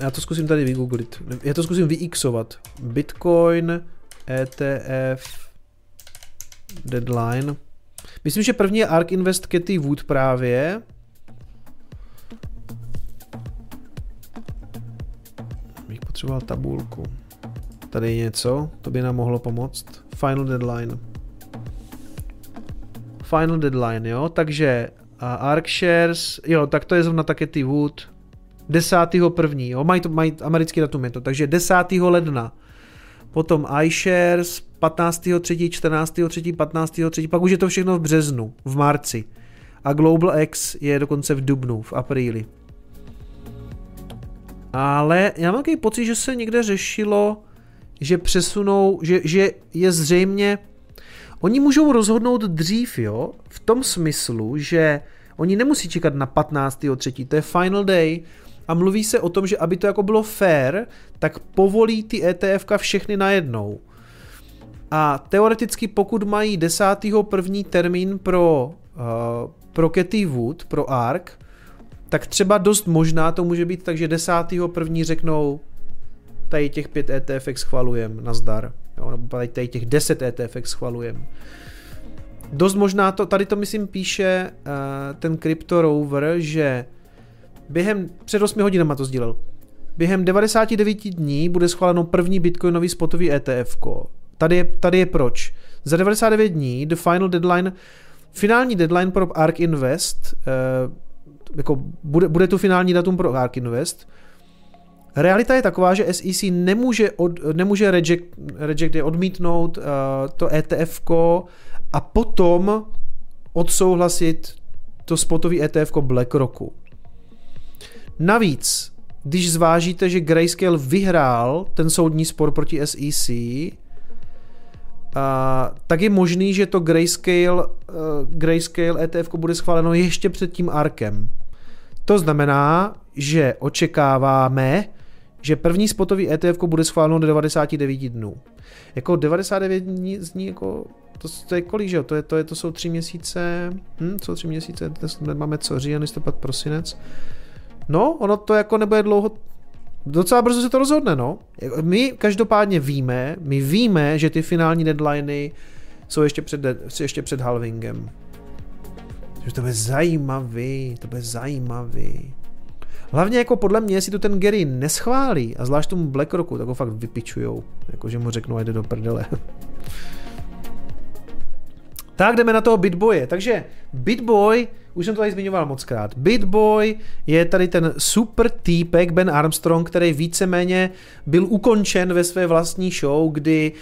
Já to zkusím tady vygooglit. Já to zkusím vyxovat. Bitcoin, ETF, deadline... Myslím, že první je ARK Invest Cathy Wood právě. Bych potřeboval tabulku. Tady je něco, to by nám mohlo pomoct. Final deadline. Final deadline, jo, takže ARK Shares, jo, tak to je zrovna ta Cathy Wood. 10.1, jo, mají americký datum je to, takže 10. ledna. Potom iShares 15.3., 14.3., 15.3., pak už je to všechno v březnu, v marci. A Global X je dokonce v dubnu, v apríli. Ale já mám takový pocit, že se někde řešilo, že přesunou, že je zřejmě... Oni můžou rozhodnout dřív, jo, v tom smyslu, že oni nemusí čekat na 15.3., to je final day, a mluví se o tom, že aby to jako bylo fair, tak povolí ty ETFka všechny najednou. A teoreticky pokud mají 10.1. termín pro Cathy Wood, pro ARK, tak třeba dost možná to může být, takže 10.1. řeknou tady těch 5 ETFek schvalujem, nazdar. Jo, nebo tady těch 10 ETFek schvalujem. Dost možná to, tady to myslím píše ten CryptoRover, že během, před 8 hodinama to sdílel, během 99 dní bude schváleno první bitcoinový spotový ETF-ko. Tady je proč. Za 99 dní, finální deadline pro ARK Invest, jako bude tu finální datum pro ARK Invest. Realita je taková, že SEC nemůže odmítnout to ETF-ko a potom odsouhlasit to spotový ETF-ko BlackRocku. Navíc, když zvážíte, že Grayscale vyhrál ten soudní spor proti SEC, tak je možný, že to Grayscale ETF-ko bude schváleno ještě před tím ARKem. To znamená, že očekáváme, že první spotový ETF-ko bude schváleno do 99 dnů. Jako 99 dní zní jako... To je kolik, že jo? To jsou 3 měsíce... jsou 3 měsíce, dnes máme co, říjen, listopad, prosinec... No, ono to jako nebude dlouho, docela brzo se to rozhodne, no. My každopádně víme, že ty finální deadliny jsou ještě před halvingem. Že to bude zajímavý. Hlavně jako podle mě, jestli to ten Gary neschválí, a zvlášť tomu BlackRocku, tak ho fakt vypičujou. Jakože mu řeknou, jde do prdele. Tak jdeme na toho BitBoye. Takže BitBoy, už jsem to tady zmiňoval mockrát. BitBoy je tady ten super týpek Ben Armstrong, který víceméně byl ukončen ve své vlastní show, kdy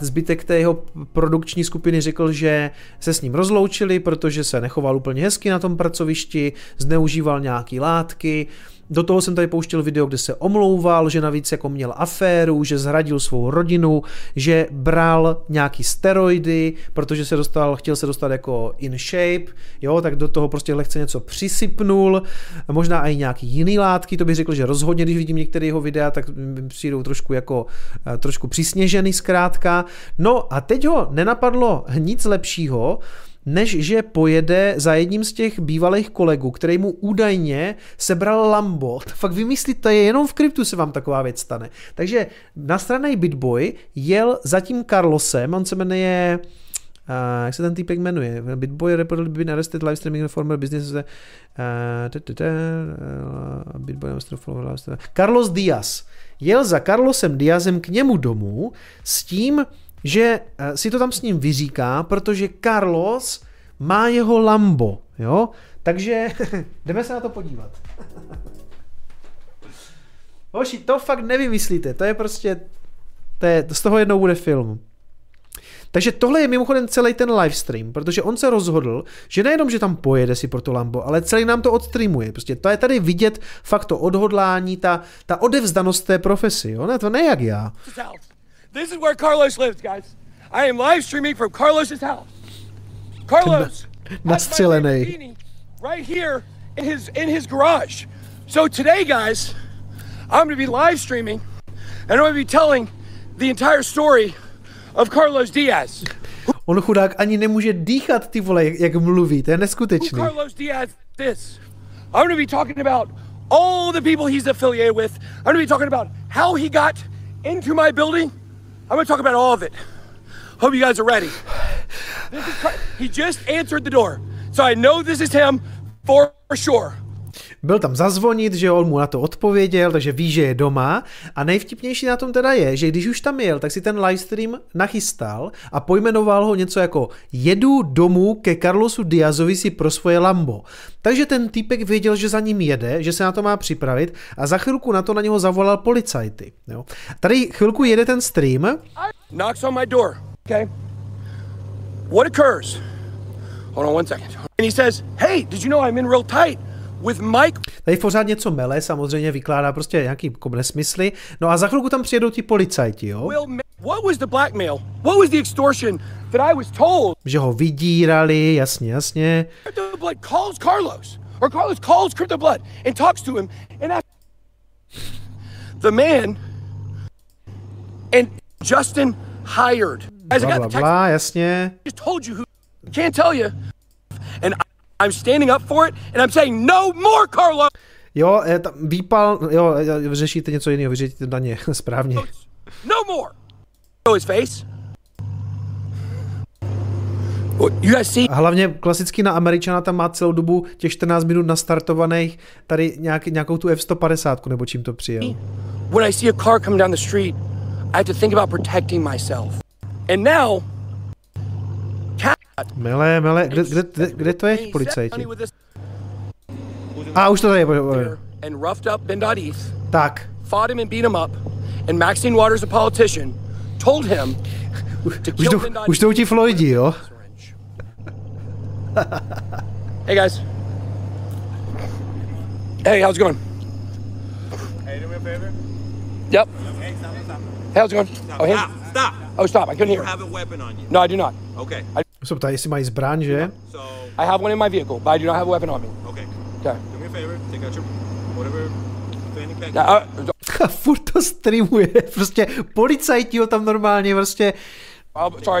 zbytek té jeho produkční skupiny řekl, že se s ním rozloučili, protože se nechoval úplně hezky na tom pracovišti, zneužíval nějaký látky. Do toho jsem tady pouštěl video, kde se omlouval, že navíc jako měl aféru, že zradil svou rodinu, že bral nějaký steroidy, protože chtěl se dostat jako in shape, jo, tak do toho prostě lehce něco přisypnul, možná i nějaký jiný látky, to bych řekl, že rozhodně, když vidím některé jeho videa, tak přijdou trošku přisněžený zkrátka. No a teď ho nenapadlo nic lepšího, než že pojede za jedním z těch bývalých kolegů, který mu údajně sebral Lambo. Fakt vymyslíte, jenom v kryptu se vám taková věc stane. Takže nastranný BitBoy jel za tím Carlosem, on se jmenuje Jak se ten týpek jmenuje? BitBoy reportedly been arrested live streaming former business. BitBoy Carlos Diaz. Jel za Carlosem Diazem k němu domů s tím, že si to tam s ním vyříká, protože Carlos má jeho Lambo, jo? Takže jdeme se na to podívat. Hoši, to fakt nevymyslíte, to je prostě, z toho jednou bude film. Takže tohle je mimochodem celý ten livestream, protože on se rozhodl, že nejenom, že tam pojede si pro to Lambo, ale celý nám to odstreamuje. Prostě to je tady vidět fakt to odhodlání, ta odevzdanost té profesi, jo? Ne, to ne jak já. This is where Carlos lives, guys. I am live streaming from Carlos's house. Carlos, nastřelený. Right here in his garage. So today, guys, I'm going to be live streaming and I'm going to be telling the entire story of Carlos Diaz. On chudák ani nemůže dýchat, ty vole, jak mluví. To je neskutečný. Carlos Diaz this. I'm going to be talking about all the people he's affiliated with. I'm going to be talking about how he got into my building. I'm going to talk about all of it. Hope you guys are ready. This is he just answered the door, so I know this is him for sure. Byl tam zazvonit, že on mu na to odpověděl, takže ví, že je doma. A nejvtipnější na tom teda je, že když už tam jel, tak si ten livestream nachystal a pojmenoval ho něco jako jedu domů ke Carlosu Diazovi si pro svoje Lambo. Takže ten týpek věděl, že za ním jede, že se na to má připravit a za chvilku na to na něho zavolal policajty. Jo. Tady chvilku jede ten stream. Knocks on my door. Okay. What occurs? Hold on one second. And he says, hey, did you know I'm in real tight? Tady pořád něco mele, samozřejmě vykládá prostě nějaký nesmysly. No a za chvilku tam přijedou ti policajti, jo? Že ho vydírali, jasně, jasně. Blablabla, jasně. I'm standing up for it and I'm saying no more, Carlos. Jo, výpal, jo, řešíte něco jiného, vyřešíte daně, správně. No more. Show his face. A hlavně klasicky na Američana tam má celou dobu těch 14 minut nastartovaných tady nějakou tu F-150 nebo čím to přijel. When I see a car come down the street, I have to think about protecting myself. And now Mele, kde to je policajti? A už to tady je. Tak. Už jdou ti Floydi, jo? Hey guys. Hey, how's it going? Hey, do me a favor? Yep. Hey, stop. How's it going? Oh, hey. Stop. Oh, stop. I couldn't hear. You have a weapon on you. No, I do not. Okay. Jsou ptají, jestli mají zbraň, že? I have one in my vehicle, but I do not have a weapon on me. Okay. Okay. Do me a favor, take out your whatever fanny pack. A furt to streamuje, prostě policajti ho tam normálně prostě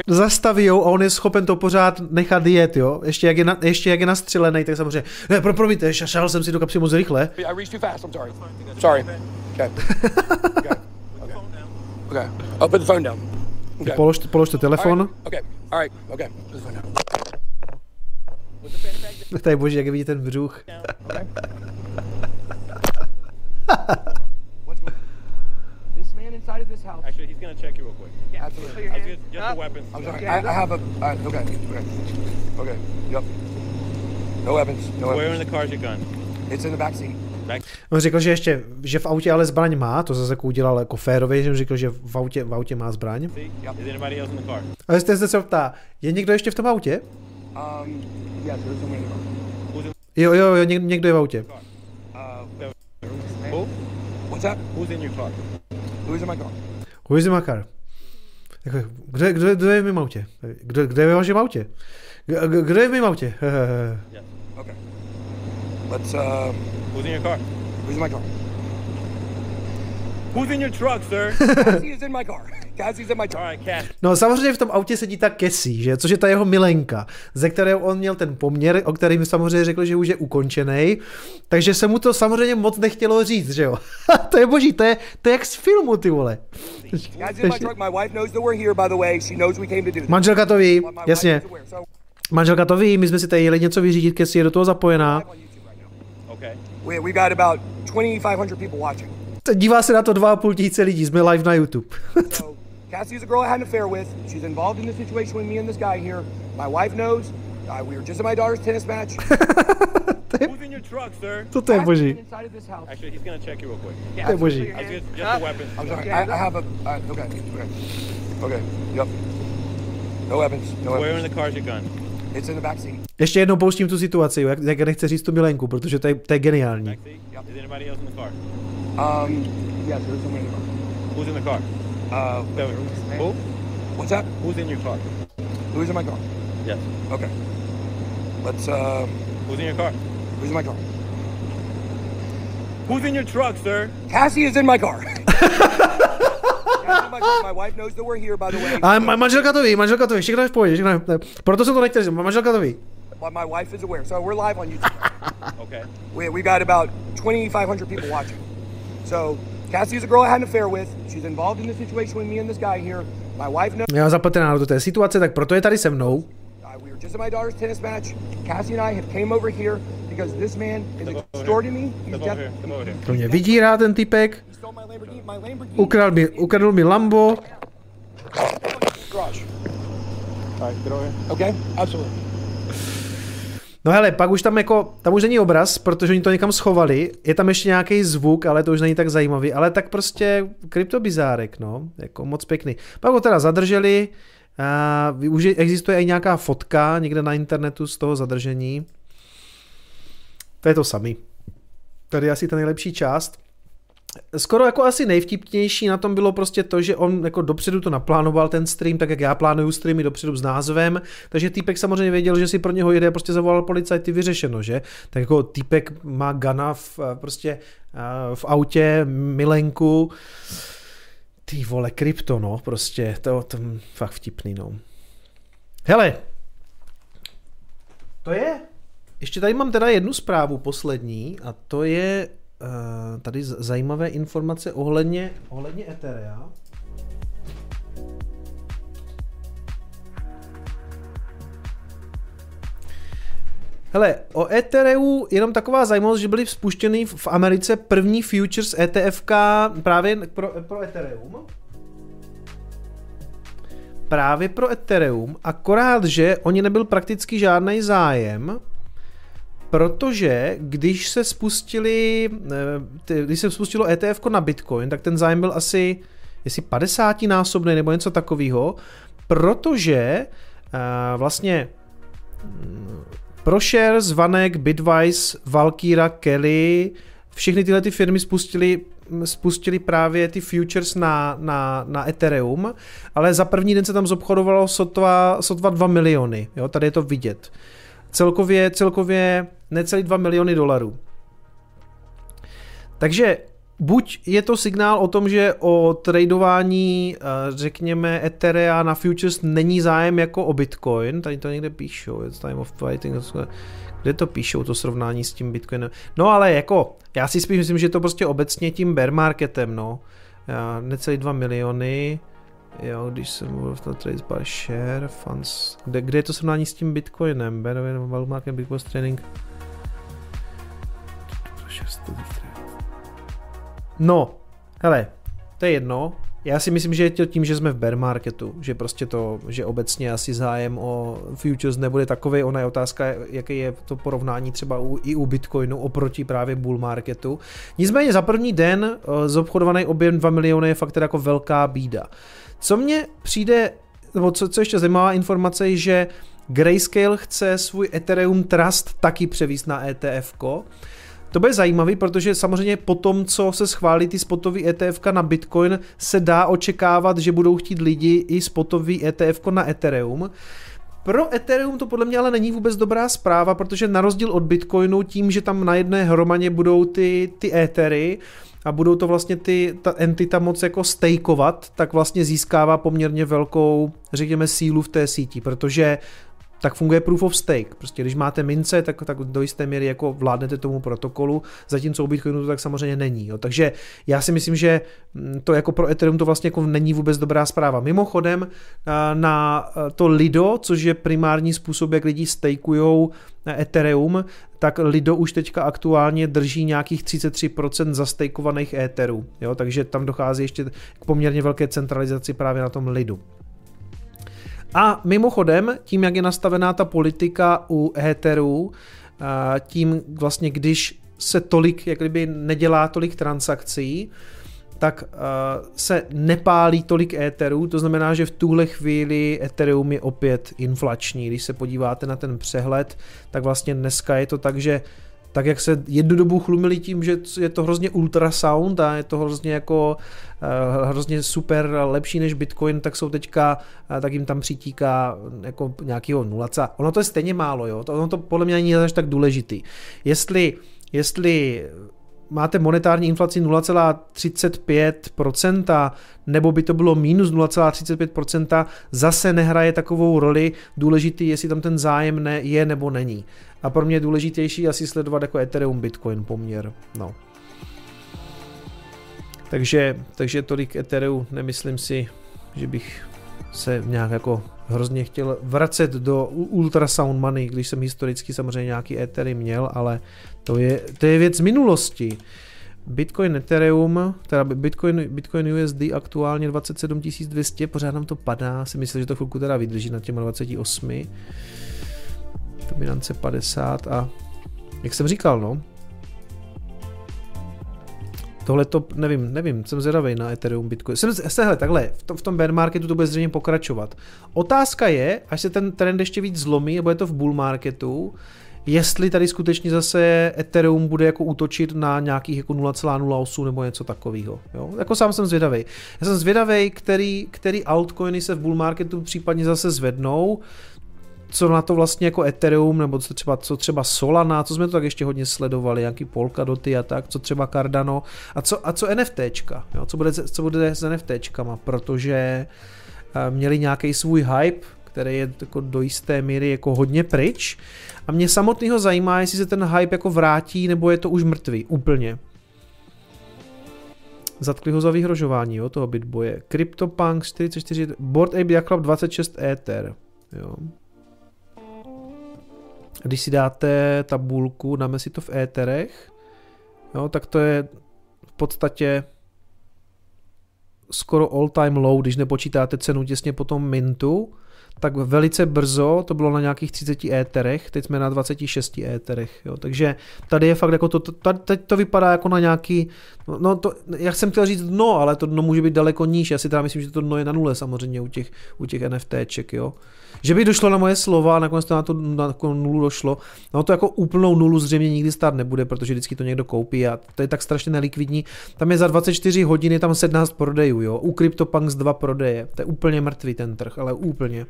zastavijou a on je schopen to pořád nechat jet, jo? Ještě jak je nastřelený, tak samozřejmě, ne, promiňte, šašal jsem si do kapsy moc rychle. I reached too fast, I'm sorry. Sorry. Okay. Okay. Okay. I'll put the phone down. Okay. Položte telefon. Okay. Alright, okay. Tady bože, jak vidíte ten břuch. On řekl, že ještě, že v autě ale zbraň má, to zase udělal jako férově, že řekl, že v autě má zbraň. A jestli jste se ptá, je někdo ještě v tom autě? Jo, někdo je v autě. Who is in my car? Kdo je v mém autě? Kdo je ve vašem autě? Kdo je v mém autě? Who's in your car? Who's in my car? Who's in your truck, sir? He is in my car. No a samozřejmě v tom autě sedí ta Cassie, že? Což je ta jeho milenka, ze kterého on měl ten poměr, o kterém samozřejmě řekl, že už je ukončený, takže se mu to samozřejmě moc nechtělo říct, že jo? To je boží, to je jak z filmu, ty vole. Manželka to ví, jasně. Manželka to ví, my jsme si tady jeli něco vyřídit, Cassie je do toho zapojená. Dívá se na to 2500 lidí, jsme live na YouTube. Cassie's a girl I had an affair with. She's involved in the situation with me and this guy here. My wife knows. We were just at my daughter's tennis match. Move in your truck, sir. To je boží. Actually, he's going to check you real quick. Yeah, to je boží. Just the weapons. I'm sorry. I have a okay. Okay. Yep. No weapons. No weapons. Where in the car is your gun? It's in the back seat. Ještě jednou pouštím tu situaci, jak nechce říct tu milenku, protože to je geniální. Back seat? Is anybody else in the car? Yes, there's someone in the car. Who's in the car? Who? What's that? Who's in your car? Who's in my car? Yes. Okay. Let's Who's in your car? Who's in my car? Who's in your truck, sir? Cassie is in my car. My wife knows that we're here, by the way. Manželka to ví, všechno je v pohodě, proto jsem to nechtěl říct, manželka to ví. My wife is aware, so we're live on YouTube. Okay. We've got about 2,500 people watching. So Cassie's a girl I had an affair with. She's involved in the situation with me and this guy here. My wife knows. Já zapletená do té situace, tak proto je tady se mnou. We were just at my daughter's tennis match. Cassie and I have came over here because this man is extorting me. To mě vydírá ten typek. Ukradl mi Lambo. Okay, absolutely. No hele, pak už tam jako, tam už není obraz, protože oni to někam schovali, je tam ještě nějaký zvuk, ale to už není tak zajímavý, ale tak prostě kryptobizárek, no, jako moc pěkný. Pak ho teda zadrželi, už existuje i nějaká fotka někde na internetu z toho zadržení. To je to samý. Tady asi ta nejlepší část. Skoro jako asi nejvtipnější na tom bylo prostě to, že on jako dopředu to naplánoval ten stream, tak jak já plánuju streamy dopředu s názvem, takže týpek samozřejmě věděl, že si pro něho jede, prostě zavolal policajty, vyřešeno, že? Tak jako týpek má gana v autě, milenku, ty vole, krypto, no, prostě, to fakt vtipný, no. Hele, to je, ještě tady mám teda jednu zprávu poslední a to je tady zajímavé informace ohledně Etherea. Hele, o Ethereu jenom taková zajímavost, že byly spuštěny v Americe první futures ETF právě pro Ethereum. Právě pro Ethereum, akorát, že o ně nebyl prakticky žádný zájem. Protože když se spustilo ETF na Bitcoin, tak ten zájem byl asi jestli 50násobný nebo něco takového, protože vlastně ProShares, Vanek, Bitwise, Valkyra, Kelly, všechny tyhle ty firmy spustili právě ty futures na Ethereum, ale za první den se tam zobchodovalo sotva 2 miliony, jo, tady je to vidět. Celkově necelý 2 miliony dolarů. Takže buď je to signál o tom, že o tradování, řekněme, Etherea na futures není zájem jako o Bitcoin, tady to někde píšou, it's time of fighting, kde to píšou, to srovnání s tím Bitcoinem. No ale jako, já si spíš myslím, že to prostě obecně tím bear marketem, no. Necelý 2 miliony, jo, když jsem mluvil v tom trade by share, funds, kde je to srovnání s tím Bitcoinem, Berově nebo Valmarkem, Bitcoin Training. No, hele, to je jedno, já si myslím, že je to tím, že jsme v bear marketu, že prostě to, že obecně asi zájem o futures nebude takovej, ona je otázka, jaké je to porovnání třeba i u Bitcoinu oproti právě bull marketu. Nicméně za první den zobchodovaný objem 2 miliony je fakt teda jako velká bída. Co mně přijde, nebo co ještě zajímavá informace, je, že Grayscale chce svůj Ethereum Trust taky převést na ETF-ko. To bude zajímavý, protože samozřejmě po tom, co se schválí ty spotový ETF-ka na Bitcoin, se dá očekávat, že budou chtít lidi i spotový ETF-ko na Ethereum. Pro Ethereum to podle mě ale není vůbec dobrá zpráva, protože na rozdíl od Bitcoinu tím, že tam na jedné hromadě budou ty Ethery a budou to vlastně ta entita moc jako stakeovat, tak vlastně získává poměrně velkou, řekněme, sílu v té síti, protože tak funguje proof of stake. Prostě když máte mince, tak do jisté míry jako vládnete tomu protokolu, zatímco u Bitcoinu to tak samozřejmě není. Jo. Takže já si myslím, že to jako pro Ethereum to vlastně jako není vůbec dobrá zpráva. Mimochodem na to Lido, což je primární způsob, jak lidi stakujou Ethereum, tak Lido už teďka aktuálně drží nějakých 33% zastakovaných Etherů. Jo. Takže tam dochází ještě k poměrně velké centralizaci právě na tom Lidu. A mimochodem, tím, jak je nastavená ta politika u Etheru, tím vlastně, když se tolik, jak kdyby nedělá tolik transakcí, tak se nepálí tolik Etheru, to znamená, že v tuhle chvíli Ethereum je opět inflační. Když se podíváte na ten přehled, tak vlastně dneska je to tak, že tak jak se jednu dobu chlumili tím, že je to hrozně ultrasound a je to hrozně jako hrozně super lepší než Bitcoin, tak jsou teďka, tak jim tam přitíká jako nějakého nulaca. Ono to je stejně málo, jo? Ono to podle mě není až tak důležitý. Jestli máte monetární inflaci 0,35% nebo by to bylo minus 0,35%, zase nehraje takovou roli, důležitý, jestli tam ten zájem je nebo není. A pro mě je důležitější asi sledovat jako Ethereum Bitcoin poměr. No. Takže tolik Ethereum, nemyslím si, že bych se nějak jako hrozně chtěl vracet do ultrasound money, když jsem historicky samozřejmě nějaký Ethereum měl, ale to je věc minulosti. Bitcoin Ethereum, teda Bitcoin USD aktuálně 27 200, pořád nám to padá, si myslím, že to chvilku teda vydrží nad těma 28. Dominance 50 a jak jsem říkal, no. Tohle to nevím, jsem zvědavej na Ethereum Bitcoin. V tom bear marketu to bude zřejmě pokračovat. Otázka je, až se ten trend ještě víc zlomí, nebo je to v bull marketu, jestli tady skutečně zase Ethereum bude jako útočit na nějakých jako 0,08 nebo něco takového. Jako sám jsem zvědavej. Já jsem zvědavej, který altcoiny se v bull marketu případně zase zvednou, co na to vlastně jako Ethereum, nebo co třeba Solana, co jsme to tak ještě hodně sledovali, jaký Polkadoty a tak, co třeba Cardano, a co NFTčka, jo, co bude s NFTčkama, protože měli nějaký svůj hype, který je jako do jisté míry jako hodně pryč a mě samotného zajímá, jestli se ten hype jako vrátí, nebo je to už mrtvý, úplně. Zatkli ho za vyhrožování, jo, toho BitBoye. CryptoPunk 44, Bored Ape Yacht Club 26 Ether, jo. Když si dáte tabulku, dáme si to v éterech, jo, tak to je v podstatě skoro all time low, když nepočítáte cenu těsně po tom mintu, tak velice brzo to bylo na nějakých 30 éterech, teď jsme na 26 éterech, jo, takže tady je fakt jako teď to vypadá jako na nějaký, no to, jak jsem chtěl říct dno, ale to dno může být daleko níž, já si teda myslím, že to dno je na nule samozřejmě u těch NFTček, jo. Že by došlo na moje slova, nakonec to na nulu došlo, no to jako úplnou nulu zřejmě nikdy stát nebude, protože vždycky to někdo koupí a to je tak strašně nelikvidní, tam je za 24 hodiny tam 17 prodejů, jo, u CryptoPunks 2 prodeje, to je úplně mrtvý ten trh, ale úplně.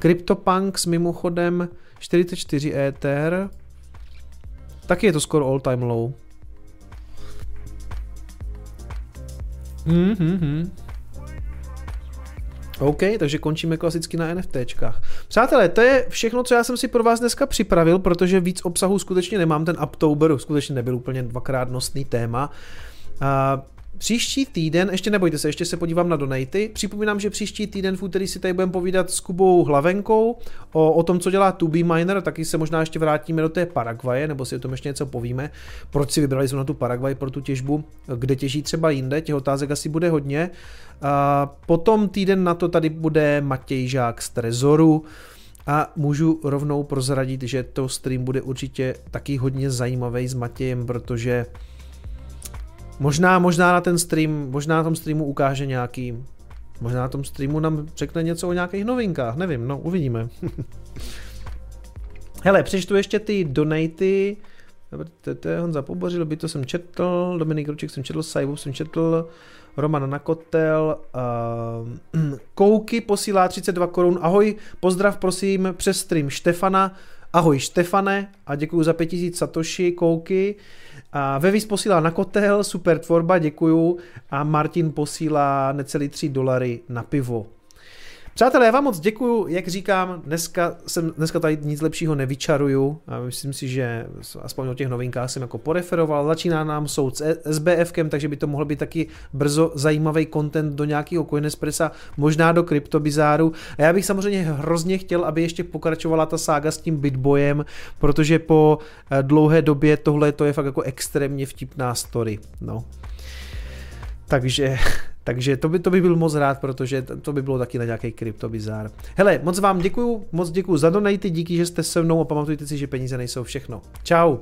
CryptoPunks mimochodem 44 Ether, taky je to skoro all time low. OK, takže končíme klasicky na NFTčkách. Přátelé, to je všechno, co já jsem si pro vás dneska připravil, protože víc obsahu skutečně nemám, ten Uptober skutečně nebyl úplně dvakrát nosný téma. Příští týden, ještě nebojte se, ještě se podívám na donaty. Připomínám, že příští týden v úterý si tady budeme povídat s Kubou Hlavenkou o tom, co dělá ToBe Miner, taky se možná ještě vrátíme do té Paraguaje, nebo si o tom ještě něco povíme, proč si vybrali zrovna tu Paraguay pro tu těžbu, kde těží třeba jinde, těch otázek asi bude hodně. A potom týden na to tady bude Matěj Žák z Trezoru a můžu rovnou prozradit, že to stream bude určitě taky hodně zajímavý s Matějem, protože možná na tom streamu nám řekne něco o nějakých novinkách, nevím, no uvidíme. Hele, přečtu ještě ty donaty, To je Honza Pobořil, by to jsem četl, Dominik Ruček jsem četl, Sajbu jsem četl, Roman Nakotel, Kouky posílá 32 korun, ahoj, pozdrav prosím přes stream Štefana, ahoj Štefane a děkuji za 5000 Satoshi, Kouky. A Vevis posílá na kotel, super tvorba, děkuju. A Martin posílá necelý $3 na pivo. Přátelé, já vám moc děkuju, jak říkám, dneska tady nic lepšího nevyčaruju. A myslím si, že aspoň o těch novinkách jsem jako poreferoval. Začíná nám soud s SBFkem, takže by to mohl být taky brzo zajímavý content do nějakého Coinespressa, možná do kryptobizáru. A já bych samozřejmě hrozně chtěl, aby ještě pokračovala ta sága s tím BitBoyem, protože po dlouhé době tohle to je fakt jako extrémně vtipná story. No. Takže to by byl moc rád, protože to by bylo taky na nějaký kryptobizár. Hele, moc vám děkuju za donaty, díky, že jste se mnou a pamatujte si, že peníze nejsou všechno. Čau!